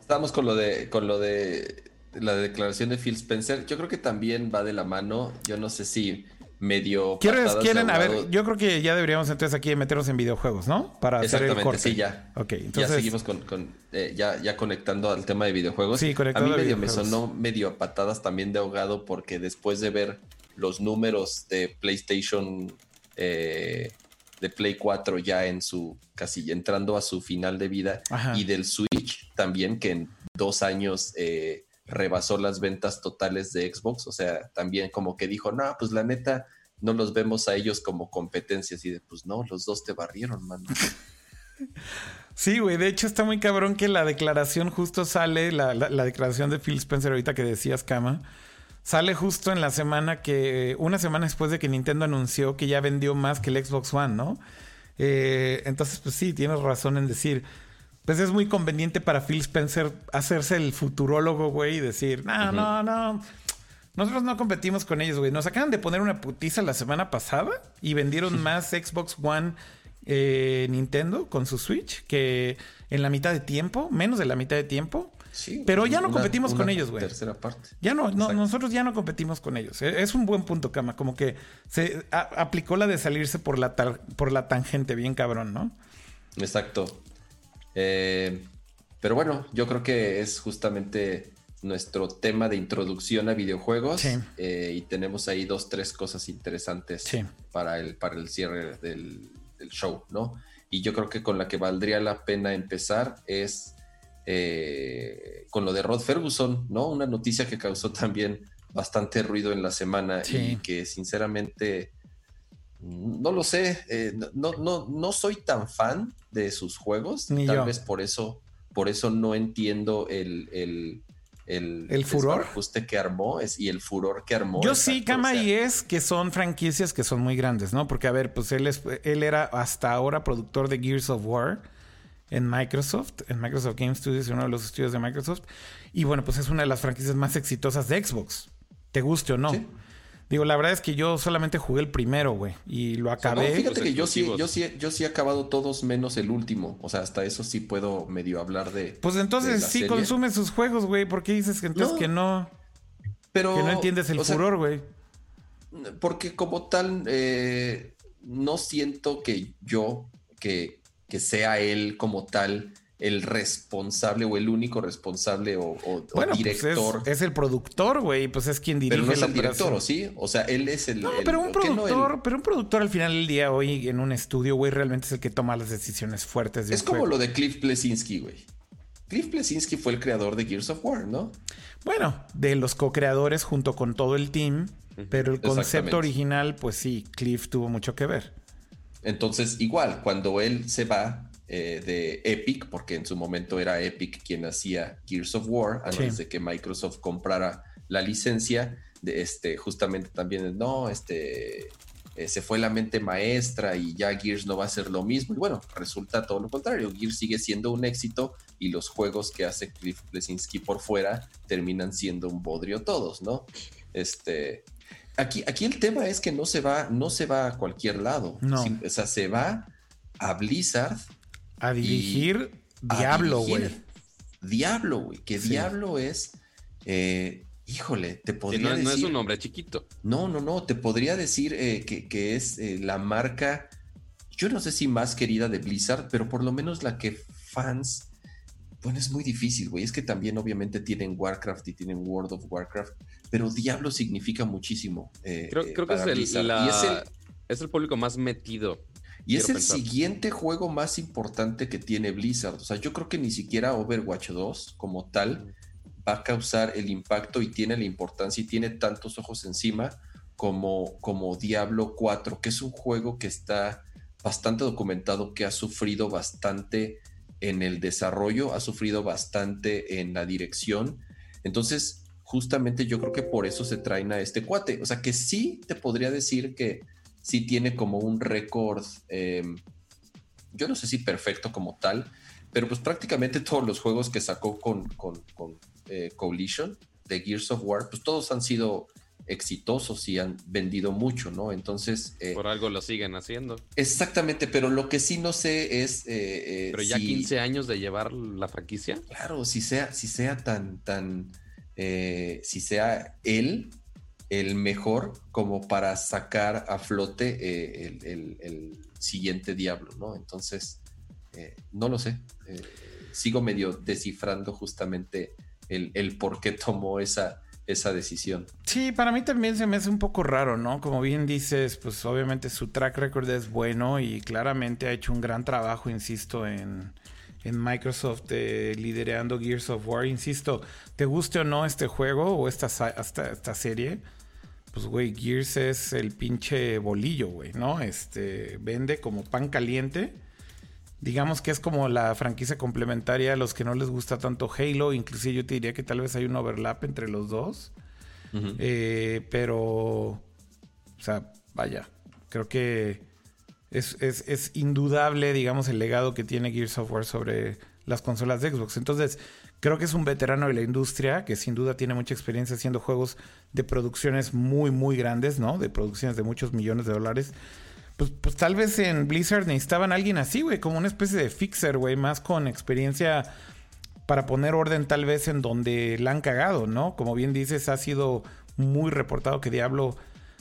Estamos con lo de... Con lo de... la declaración de Phil Spencer, yo creo que también va de la mano. Yo no sé si medio... ¿Quieres, quieren, a ver, yo creo que ya deberíamos entonces aquí meternos en videojuegos, ¿no? Para hacer el corte. Sí, ya. Okay, entonces... Ya seguimos con... con eh, ya, ya conectando al tema de videojuegos. Sí, conectando a mí medio me sonó medio a patadas también de ahogado, porque después de ver los números de PlayStation, eh, de Play cuatro ya en su... casi entrando a su final de vida. Ajá. Y del Switch también, que en dos años... Eh, rebasó las ventas totales de Xbox, o sea, también como que dijo, no, pues la neta, no los vemos a ellos como competencias, y de, pues no, los dos te barrieron, mano. Sí, güey, de hecho está muy cabrón que la declaración justo sale, la, la, la declaración de Phil Spencer ahorita que decías, Cama, sale justo en la semana que, una semana después de que Nintendo anunció que ya vendió más que el Xbox One, ¿no? Eh, entonces, pues sí, tienes razón en decir... Pues es muy conveniente para Phil Spencer hacerse el futurólogo, güey, y decir, no, uh-huh. no, no, nosotros no competimos con ellos, güey. Nos acaban de poner una putiza la semana pasada y vendieron más Xbox One eh, Nintendo con su Switch que en la mitad de tiempo, menos de la mitad de tiempo. Sí, pero ya no una, competimos una con ellos, güey. Tercera parte. Ya no, no nosotros ya no competimos con ellos. Es un buen punto, Cama. Como que se a, aplicó la de salirse por la, tar, por la tangente, bien cabrón, ¿no? Exacto. Eh, pero bueno, yo creo que es justamente nuestro tema de introducción a videojuegos. Sí. Eh, y tenemos ahí dos, tres cosas interesantes. Sí. para el, para el cierre del, del show, ¿no? Y yo creo que con la que valdría la pena empezar es eh, con lo de Rod Ferguson, ¿no? Una noticia que causó también bastante ruido en la semana. Sí. Y que sinceramente No lo sé, eh, no, no, no soy tan fan de sus juegos. Ni tal yo. Vez por eso, por eso no entiendo el, el, el, ¿El furor ajuste que armó es, y el furor que armó. Yo sí, Cama, o sea, y es que son franquicias que son muy grandes, ¿no? Porque, a ver, pues él, es, él era hasta ahora productor de Gears of War en Microsoft, en Microsoft Game Studios, uno de los estudios de Microsoft. Y bueno, pues es una de las franquicias más exitosas de Xbox, te guste o no. ¿Sí? Digo, la verdad es que yo solamente jugué el primero, güey, y lo acabé. O sea, no, fíjate que yo sí, yo sí, yo sí he acabado todos menos el último. O sea, hasta eso sí puedo medio hablar de. Pues entonces sí serie. Consume sus juegos, güey. ¿Por qué dices que entonces no, que no? Pero que no entiendes el furor, güey. Porque como tal, eh, no siento que yo que, que sea él como tal el responsable o el único responsable o, o, bueno, o director. Pues es, es el productor, güey, pues es quien dirige. Pero no es el director, ¿o sí? O sea, él es el... No, el, pero un productor, no el... pero un productor al final del día hoy en un estudio, güey, realmente es el que toma las decisiones fuertes. De es como juego. Lo de Cliff Bleszinski, güey. Cliff Bleszinski fue el creador de Gears of War, ¿no? Bueno, de los co-creadores junto con todo el team, pero el concepto original, pues sí, Cliff tuvo mucho que ver. Entonces, igual, cuando él se va... Eh, de Epic, porque en su momento era Epic quien hacía Gears of War antes sí. de que Microsoft comprara la licencia, de este, justamente también, no, este eh, se fue la mente maestra y ya Gears no va a ser lo mismo, y bueno, resulta todo lo contrario, Gears sigue siendo un éxito y los juegos que hace Cliff Bleszinski por fuera terminan siendo un bodrio todos, ¿no? Este, aquí, aquí el tema es que no se va, no se va a cualquier lado, no. Sí, o sea, se va a Blizzard a dirigir Diablo, güey. Diablo, güey. Que sí. Diablo es... Eh, híjole, te podría no, decir... No es un nombre chiquito. No, no, no. Te podría decir eh, que, que es eh, la marca... Yo no sé si más querida de Blizzard, pero por lo menos la que fans... Bueno, es muy difícil, güey. Es que también obviamente tienen Warcraft y tienen World of Warcraft. Pero Diablo significa muchísimo. Eh, creo eh, creo que es el, la, y es, el, es el público más metido. Y Quiero es el pensar. siguiente juego más importante que tiene Blizzard. O sea, yo creo que ni siquiera Overwatch dos como tal va a causar el impacto y tiene la importancia y tiene tantos ojos encima como, como Diablo cuatro, que es un juego que está bastante documentado, que ha sufrido bastante en el desarrollo, ha sufrido bastante en la dirección. Entonces, justamente yo creo que por eso se traen a este cuate. O sea, que sí te podría decir que sí tiene como un récord, eh, yo no sé si perfecto como tal, pero pues prácticamente todos los juegos que sacó con, con, con eh, Coalition de Gears of War, pues todos han sido exitosos y han vendido mucho, ¿no? Entonces... Eh, por algo lo siguen haciendo. Exactamente, pero lo que sí no sé es... Eh, eh, pero ya si, quince años de llevar la franquicia. Claro, si sea, si sea tan... tan eh, si sea él... el mejor como para sacar a flote eh, el, el, el siguiente Diablo, ¿no? Entonces, eh, no lo sé. Eh, sigo medio descifrando justamente el, el por qué tomó esa, esa decisión. Sí, para mí también se me hace un poco raro, ¿no? Como bien dices, pues obviamente su track record es bueno y claramente ha hecho un gran trabajo, insisto, en... en Microsoft eh, liderando Gears of War. Insisto, te guste o no este juego o esta, esta, esta serie, pues güey, Gears es el pinche bolillo, güey, ¿no? Este, vende como pan caliente. Digamos que es como la franquicia complementaria a los que no les gusta tanto Halo. Inclusive yo te diría que tal vez hay un overlap entre los dos. Uh-huh. Eh, pero, o sea, vaya, creo que Es, es, es indudable, digamos, el legado que tiene Gears of War sobre las consolas de Xbox. Entonces, creo que es un veterano de la industria que sin duda tiene mucha experiencia haciendo juegos de producciones muy, muy grandes, ¿no? De producciones de muchos millones de dólares. Pues, pues tal vez en Blizzard necesitaban a alguien así, güey, como una especie de fixer, güey, más con experiencia para poner orden tal vez en donde la han cagado, ¿no? Como bien dices, ha sido muy reportado que Diablo...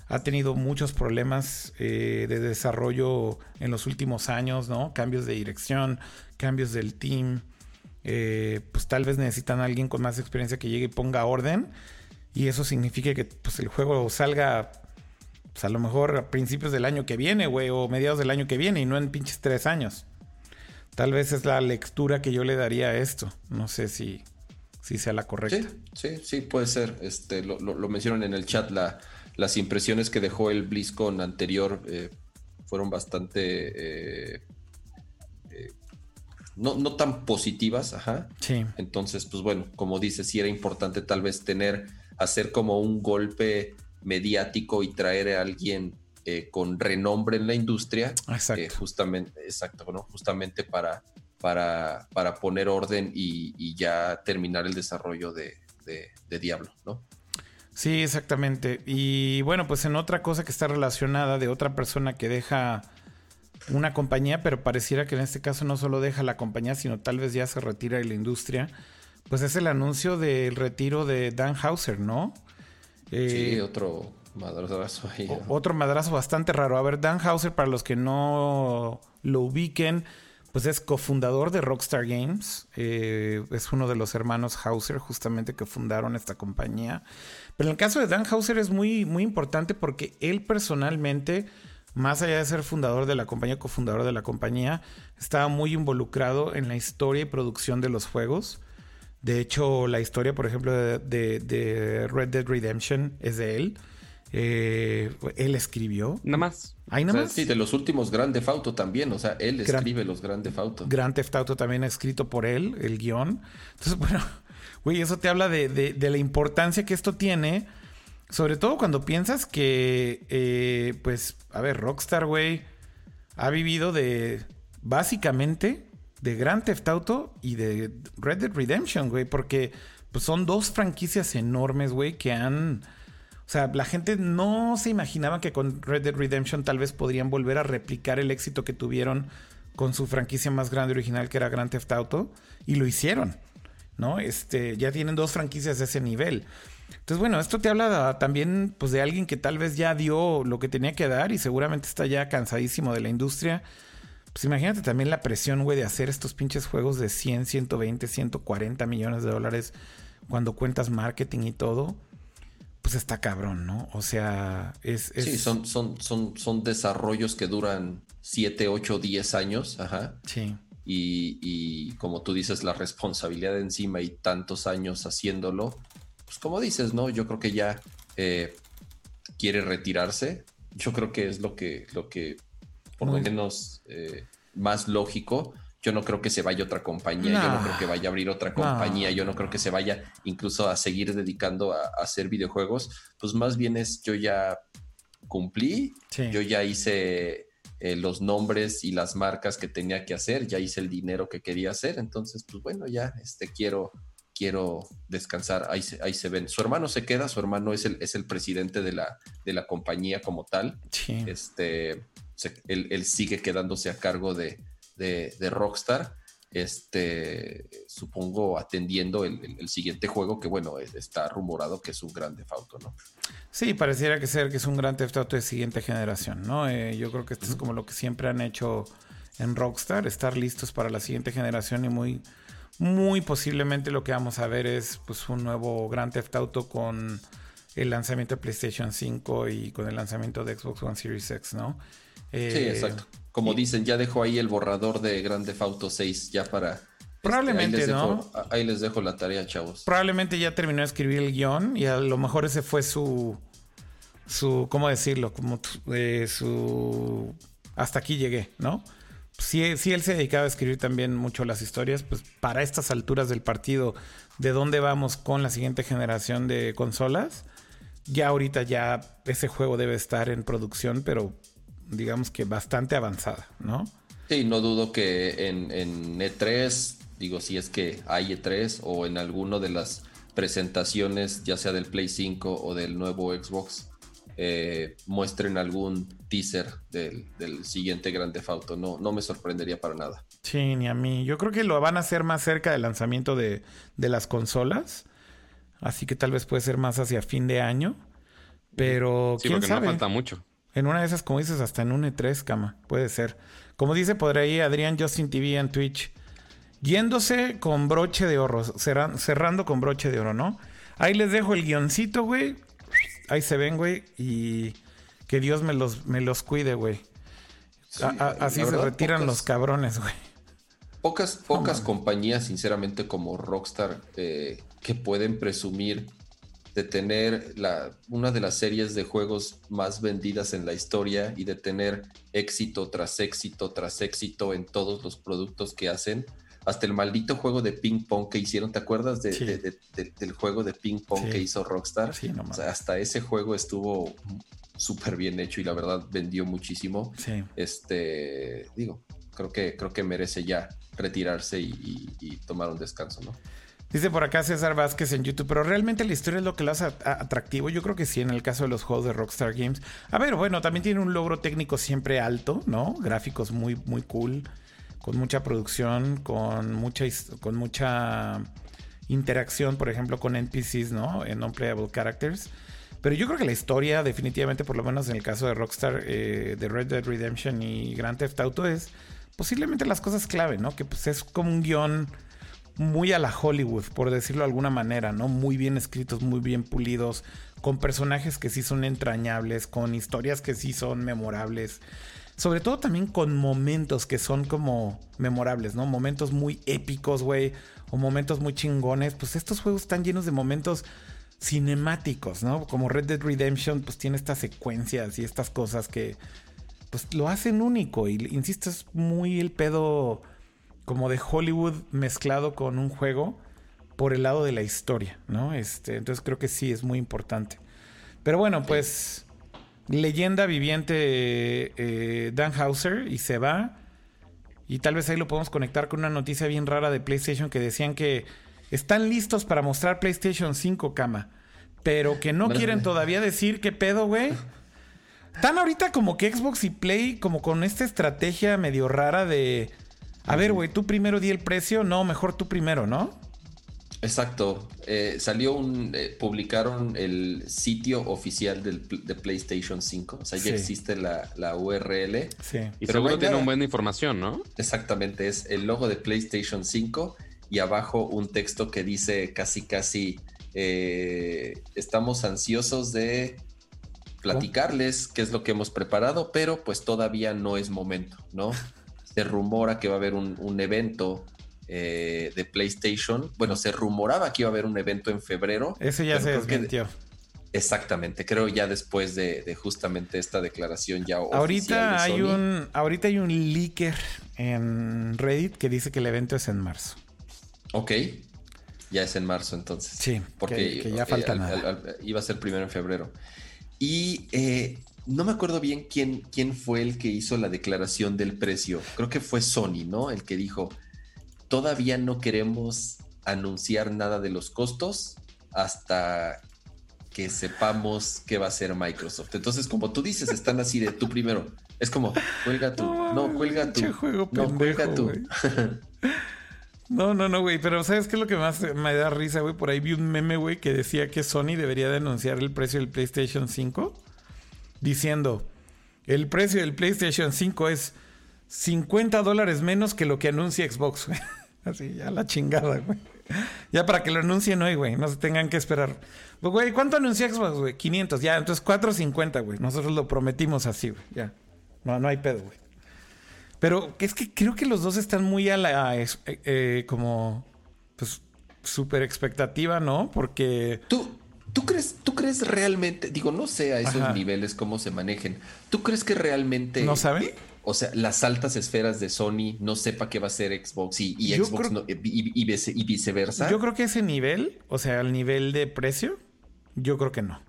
ha tenido muchos problemas eh, de desarrollo en los últimos años, ¿no? Cambios de dirección, cambios del team. Eh, pues tal vez necesitan a alguien con más experiencia que llegue y ponga orden. Y eso significa que pues, el juego salga pues, a lo mejor a principios del año que viene, güey, o mediados del año que viene y no en pinches tres años. Tal vez es la lectura que yo le daría a esto. No sé si, si sea la correcta. Sí, sí, sí, puede ser. Este, lo, lo, lo mencionan en el chat la... las impresiones que dejó el BlizzCon anterior eh, fueron bastante... Eh, eh, no, no tan positivas, ajá. Sí. Entonces, pues bueno, como dices, sí era importante tal vez tener, hacer como un golpe mediático y traer a alguien eh, con renombre en la industria. Exacto. Eh, justamente, exacto, ¿no? Justamente para, para, para poner orden y, y ya terminar el desarrollo de, de, de Diablo, ¿no? Sí, exactamente. Y bueno, pues en otra cosa que está relacionada de otra persona que deja una compañía, pero pareciera que en este caso no solo deja la compañía, sino tal vez ya se retira de la industria, pues es el anuncio del retiro de Dan Hauser, ¿no? Eh, sí, otro madrazo ahí, ¿no? Otro madrazo bastante raro. A ver, Dan Hauser, para los que no lo ubiquen, pues es cofundador de Rockstar Games. Eh, es uno de los hermanos Hauser, justamente, que fundaron esta compañía. Pero en el caso de Dan Hauser es muy, muy importante porque él personalmente, más allá de ser fundador de la compañía, cofundador de la compañía, estaba muy involucrado en la historia y producción de los juegos. De hecho, la historia, por ejemplo, de, de, de Red Dead Redemption es de él. Eh, él escribió. Nada más. ¿Hay nada o sea, más? Sí, de los últimos Grand Theft Auto también. O sea, él Gran, escribe los Grand Theft Auto. Grand Theft Auto también ha escrito por él, el guión. Entonces, bueno, güey, eso te habla de, de, de la importancia que esto tiene. Sobre todo cuando piensas que, eh, pues, a ver, Rockstar, güey, ha vivido de, básicamente, de Grand Theft Auto y de Red Dead Redemption, güey. Porque pues, son dos franquicias enormes, güey, que han... O sea, la gente no se imaginaba que con Red Dead Redemption tal vez podrían volver a replicar el éxito que tuvieron con su franquicia más grande original, que era Grand Theft Auto, y lo hicieron, ¿no? Este, ya tienen dos franquicias de ese nivel. Entonces, bueno, esto te habla de, también pues, de alguien que tal vez ya dio lo que tenía que dar y seguramente está ya cansadísimo de la industria. Pues imagínate también la presión, güey, de hacer estos pinches juegos de cien, ciento veinte, ciento cuarenta millones de dólares cuando cuentas marketing y todo. Pues está cabrón, ¿no? O sea, es... es... Sí, son, son, son, son desarrollos que duran siete, ocho, diez años. Ajá. Sí. Y, y como tú dices, la responsabilidad de encima y tantos años haciéndolo. Pues como dices, ¿no? Yo creo que ya eh, quiere retirarse. Yo creo que es lo que, lo que por lo menos eh, más lógico. Yo no creo que se vaya otra compañía, no. Yo no creo que vaya a abrir otra compañía, no. Yo no creo que se vaya incluso a seguir dedicando a, a hacer videojuegos. Pues más bien es yo ya cumplí, sí. Yo ya hice eh, los nombres y las marcas que tenía que hacer, ya hice el dinero que quería hacer, entonces pues bueno, ya este quiero, quiero descansar, ahí se, ahí se ven. Su hermano se queda, su hermano es el, es el presidente de la, de la compañía como tal, sí. Este, se, él, él sigue quedándose a cargo de De, de Rockstar, este, supongo atendiendo el, el, el siguiente juego, que bueno, está rumorado que es un Grand Theft Auto, ¿no? Sí, pareciera que ser que es un Grand Theft Auto de siguiente generación, ¿no? Eh, yo creo que esto es como lo que siempre han hecho en Rockstar, estar listos para la siguiente generación y muy, muy posiblemente lo que vamos a ver es pues, un nuevo Grand Theft Auto con el lanzamiento de PlayStation cinco y con el lanzamiento de Xbox One Series X, ¿no? Eh, sí, exacto. Como dicen, ya dejó ahí el borrador de Grand Theft Auto seis ya para... Probablemente, este, ahí ¿no? Dejo, ahí les dejo la tarea, chavos. Probablemente ya terminó de escribir el guión y a lo mejor ese fue su... su ¿cómo decirlo? Como eh, su... hasta aquí llegué, ¿no? Si, si él se dedicaba a escribir también mucho las historias, pues para estas alturas del partido, de dónde vamos con la siguiente generación de consolas, ya ahorita ya ese juego debe estar en producción, pero... digamos que bastante avanzada, ¿no? Sí, no dudo que en, en E tres, digo, si es que hay E tres o en alguno de las presentaciones, ya sea del Play cinco o del nuevo Xbox, eh, muestren algún teaser del, del siguiente Grand Theft Auto. No, no me sorprendería para nada. Sí, ni a mí. Yo creo que lo van a hacer más cerca del lanzamiento de, de las consolas. Así que tal vez puede ser más hacia fin de año. Pero sí, quién porque sabe. No falta mucho. En una de esas, como dices, hasta en un E tres, Cama. Puede ser. Como dice por ahí Adrián Justin T V en Twitch. Yéndose con broche de oro. Cerra- cerrando con broche de oro, ¿no? Ahí les dejo el guioncito, güey. Ahí se ven, güey. Y que Dios me los, me los cuide, güey. Sí, a- a- así se retiran pocas, los cabrones, güey. Pocas, pocas oh, compañías, sinceramente, como Rockstar, eh, que pueden presumir de tener la, una de las series de juegos más vendidas en la historia y de tener éxito tras éxito tras éxito en todos los productos que hacen. Hasta el maldito juego de ping pong que hicieron, ¿te acuerdas de, sí. de, de, de, del juego de ping pong sí. que hizo Rockstar? Sí, no, o sea, hasta ese juego estuvo súper bien hecho y la verdad vendió muchísimo. Sí. Este, digo, creo que, creo que merece ya retirarse y, y, y tomar un descanso, ¿no? Dice por acá César Vázquez en YouTube, pero realmente la historia es lo que lo hace atractivo. Yo creo que sí, en el caso de los juegos de Rockstar Games. A ver, bueno, también tiene un logro técnico siempre alto, ¿no? Gráficos muy, muy cool, con mucha producción, con mucha, con mucha interacción, por ejemplo, con N P Cs, ¿no? En non-playable characters. Pero yo creo que la historia, definitivamente, por lo menos en el caso de Rockstar, eh, de Red Dead Redemption y Grand Theft Auto, es posiblemente las cosas clave, ¿no? Que pues es como un guión muy a la Hollywood, por decirlo de alguna manera, ¿no? Muy bien escritos, muy bien pulidos, con personajes que sí son entrañables, con historias que sí son memorables. Sobre todo también con momentos que son como memorables, ¿no? Momentos muy épicos, güey, o momentos muy chingones. Pues estos juegos están llenos de momentos cinemáticos, ¿no? Como Red Dead Redemption, pues tiene estas secuencias y estas cosas que pues lo hacen único. Y insisto, es muy el pedo como de Hollywood mezclado con un juego por el lado de la historia, ¿no? Este, entonces creo que sí, es muy importante. Pero bueno, pues... leyenda viviente eh, Dan Hauser, y se va. Y tal vez ahí lo podemos conectar con una noticia bien rara de PlayStation que decían que están listos para mostrar PlayStation cinco, Cama, pero que no quieren todavía decir qué pedo, güey. Están ahorita como que Xbox y Play como con esta estrategia medio rara de a ver, güey, tú primero di el precio. No, mejor tú primero, ¿no? Exacto, eh, salió un, eh, publicaron el sitio oficial del, de PlayStation cinco, o sea, ya sí. existe la, la U R L. Sí. Y pero seguro tiene una buena información, ¿no? Exactamente, es el logo de PlayStation cinco y abajo un texto que dice casi casi, eh, estamos ansiosos de platicarles qué es lo que hemos preparado, pero pues todavía no es momento, ¿no? Se rumora que va a haber un, un evento Eh, de PlayStation. Bueno, se rumoraba que iba a haber un evento en febrero. Eso ya se desmintió. Exactamente, creo ya después de, de justamente esta declaración ya ahorita oficial de Sony. Hay un, ahorita hay un leaker en Reddit que dice que el evento es en marzo. Ok, ya es en marzo entonces. Sí, porque que, que ya eh, falta al, nada. Al, al, iba a ser primero en febrero. Y eh, no me acuerdo bien quién, quién fue el que hizo la declaración del precio. Creo que fue Sony, ¿no? El que dijo... todavía no queremos anunciar nada de los costos hasta que sepamos qué va a hacer Microsoft. Entonces, como tú dices, están así de tú primero. Es como, cuelga tú, oh, no, cuelga tú, juego no, pendejo, cuelga tú. No, no, no, güey, pero ¿sabes qué es lo que más me da risa, güey? Por ahí vi un meme, güey, que decía que Sony debería de anunciar el precio del PlayStation cinco diciendo, el precio del PlayStation cinco es... cincuenta dólares menos que lo que anuncia Xbox, güey. Así, ya la chingada, güey. Ya para que lo anuncien hoy, güey. No se tengan que esperar. Pues, güey, ¿cuánto anunció Xbox, güey? quinientos, ya. Entonces, cuatrocientos cincuenta, güey. Nosotros lo prometimos así, güey. Ya. No, no hay pedo, güey. Pero es que creo que los dos están muy a la... Eh, eh, como... pues, súper expectativa, ¿no? Porque... Tú... ¿Tú crees, ¿Tú crees realmente, digo, no sé a esos Ajá. niveles cómo se manejen, ¿tú crees que realmente... ¿No saben? O sea, las altas esferas de Sony no sepa qué va a ser Xbox y, y Xbox creo, no, y, y, vice, y viceversa? Yo creo que ese nivel, o sea, el nivel de precio, yo creo que no.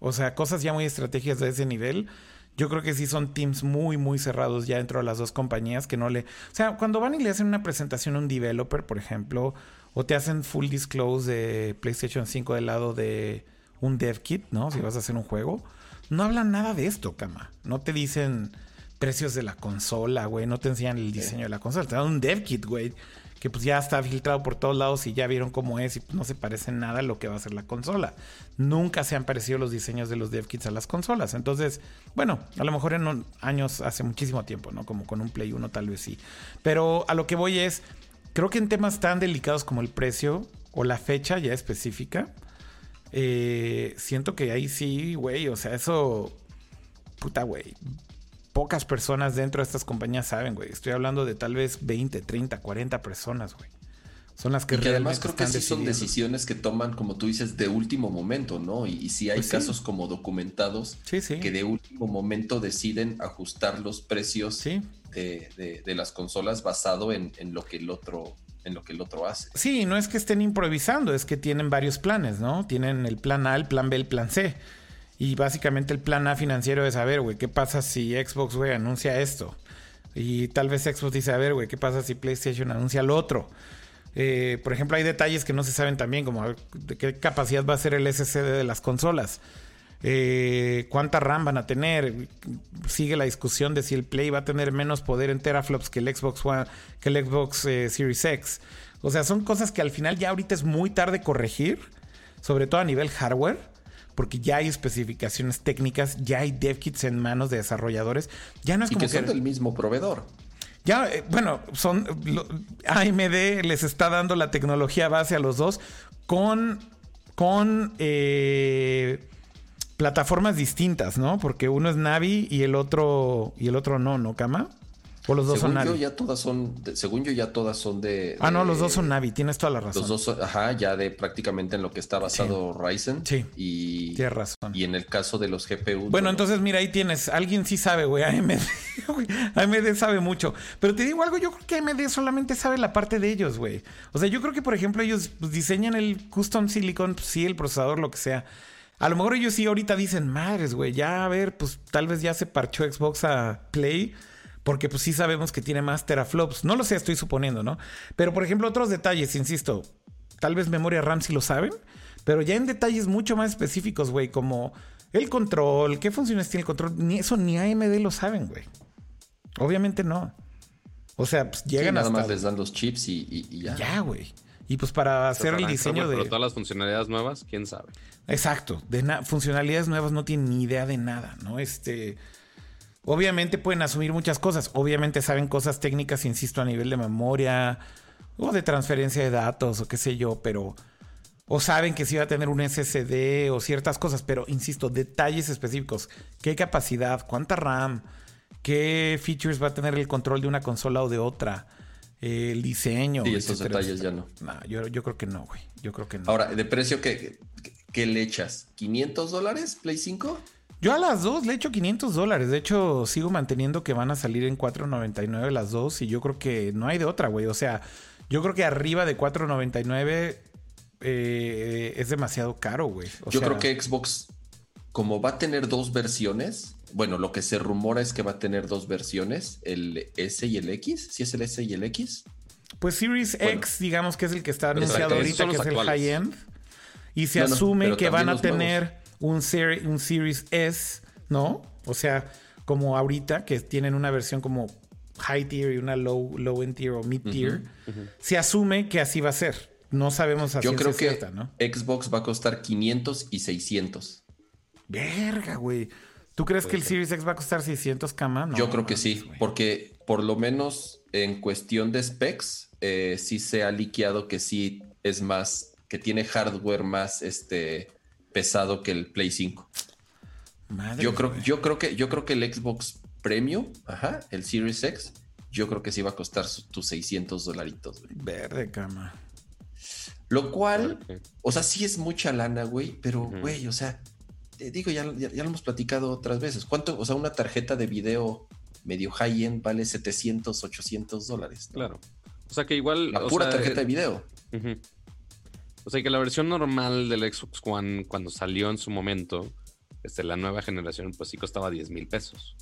O sea, cosas ya muy estrategias de ese nivel, yo creo que sí son teams muy, muy cerrados ya dentro de las dos compañías que no le... O sea, cuando van y le hacen una presentación a un developer, por ejemplo... o te hacen full disclose de PlayStation cinco del lado de un dev kit, ¿no? Si vas a hacer un juego. No hablan nada de esto, Cama. No te dicen precios de la consola, güey. No te enseñan el diseño de la consola. Te dan un dev kit, güey. Que pues ya está filtrado por todos lados y ya vieron cómo es. Y pues no se parece nada a lo que va a ser la consola. Nunca se han parecido los diseños de los dev kits a las consolas. Entonces, bueno, a lo mejor en años, hace muchísimo tiempo, ¿no? Como con un Play uno tal vez sí. Pero a lo que voy es... creo que en temas tan delicados como el precio o la fecha ya específica, eh, siento que ahí sí, güey, o sea, eso, puta, güey, pocas personas dentro de estas compañías saben, güey. Estoy hablando de tal vez veinte, treinta, cuarenta personas, güey. Son las que, que realmente además creo que sí decidiendo. Son decisiones que toman, como tú dices, de último momento, ¿no? Y, y sí hay pues casos sí. como documentados sí, sí. que de último momento deciden ajustar los precios sí. de, de, de las consolas basado en, en lo que el otro... en lo que el otro hace. Sí, no es que estén improvisando, es que tienen varios planes, ¿no? Tienen el plan A, el plan B, el plan C. Y básicamente el plan A financiero es, a ver, güey, ¿qué pasa si Xbox, güey, anuncia esto? Y tal vez Xbox dice, a ver, güey, ¿qué pasa si PlayStation anuncia lo otro? Eh, por ejemplo, hay detalles que no se saben también, como de qué capacidad va a ser el S S D de las consolas. Eh, ¿Cuánta RAM van a tener? Sigue la discusión de si el Play va a tener menos poder en teraflops que el Xbox One, que el Xbox eh, Series X. O sea, son cosas que al final ya ahorita es muy tarde corregir, sobre todo a nivel hardware, porque ya hay especificaciones técnicas, ya hay dev kits en manos de desarrolladores. Ya no es como que son que... del mismo proveedor. Ya, eh, bueno, son lo, A M D les está dando la tecnología base a los dos con con eh, plataformas distintas, ¿no? Porque uno es Navi y el otro y el otro no, ¿no, Cama? O los dos según son Navi. Yo ya todas son, de, según yo ya todas son de, de. Ah, no, los dos son Navi. Tienes toda la razón. Los dos, son, ajá, ya de prácticamente en lo que está basado sí. Ryzen. Sí. Y, tienes razón. Y en el caso de los G P U. Bueno, no, entonces mira, ahí tienes. Alguien sí sabe, güey. A M D, güey. A M D sabe mucho. Pero te digo algo. Yo creo que A M D solamente sabe la parte de ellos, güey. O sea, yo creo que por ejemplo ellos pues, diseñan el custom silicon, pues, sí, el procesador, lo que sea. A lo mejor ellos sí ahorita dicen, madres, güey, ya a ver, pues tal vez ya se parchó Xbox a Play, porque pues sí sabemos que tiene más teraflops. No lo sé, estoy suponiendo, ¿no? Pero por ejemplo, otros detalles, insisto, tal vez memoria RAM sí lo saben, pero ya en detalles mucho más específicos, güey, como el control, qué funciones tiene el control, ni eso ni A M D lo saben, güey. Obviamente no. O sea, pues llegan sí, nada hasta... nada más les dan los chips y, y, y ya. Ya, güey. Y pues para hacer pero el diseño pero de... Pero todas las funcionalidades nuevas, quién sabe. Exacto, de na... funcionalidades nuevas no tienen ni idea de nada, ¿no? Este, obviamente pueden asumir muchas cosas. Obviamente saben cosas técnicas, insisto, a nivel de memoria o de transferencia de datos o qué sé yo, pero... O saben que sí va a tener un S S D o ciertas cosas, pero insisto, detalles específicos. ¿Qué capacidad? ¿Cuánta RAM? ¿Qué features va a tener el control de una consola o de otra? El diseño. Y sí, esos detalles ya no. No, yo, yo creo que no, güey. Yo creo que no. Ahora, ¿de precio qué, qué, qué le echas? ¿quinientos dólares? ¿Play cinco? Yo a las dos le echo quinientos dólares. De hecho, sigo manteniendo que van a salir en cuatro noventa y nueve las dos. Y yo creo que no hay de otra, güey. O sea, yo creo que arriba de cuatro noventa y nueve eh, es demasiado caro, güey. O yo sea, creo que Xbox, como va a tener dos versiones... Bueno, lo que se rumora es que va a tener dos versiones, el S y el X. ¿Sí es el S y el X? Pues Series bueno, X, digamos que es el que está anunciado ahorita, que es actuales. El high-end. Y se no, asume no, que van a tener un, seri- un Series S, ¿no? O sea, como ahorita, que tienen una versión como high-tier y una low, low-end tier o mid-tier. Uh-huh, uh-huh. Se asume que así va a ser. No sabemos a ciencia cierta, ¿no? Yo creo que Xbox va a costar quinientos y seiscientos. Verga, güey. ¿Tú crees que el Series X va a costar seiscientos, Cama? No, yo creo que sí, wey. Porque por lo menos en cuestión de specs eh, sí se ha liqueado que sí es más, que tiene hardware más este pesado que el Play cinco. Madre yo creo, yo creo que yo creo que el Xbox Premium, ajá, el Series X, yo creo que sí va a costar su, tus seiscientos dolaritos. Verde, Cama. Lo cual, o sea, sí es mucha lana, güey, pero güey, uh-huh. o sea... Digo, ya, ya, ya lo hemos platicado otras veces. ¿Cuánto? O sea, una tarjeta de video medio high-end vale setecientos, ochocientos dólares. ¿No? Claro. O sea, que igual... La pura sea, tarjeta de video. Uh-huh. O sea, que la versión normal del Xbox One, cuando salió en su momento, este, la nueva generación, pues sí costaba diez mil pesos.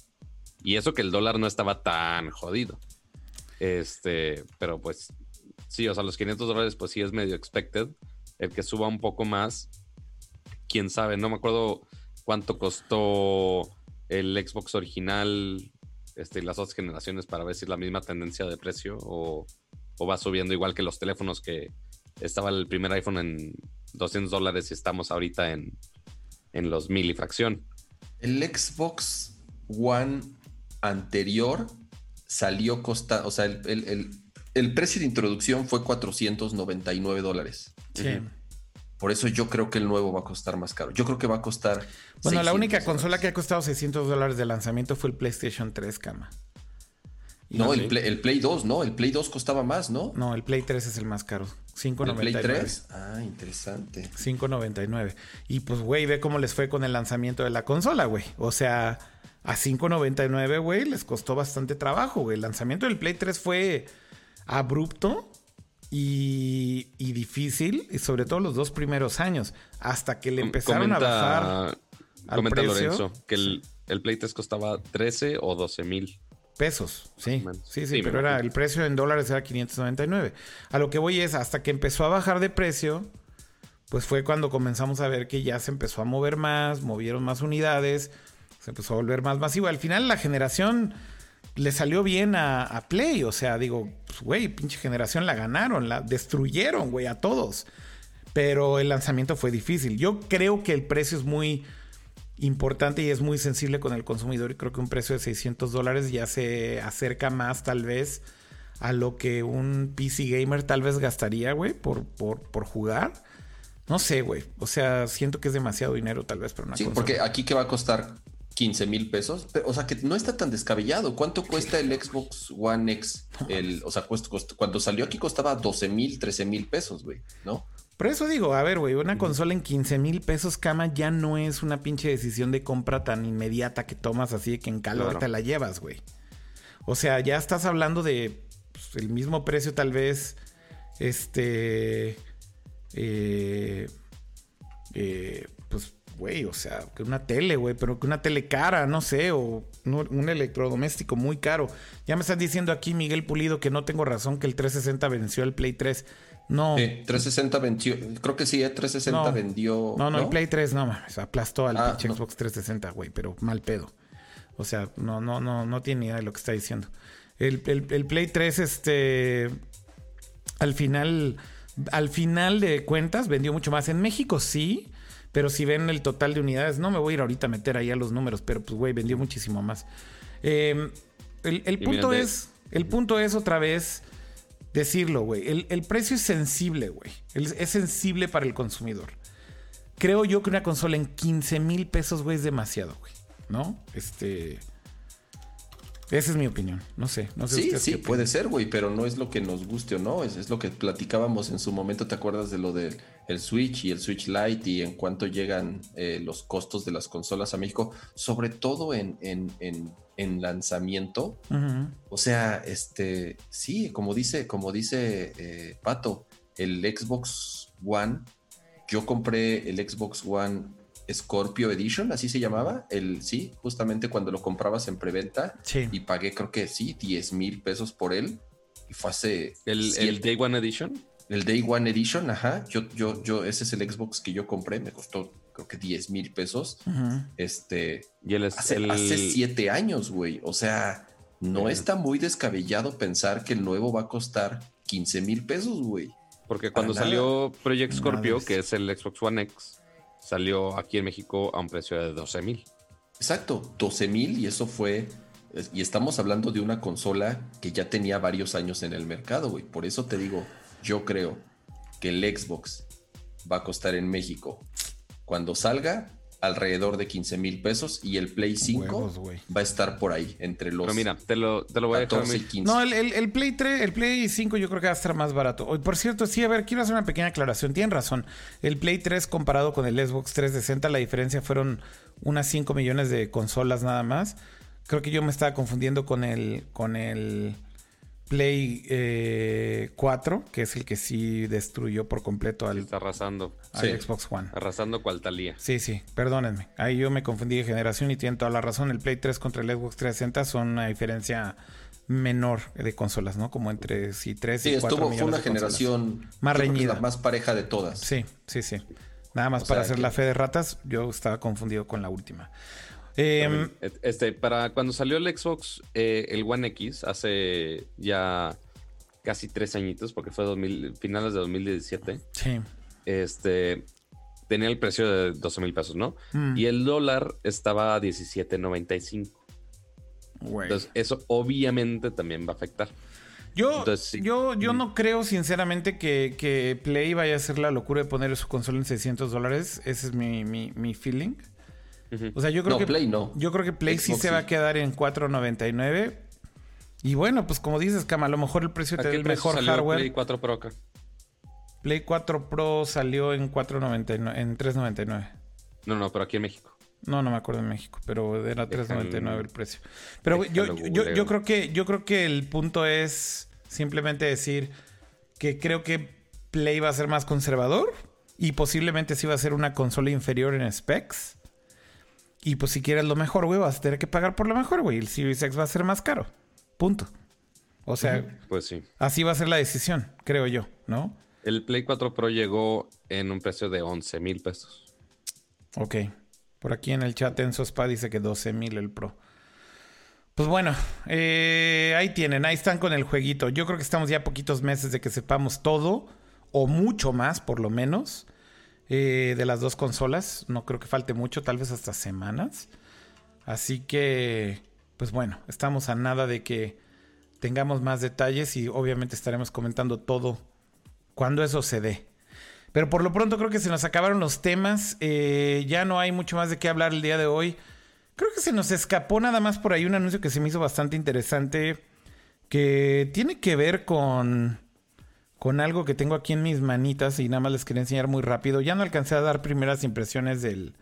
Y eso que el dólar no estaba tan jodido. Este, pero pues... Sí, o sea, los quinientos dólares, pues sí es medio expected. El que suba un poco más... Quién sabe, no me acuerdo cuánto costó el Xbox original este, y las otras generaciones para ver si es la misma tendencia de precio o, o va subiendo igual que los teléfonos, que estaba el primer iPhone en doscientos dólares y estamos ahorita en, en los mil y fracción. El Xbox One anterior salió costa, o sea, el, el, el, el precio de introducción fue cuatrocientos noventa y nueve dólares. Sí. Uh-huh. Por eso yo creo que el nuevo va a costar más caro. Yo creo que va a costar... Bueno, la única consola que ha costado seiscientos dólares de lanzamiento fue el PlayStation tres, Cama. No, el Play, el Play dos, ¿no? El Play dos costaba más, ¿no? No, el Play tres es el más caro. cinco noventa y nueve. ¿El Play tres? Ah, interesante. cinco noventa y nueve. Y pues, güey, ve cómo les fue con el lanzamiento de la consola, güey. O sea, a cinco noventa y nueve, güey, les costó bastante trabajo, güey. El lanzamiento del Play tres fue abrupto y, y difícil, y sobre todo los dos primeros años, hasta que le empezaron comenta, a bajar al comenta precio. Lorenzo que el, el Play tres costaba trece o doce mil. Pesos, sí, sí, sí, pero era el precio en dólares era quinientos noventa y nueve. A lo que voy es, hasta que empezó a bajar de precio, pues fue cuando comenzamos a ver que ya se empezó a mover más, movieron más unidades, se empezó a volver más masivo. Al final la generación le salió bien a, a Play, o sea, digo, pues, güey, pinche generación la ganaron, la destruyeron, güey, a todos. Pero el lanzamiento fue difícil. Yo creo que el precio es muy importante y es muy sensible con el consumidor, y creo que un precio de seiscientos dólares ya se acerca más tal vez a lo que un P C gamer tal vez gastaría, güey, por, por, por jugar. No sé, güey, o sea, siento que es demasiado dinero tal vez para una sí, consola. Porque aquí que va a costar quince mil pesos, pero, o sea, que no está tan descabellado. ¿Cuánto cuesta el Xbox One X? El, o sea, cost, cost, cuando salió aquí costaba doce mil, trece mil pesos, güey, ¿no? Por eso digo, a ver, güey, una consola en quince mil pesos, Cama, ya no es una pinche decisión de compra tan inmediata que tomas así de que en calor claro. te la llevas, güey. O sea, ya estás hablando de pues, el mismo precio tal vez, este, eh, eh, pues, güey, o sea, que una tele, güey, pero que una tele cara, no sé, o un, un electrodoméstico muy caro. Ya me estás diciendo aquí, Miguel Pulido, que no tengo razón, que el trescientos sesenta venció al Play tres. No. Eh, trescientos sesenta vendió. Creo que sí, eh, trescientos sesenta no, vendió. No, no, no, el Play tres, no mames. Aplastó al ah, no. Xbox trescientos sesenta, güey, pero mal pedo. O sea, no, no, no, no tiene ni idea de lo que está diciendo. El, el, el Play tres, este. Al final. Al final de cuentas, vendió mucho más. En México sí. Pero si ven el total de unidades, no me voy a ir ahorita a meter ahí a los números. Pero pues, güey, vendió muchísimo más. Eh, el el punto es. De... El punto es otra vez. Decirlo, güey. El, el precio es sensible, güey. Es sensible para el consumidor. Creo yo que una consola en quince mil pesos, güey, es demasiado, güey. ¿No? Este... Esa es mi opinión. No sé. No sé sí, sí, puede ser, güey, pero no es lo que nos guste o no. Es, es lo que platicábamos en su momento. ¿Te acuerdas de lo del el Switch y el Switch Lite y en cuánto llegan eh, los costos de las consolas a México? Sobre todo en, en, en, en lanzamiento. Uh-huh. O sea, este sí, como dice, como dice eh, Pato, el Xbox One. Yo compré el Xbox One Scorpio Edition, así se llamaba, el sí, justamente cuando lo comprabas en preventa, sí. Y pagué creo que sí, diez mil pesos por él, y fue hace... ¿El, el Day One Edition? El Day One Edition, ajá, yo, yo, yo, ese es el Xbox que yo compré, me costó creo que diez mil pesos, uh-huh. este, y el, hace, el... hace siete años, güey, o sea, no uh-huh. está muy descabellado pensar que el nuevo va a costar quince mil pesos, güey. Porque cuando Para salió nada. Project Scorpio, que es el Xbox One X, salió aquí en México a un precio de doce mil. Exacto, doce mil, y eso fue... Y estamos hablando de una consola que ya tenía varios años en el mercado, güey. Por eso te digo, yo creo que el Xbox va a costar en México, cuando salga, alrededor de quince mil pesos, y el Play cinco huevos, va a estar por ahí, entre los... Pero mira, te lo, te lo voy a dejar y quince. No, el, el, el Play tres, el Play cinco yo creo que va a estar más barato. Hoy, por cierto, sí, a ver, quiero hacer una pequeña aclaración. Tienen razón. El Play tres comparado con el Xbox trescientos sesenta, la diferencia fueron unas cinco millones de consolas nada más. Creo que yo me estaba confundiendo con el, con el Play eh, cuatro, que es el que sí destruyó por completo al, está arrasando. al sí. Xbox One. Arrasando cual talía. Sí, sí, perdónenme. Ahí yo me confundí de generación y tienen toda la razón. El Play tres contra el Xbox trescientos sesenta son una diferencia menor de consolas, ¿no? Como entre sí, tres y cuatro estuvo, millones fue una de generación más reñida. La más pareja de todas. Sí, sí, sí. Nada más o para hacer que... la fe de ratas, yo estaba confundido con la última. Eh, este, para cuando salió el Xbox, eh, el One X, hace ya casi tres añitos, porque fue dos mil, finales de dos mil diecisiete. Sí. Este, tenía el precio de doce mil pesos, ¿no? Mm. Y el dólar estaba a diecisiete noventa y cinco. Güey. Entonces, eso obviamente también va a afectar. Yo, Entonces, sí. yo, yo mm. no creo, sinceramente, que, que Play vaya a hacer la locura de poner su consola en seiscientos dólares. Ese es mi, mi, mi feeling. O sea, yo creo no, que Play no. Yo creo que Play Xbox sí se va a quedar en cuatro noventa y nueve. Y bueno, pues como dices, Cama, a lo mejor el precio te da el mejor hardware. Play cuatro Pro acá. Play cuatro Pro salió en cuatro noventa y nueve, en tres noventa y nueve. No, no, pero aquí en México. No, no me acuerdo en México, pero era tres noventa y nueve el precio. Pero yo, yo, yo creo que yo creo que el punto es simplemente decir que creo que Play va a ser más conservador y posiblemente sí va a ser una consola inferior en specs. Y pues si quieres lo mejor, güey, vas a tener que pagar por lo mejor, güey. El Series X va a ser más caro. Punto. O sea, pues sí. Así va a ser la decisión, creo yo, ¿no? El Play cuatro Pro llegó en un precio de once mil pesos. Ok. Por aquí en el chat Enzo Spa dice que doce mil el Pro. Pues bueno, eh, ahí tienen, ahí están con el jueguito. Yo creo que estamos ya a poquitos meses de que sepamos todo, o mucho más por lo menos, eh, de las dos consolas. No creo que falte mucho, tal vez hasta semanas. Así que, pues bueno, estamos a nada de que tengamos más detalles y obviamente estaremos comentando todo cuando eso se dé. Pero por lo pronto creo que se nos acabaron los temas. Eh, ya no hay mucho más de qué hablar el día de hoy. Creo que se nos escapó nada más por ahí un anuncio que se me hizo bastante interesante, que tiene que ver con, con algo que tengo aquí en mis manitas y nada más les quería enseñar muy rápido. Ya no alcancé a dar primeras impresiones del,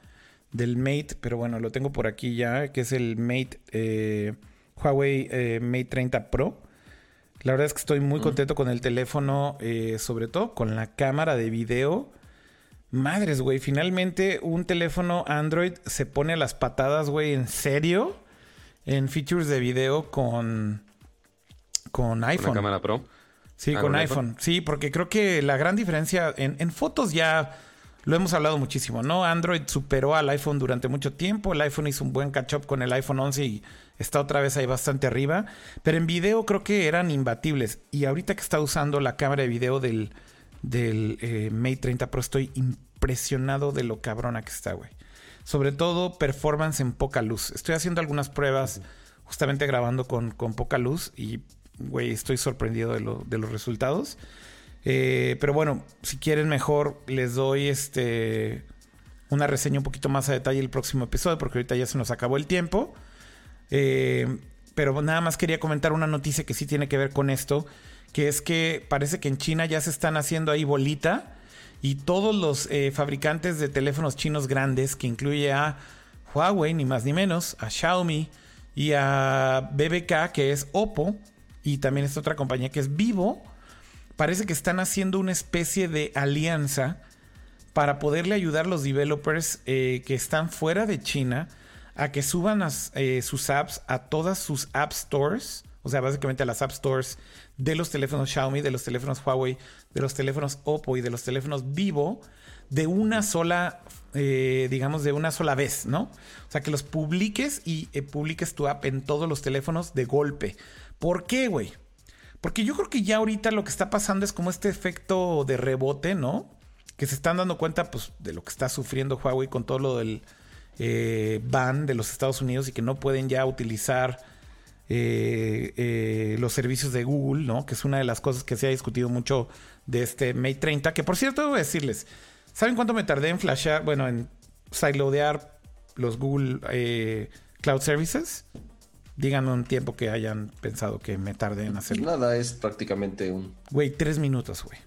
del Mate, pero bueno, lo tengo por aquí ya, que es el Mate eh, Huawei eh, Mate treinta Pro. La verdad es que estoy muy contento con el teléfono, eh, sobre todo con la cámara de video. Madres, güey. Finalmente un teléfono Android se pone a las patadas, güey. ¿En serio? En features de video con, con iPhone. ¿Con la cámara Pro? Sí, ah, con iPhone. iPhone. Sí, porque creo que la gran diferencia... En, en fotos ya lo hemos hablado muchísimo, ¿no? Android superó al iPhone durante mucho tiempo. El iPhone hizo un buen catch-up con el iPhone once y está otra vez ahí bastante arriba. Pero en video creo que eran imbatibles. Y ahorita que está usando la cámara de video del, del eh, Mate treinta Pro, estoy impresionado de lo cabrona que está, güey. Sobre todo performance en poca luz. Estoy haciendo algunas pruebas justamente grabando con, con poca luz y, güey, estoy sorprendido de, lo, de los resultados. Eh, pero bueno, si quieren mejor les doy este una reseña un poquito más a detalle el próximo episodio, porque ahorita ya se nos acabó el tiempo. Eh, pero nada más quería comentar una noticia que sí tiene que ver con esto, que es que parece que en China ya se están haciendo ahí bolita y todos los eh, fabricantes de teléfonos chinos grandes, que incluye a Huawei, ni más ni menos, a Xiaomi y a B B K, que es Oppo, y también esta otra compañía que es Vivo, parece que están haciendo una especie de alianza para poderle ayudar a los developers eh, que están fuera de China a que suban as, eh, sus apps a todas sus app stores, o sea, básicamente a las app stores de los teléfonos Xiaomi, de los teléfonos Huawei, de los teléfonos Oppo y de los teléfonos Vivo, de una sola, eh, digamos, de una sola vez, ¿no? O sea, que los publiques y eh, publiques tu app en todos los teléfonos de golpe. ¿Por qué, güey? Porque yo creo que ya ahorita lo que está pasando es como este efecto de rebote, ¿no? Que se están dando cuenta, pues, de lo que está sufriendo Huawei con todo lo del eh, ban de los Estados Unidos y que no pueden ya utilizar eh, eh, los servicios de Google, ¿no? Que es una de las cosas que se ha discutido mucho de este Mate treinta. Que, por cierto, debo decirles, ¿saben cuánto me tardé en flashear, bueno, en sideloadear los Google eh, Cloud Services? Díganme un tiempo que hayan pensado que me tardé en hacerlo. Nada, es prácticamente un... Güey, tres minutos, güey.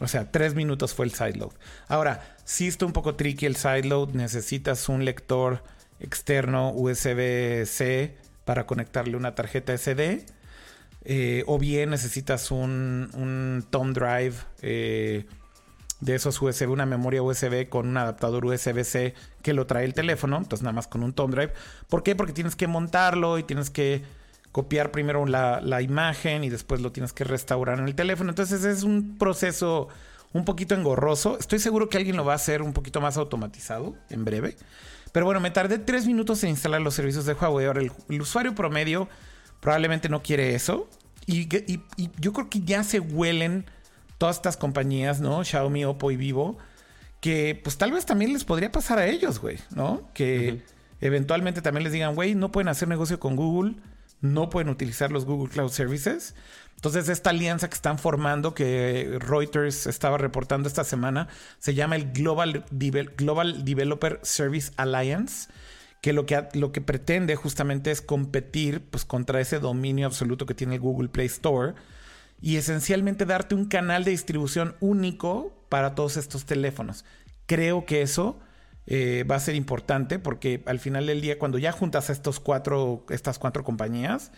O sea, tres minutos fue el sideload. Ahora, sí está un poco tricky el sideload. Necesitas un lector externo U S B-C para conectarle una tarjeta S D. Eh, o bien necesitas un, un thumb drive eh, de esos U S B, una memoria U S B con un adaptador U S B-C que lo trae el teléfono, entonces nada más con un thumb drive. ¿Por qué? Porque tienes que montarlo y tienes que copiar primero la, la imagen y después lo tienes que restaurar en el teléfono. Entonces es un proceso un poquito engorroso. Estoy seguro que alguien lo va a hacer un poquito más automatizado en breve. Pero bueno, me tardé tres minutos en instalar los servicios de Huawei. Ahora el, el usuario promedio probablemente no quiere eso. Y, y, y yo creo que ya se huelen todas estas compañías, ¿no? Xiaomi, Oppo y Vivo, que pues tal vez también les podría pasar a ellos, güey, ¿no? Que uh-huh. eventualmente también les digan, güey, no pueden hacer negocio con Google, no pueden utilizar los Google Cloud Services. Entonces esta alianza que están formando, que Reuters estaba reportando esta semana, se llama el Global, Deve- Global Developer Service Alliance, que lo que, lo que pretende justamente es competir pues, contra ese dominio absoluto que tiene el Google Play Store y esencialmente darte un canal de distribución único para todos estos teléfonos. Creo que eso eh, va a ser importante porque al final del día, cuando ya juntas estos cuatro, estas cuatro compañías,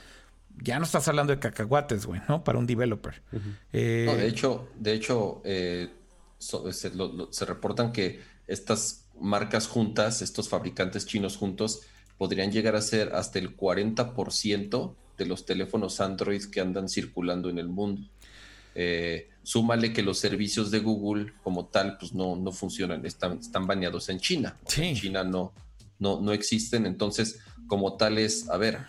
ya no estás hablando de cacahuates, güey, ¿no? Para un developer. Uh-huh. Eh, no, de hecho, de hecho eh, so, se, lo, lo, se reportan que estas marcas juntas, estos fabricantes chinos juntos, podrían llegar a ser hasta el cuarenta por ciento de los teléfonos Android que andan circulando en el mundo. Eh, súmale que los servicios de Google como tal, pues no, no funcionan, están, están baneados en China. Sí. En China no, no, no existen, entonces como tal es, a ver,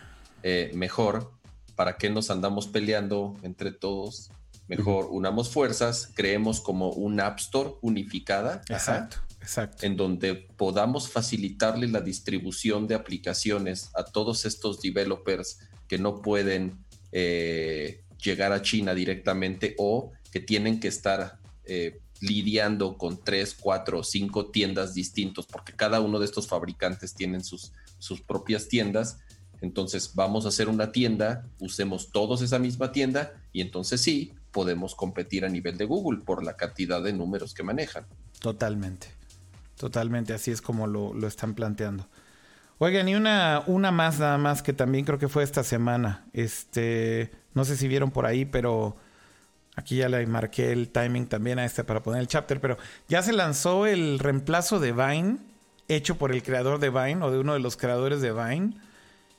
eh, mejor... ¿Para qué nos andamos peleando entre todos? Mejor uh-huh. unamos fuerzas, creemos como un App Store unificada. Exacto, ajá, exacto. En donde podamos facilitarle la distribución de aplicaciones a todos estos developers que no pueden eh, llegar a China directamente o que tienen que estar eh, lidiando con tres, cuatro, cinco tiendas distintos, porque cada uno de estos fabricantes tienen sus, sus propias tiendas. Entonces vamos a hacer una tienda, usemos todos esa misma tienda y entonces sí podemos competir a nivel de Google por la cantidad de números que manejan. Totalmente, totalmente, así es como lo, lo están planteando. Oigan, y una, una más nada más que también creo que fue esta semana. Este, no sé si vieron por ahí, pero aquí ya le marqué el timing también a este para poner el chapter, pero ya se lanzó el reemplazo de Vine, hecho por el creador de Vine o de uno de los creadores de Vine.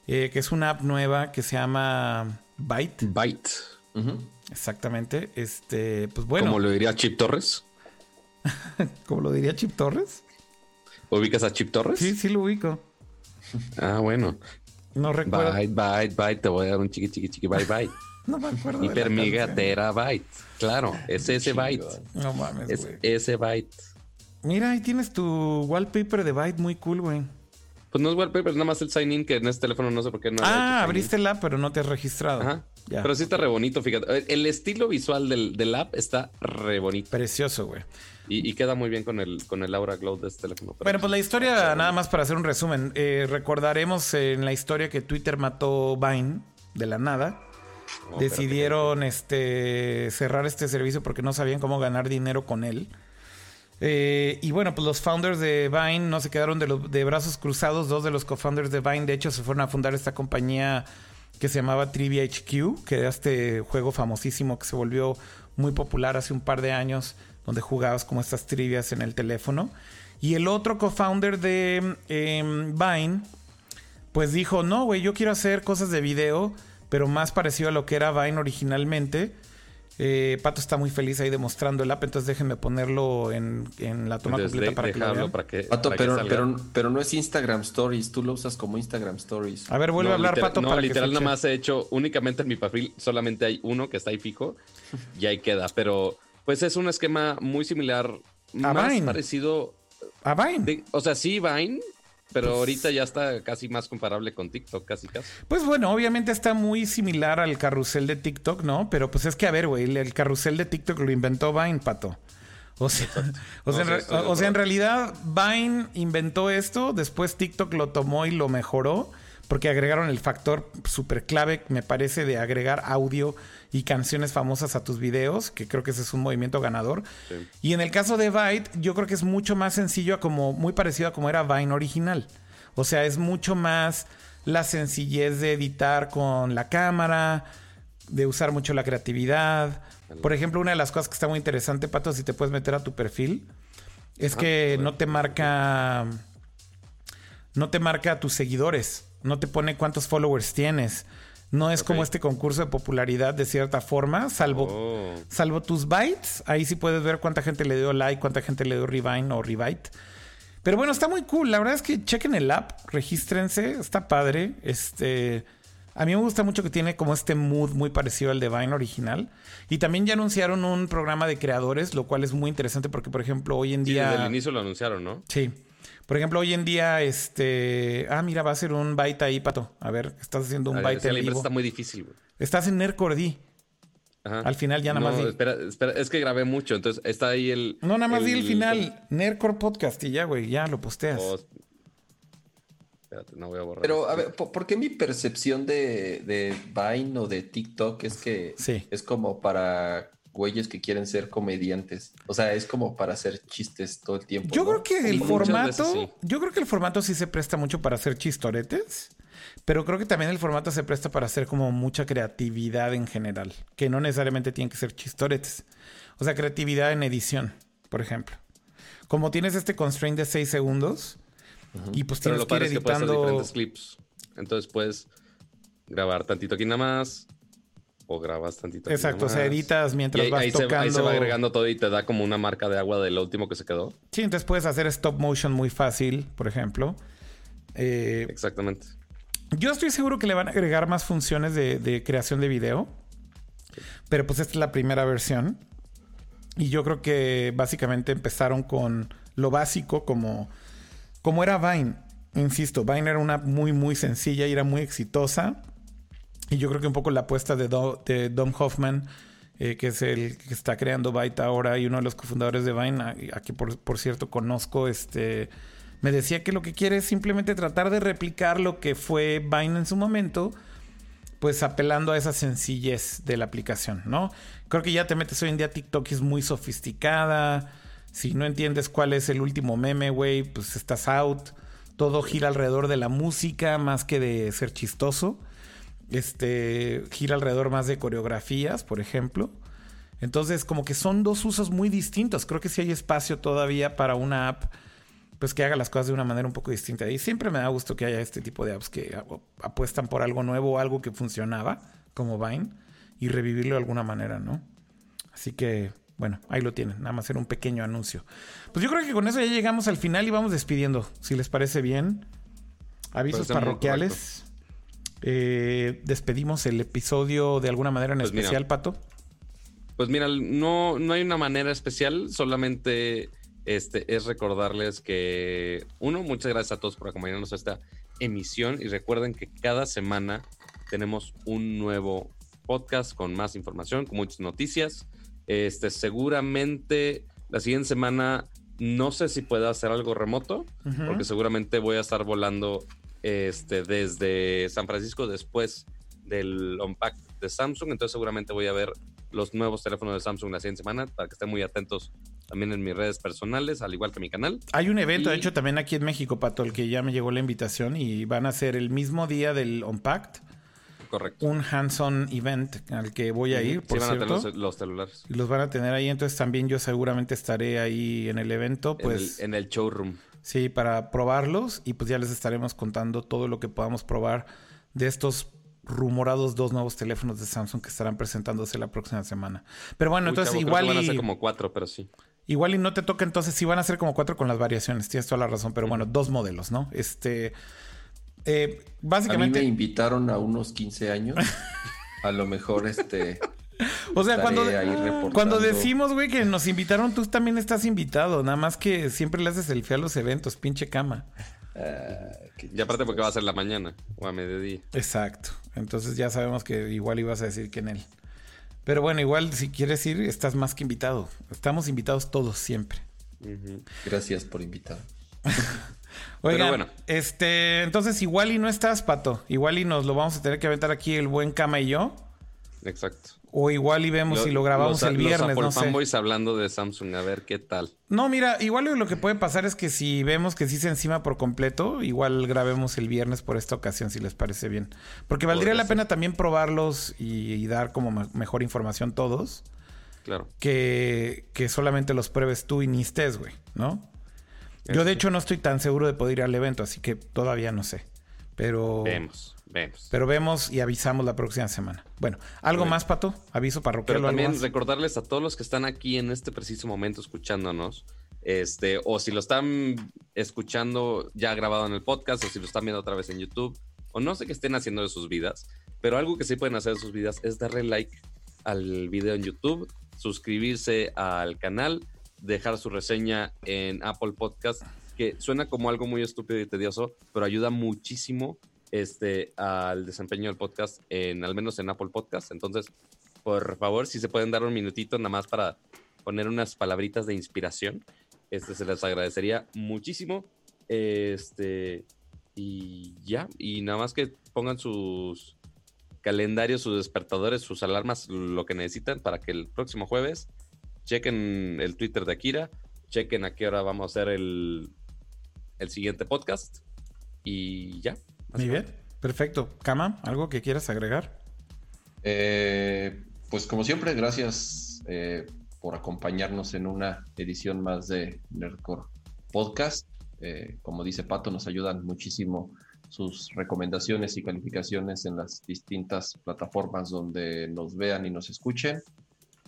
Eh, que es una app nueva que se llama Byte. Byte. Uh-huh. Exactamente. Este, pues bueno. ¿Cómo lo diría Chip Torres? ¿Cómo lo diría Chip Torres? ¿Ubicas a Chip Torres? Sí, sí lo ubico. Ah, bueno. No recuerdo. Byte, byte, byte. Te voy a dar un chiqui, chiqui, chiqui. Byte, byte. No me acuerdo. Hipermigatera Byte. Claro, es ese Byte. No mames, es güey. Es ese Byte. Mira, ahí tienes tu wallpaper de Byte muy cool, güey. Pues no es wallpaper, nada más el sign-in, que en este teléfono no sé por qué no. Ah, abriste la, pero no te has registrado. Ajá. Ya. Pero sí está re bonito, fíjate. El estilo visual del, del app está re bonito. Precioso, güey. Y, y queda muy bien con el, con el Aura Glow de este teléfono. Pero bueno, pues la historia, nada más para hacer un resumen. Eh, recordaremos en la historia que Twitter mató Vine de la nada. No, Decidieron que... este, cerrar este servicio porque no sabían cómo ganar dinero con él. Eh, y bueno, pues los founders de Vine no se quedaron de, los, de brazos cruzados. Dos de los co-founders de Vine, de hecho, se fueron a fundar esta compañía que se llamaba Trivia H Q, que era este juego famosísimo que se volvió muy popular hace un par de años, donde jugabas como estas trivias en el teléfono. Y el otro co-founder de eh, Vine, pues dijo, no, güey, yo quiero hacer cosas de video, pero más parecido a lo que era Vine originalmente. Eh, Pato está muy feliz ahí demostrando el app, entonces déjenme ponerlo en, en la toma entonces, completa de, para, que lo para que Pato, para pero, que pero, pero no es Instagram Stories, tú lo usas como Instagram Stories. A ver, vuelve no, a hablar literal, Pato. No, para literal que nada más he hecho, únicamente en mi perfil solamente hay uno que está ahí fijo y ahí queda, pero pues es un esquema muy similar, a más Vine. Parecido a Vine. De, o sea, sí, Vine. Pero pues, ahorita ya está casi más comparable con TikTok, casi casi. Pues bueno, obviamente está muy similar al carrusel de TikTok, ¿no? Pero pues es que, a ver, güey, el, el carrusel de TikTok lo inventó Vine, Pato. O sea, o sea, no, en, sí, o, o sea en realidad Vine inventó esto, después TikTok lo tomó y lo mejoró, porque agregaron el factor súper clave, me parece, de agregar audio y canciones famosas a tus videos, que creo que ese es un movimiento ganador. Sí. Y en el caso de Byte, yo creo que es mucho más sencillo, a como muy parecido a como era Vine original. O sea, es mucho más la sencillez de editar con la cámara, de usar mucho la creatividad. Vale. Por ejemplo, una de las cosas que está muy interesante, Pato, si te puedes meter a tu perfil, es ah, que bueno. no te marca... No te marca a tus seguidores. No te pone cuántos followers tienes. No es okay. como este concurso de popularidad de cierta forma, salvo, oh. salvo tus bytes. Ahí sí puedes ver cuánta gente le dio like, cuánta gente le dio revine o revite. Pero bueno, está muy cool. La verdad es que chequen el app, regístrense. Está padre. Este, a mí me gusta mucho que tiene como este mood muy parecido al de Vine original. Y también ya anunciaron un programa de creadores, lo cual es muy interesante porque, por ejemplo, hoy en sí, día... Desde el inicio lo anunciaron, ¿no? Sí. Por ejemplo, hoy en día, este... Ah, mira, va a ser un byte ahí, Pato. A ver, estás haciendo un byte en vivo. Está muy difícil, güey. Estás en Nerdcore D. Ajá. Al final ya nada no, más di. espera, espera. Es que grabé mucho, entonces está ahí el... No, nada más el, di el final. El... Nerdcore Podcast y ya, güey. Ya lo posteas. Oh, Espérate, no voy a borrar. Pero, a ver, ¿por qué mi percepción de, de Vine o de TikTok es que sí. es como para güeyes que quieren ser comediantes? O sea, es como para hacer chistes todo el tiempo. Yo ¿no? creo que el formato, veces, sí. yo creo que el formato sí se presta mucho para hacer chistoretes, pero creo que también el formato se presta para hacer como mucha creatividad en general, que no necesariamente tienen que ser chistoretes. O sea, creatividad en edición, por ejemplo. Como tienes este constraint de seis segundos, uh-huh. y pues tienes que ir editando... Pero lo padre es que puedes hacer diferentes clips. Entonces puedes grabar tantito aquí nada más, o grabas tantito aquí Exacto, nada más. O sea, editas mientras ahí, vas ahí tocando. Se, ahí se va agregando todo y te da como una marca de agua del último que se quedó. Sí, entonces puedes hacer stop motion muy fácil, por ejemplo. Eh, Exactamente. Yo estoy seguro que le van a agregar más funciones de, de creación de video. Sí. Pero pues esta es la primera versión. Y yo creo que básicamente empezaron con lo básico como, como era Vine. Insisto, Vine era una muy, muy sencilla y era muy exitosa. Y yo creo que un poco la apuesta de, Do, de Don Hoffman, eh, que es el que está creando Byte ahora y uno de los cofundadores de Vine, a, a que por, por cierto conozco, este, me decía que lo que quiere es simplemente tratar de replicar lo que fue Vine en su momento, pues apelando a esa sencillez de la aplicación, ¿no? Creo que ya te metes hoy en día, TikTok es muy sofisticada. Si no entiendes cuál es el último meme, güey, pues estás out. Todo gira alrededor de la música más que de ser chistoso. Este gira alrededor más de coreografías, por ejemplo. Entonces, como que son dos usos muy distintos. Creo que sí hay espacio todavía para una app, pues que haga las cosas de una manera un poco distinta. Y siempre me da gusto que haya este tipo de apps que apuestan por algo nuevo, algo que funcionaba, como Vine, y revivirlo de alguna manera, ¿no? Así que, bueno, ahí lo tienen. Nada más era un pequeño anuncio. Pues yo creo que con eso ya llegamos al final y vamos despidiendo. Si les parece bien, avisos parroquiales. Eh, despedimos el episodio de alguna manera en pues especial, mira, Pato. Pues mira, no, no hay una manera especial, solamente... Este, es recordarles que, uno, muchas gracias a todos por acompañarnos a esta emisión y recuerden que cada semana tenemos un nuevo podcast con más información, con muchas noticias. Este, seguramente la siguiente semana no sé si pueda hacer algo remoto, uh-huh. porque seguramente voy a estar volando este, desde San Francisco después del unpack de Samsung, entonces seguramente voy a ver los nuevos teléfonos de Samsung la siguiente semana para que estén muy atentos también en mis redes personales, al igual que mi canal. Hay un evento, y... de hecho, también aquí en México, Pato, el que ya me llegó la invitación y van a hacer el mismo día del Unpacked. Correcto. Un hands-on event al que voy a ir, uh-huh. por sí, cierto. Sí, van a tener los, los celulares. Y los van a tener ahí, entonces también yo seguramente estaré ahí en el evento. Pues, en, el, en el showroom. Sí, para probarlos y pues ya les estaremos contando todo lo que podamos probar de estos rumorados dos nuevos teléfonos de Samsung que estarán presentándose la próxima semana. Pero bueno, Uy, entonces chavo, igual... Creo que van a ser como cuatro, pero sí. Igual y no te toca, entonces sí van a ser como cuatro con las variaciones. Tienes toda la razón, pero bueno, dos modelos, ¿no? Este, eh, básicamente... A mí me invitaron a unos quince años. A lo mejor este... O sea, cuando, cuando decimos, güey, que nos invitaron, tú también estás invitado. Nada más que siempre le haces el feo a los eventos, pinche cama. Uh, y aparte porque va a ser la mañana o a mediodía. Exacto. Entonces ya sabemos que igual ibas a decir que en él. Pero bueno, igual si quieres ir, estás más que invitado. Estamos invitados todos siempre. Uh-huh. Gracias por invitar. Oigan, bueno. este, entonces igual y no estás, Pato. Igual y nos lo vamos a tener que aventar aquí el buen Cama y yo. Exacto. O igual y vemos lo, y lo grabamos los, el viernes, los no fanboys sé. Hablando de Samsung, a ver qué tal. No, mira, igual lo que puede pasar es que si vemos que sí se encima por completo, igual grabemos el viernes por esta ocasión, si les parece bien. Porque valdría Podría la pena ser. también probarlos y, y dar como ma- mejor información todos. Claro. Que, que solamente los pruebes tú y ni estés, güey, ¿no? Este. Yo, de hecho, no estoy tan seguro de poder ir al evento, así que todavía no sé. Pero... Vemos. Vemos. Pero vemos y avisamos la próxima semana. Bueno, ¿algo bueno. más, Pato? Aviso parroquial. Pero también recordarles a todos los que están aquí en este preciso momento escuchándonos, este, o si lo están escuchando ya grabado en el podcast, o si lo están viendo otra vez en YouTube, o no sé qué estén haciendo de sus vidas, pero algo que sí pueden hacer de sus vidas es darle like al video en YouTube, suscribirse al canal, dejar su reseña en Apple Podcast, que suena como algo muy estúpido y tedioso, pero ayuda muchísimo Este, al desempeño del podcast, en, al menos en Apple Podcast. Entonces, por favor, si se pueden dar un minutito nada más para poner unas palabritas de inspiración, este, se les agradecería muchísimo. Este, Y ya, y nada más que pongan sus calendarios, sus despertadores, sus alarmas, lo que necesitan para que el próximo jueves chequen el Twitter de Akira, chequen a qué hora vamos a hacer el, el siguiente podcast y ya. Muy bien, perfecto. Cama, ¿algo que quieras agregar? Eh, pues como siempre, gracias eh, por acompañarnos en una edición más de Nerdcore Podcast. Eh, como dice Pato, nos ayudan muchísimo sus recomendaciones y calificaciones en las distintas plataformas donde nos vean y nos escuchen.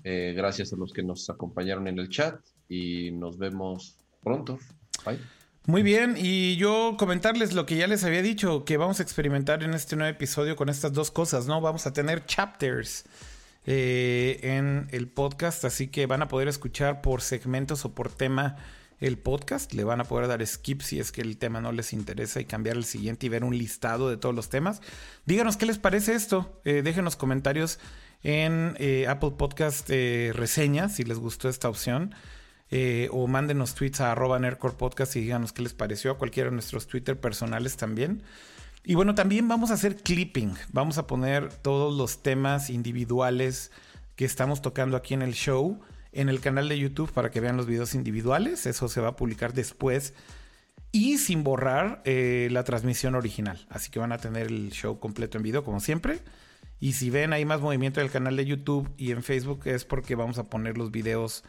Eh, gracias a los que nos acompañaron en el chat y nos vemos pronto. Bye. Muy bien, y yo comentarles lo que ya les había dicho, que vamos a experimentar en este nuevo episodio con estas dos cosas, ¿no? Vamos a tener chapters eh, en el podcast, así que van a poder escuchar por segmentos o por tema el podcast. Le van a poder dar skip si es que el tema no les interesa y cambiar el siguiente y ver un listado de todos los temas. Díganos qué les parece esto, eh, déjenos comentarios en eh, Apple Podcast eh, reseñas si les gustó esta opción. Eh, o mándenos tweets a arroba Nerdcore Podcast y díganos qué les pareció a cualquiera de nuestros Twitter personales también. Y bueno, también vamos a hacer clipping. Vamos a poner todos los temas individuales que estamos tocando aquí en el show en el canal de YouTube para que vean los videos individuales. Eso se va a publicar después y sin borrar eh, la transmisión original. Así que van a tener el show completo en video como siempre. Y si ven ahí más movimiento del canal de YouTube y en Facebook es porque vamos a poner los videos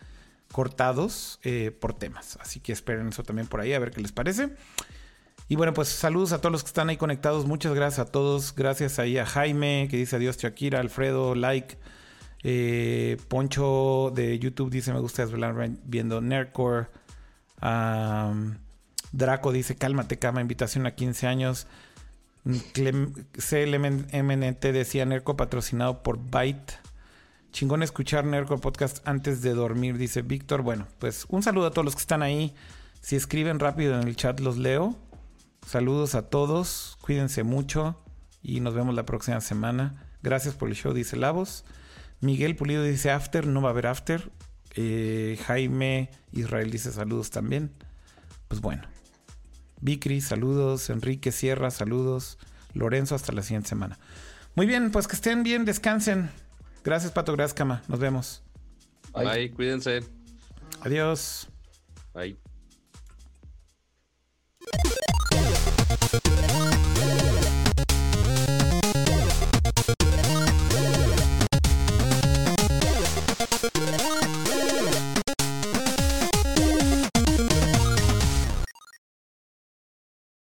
cortados eh, por temas, así que esperen eso también por ahí, a ver qué les parece. Y bueno, pues saludos a todos los que están ahí conectados, muchas gracias a todos, gracias ahí a Jaime que dice adiós Shakira, Alfredo, like eh, Poncho de YouTube dice me gusta desvelar viendo Nerdcore, um, Draco dice cálmate Cama, invitación a quince años, C L M N T decía Nerdcore patrocinado por Byte. Chingón escuchar Nerdcore Podcast antes de dormir, dice Víctor. Bueno, pues un saludo a todos los que están ahí. Si escriben rápido en el chat, los leo. Saludos a todos. Cuídense mucho. Y nos vemos la próxima semana. Gracias por el show, dice Lavos. Miguel Pulido dice after. No va a haber after. Eh, Jaime Israel dice saludos también. Pues bueno. Vicri, saludos. Enrique Sierra, saludos. Lorenzo, hasta la siguiente semana. Muy bien, pues que estén bien. Descansen. Gracias, Pato. Gracias, Cama. Nos vemos. Bye. Bye. Cuídense. Adiós. Bye.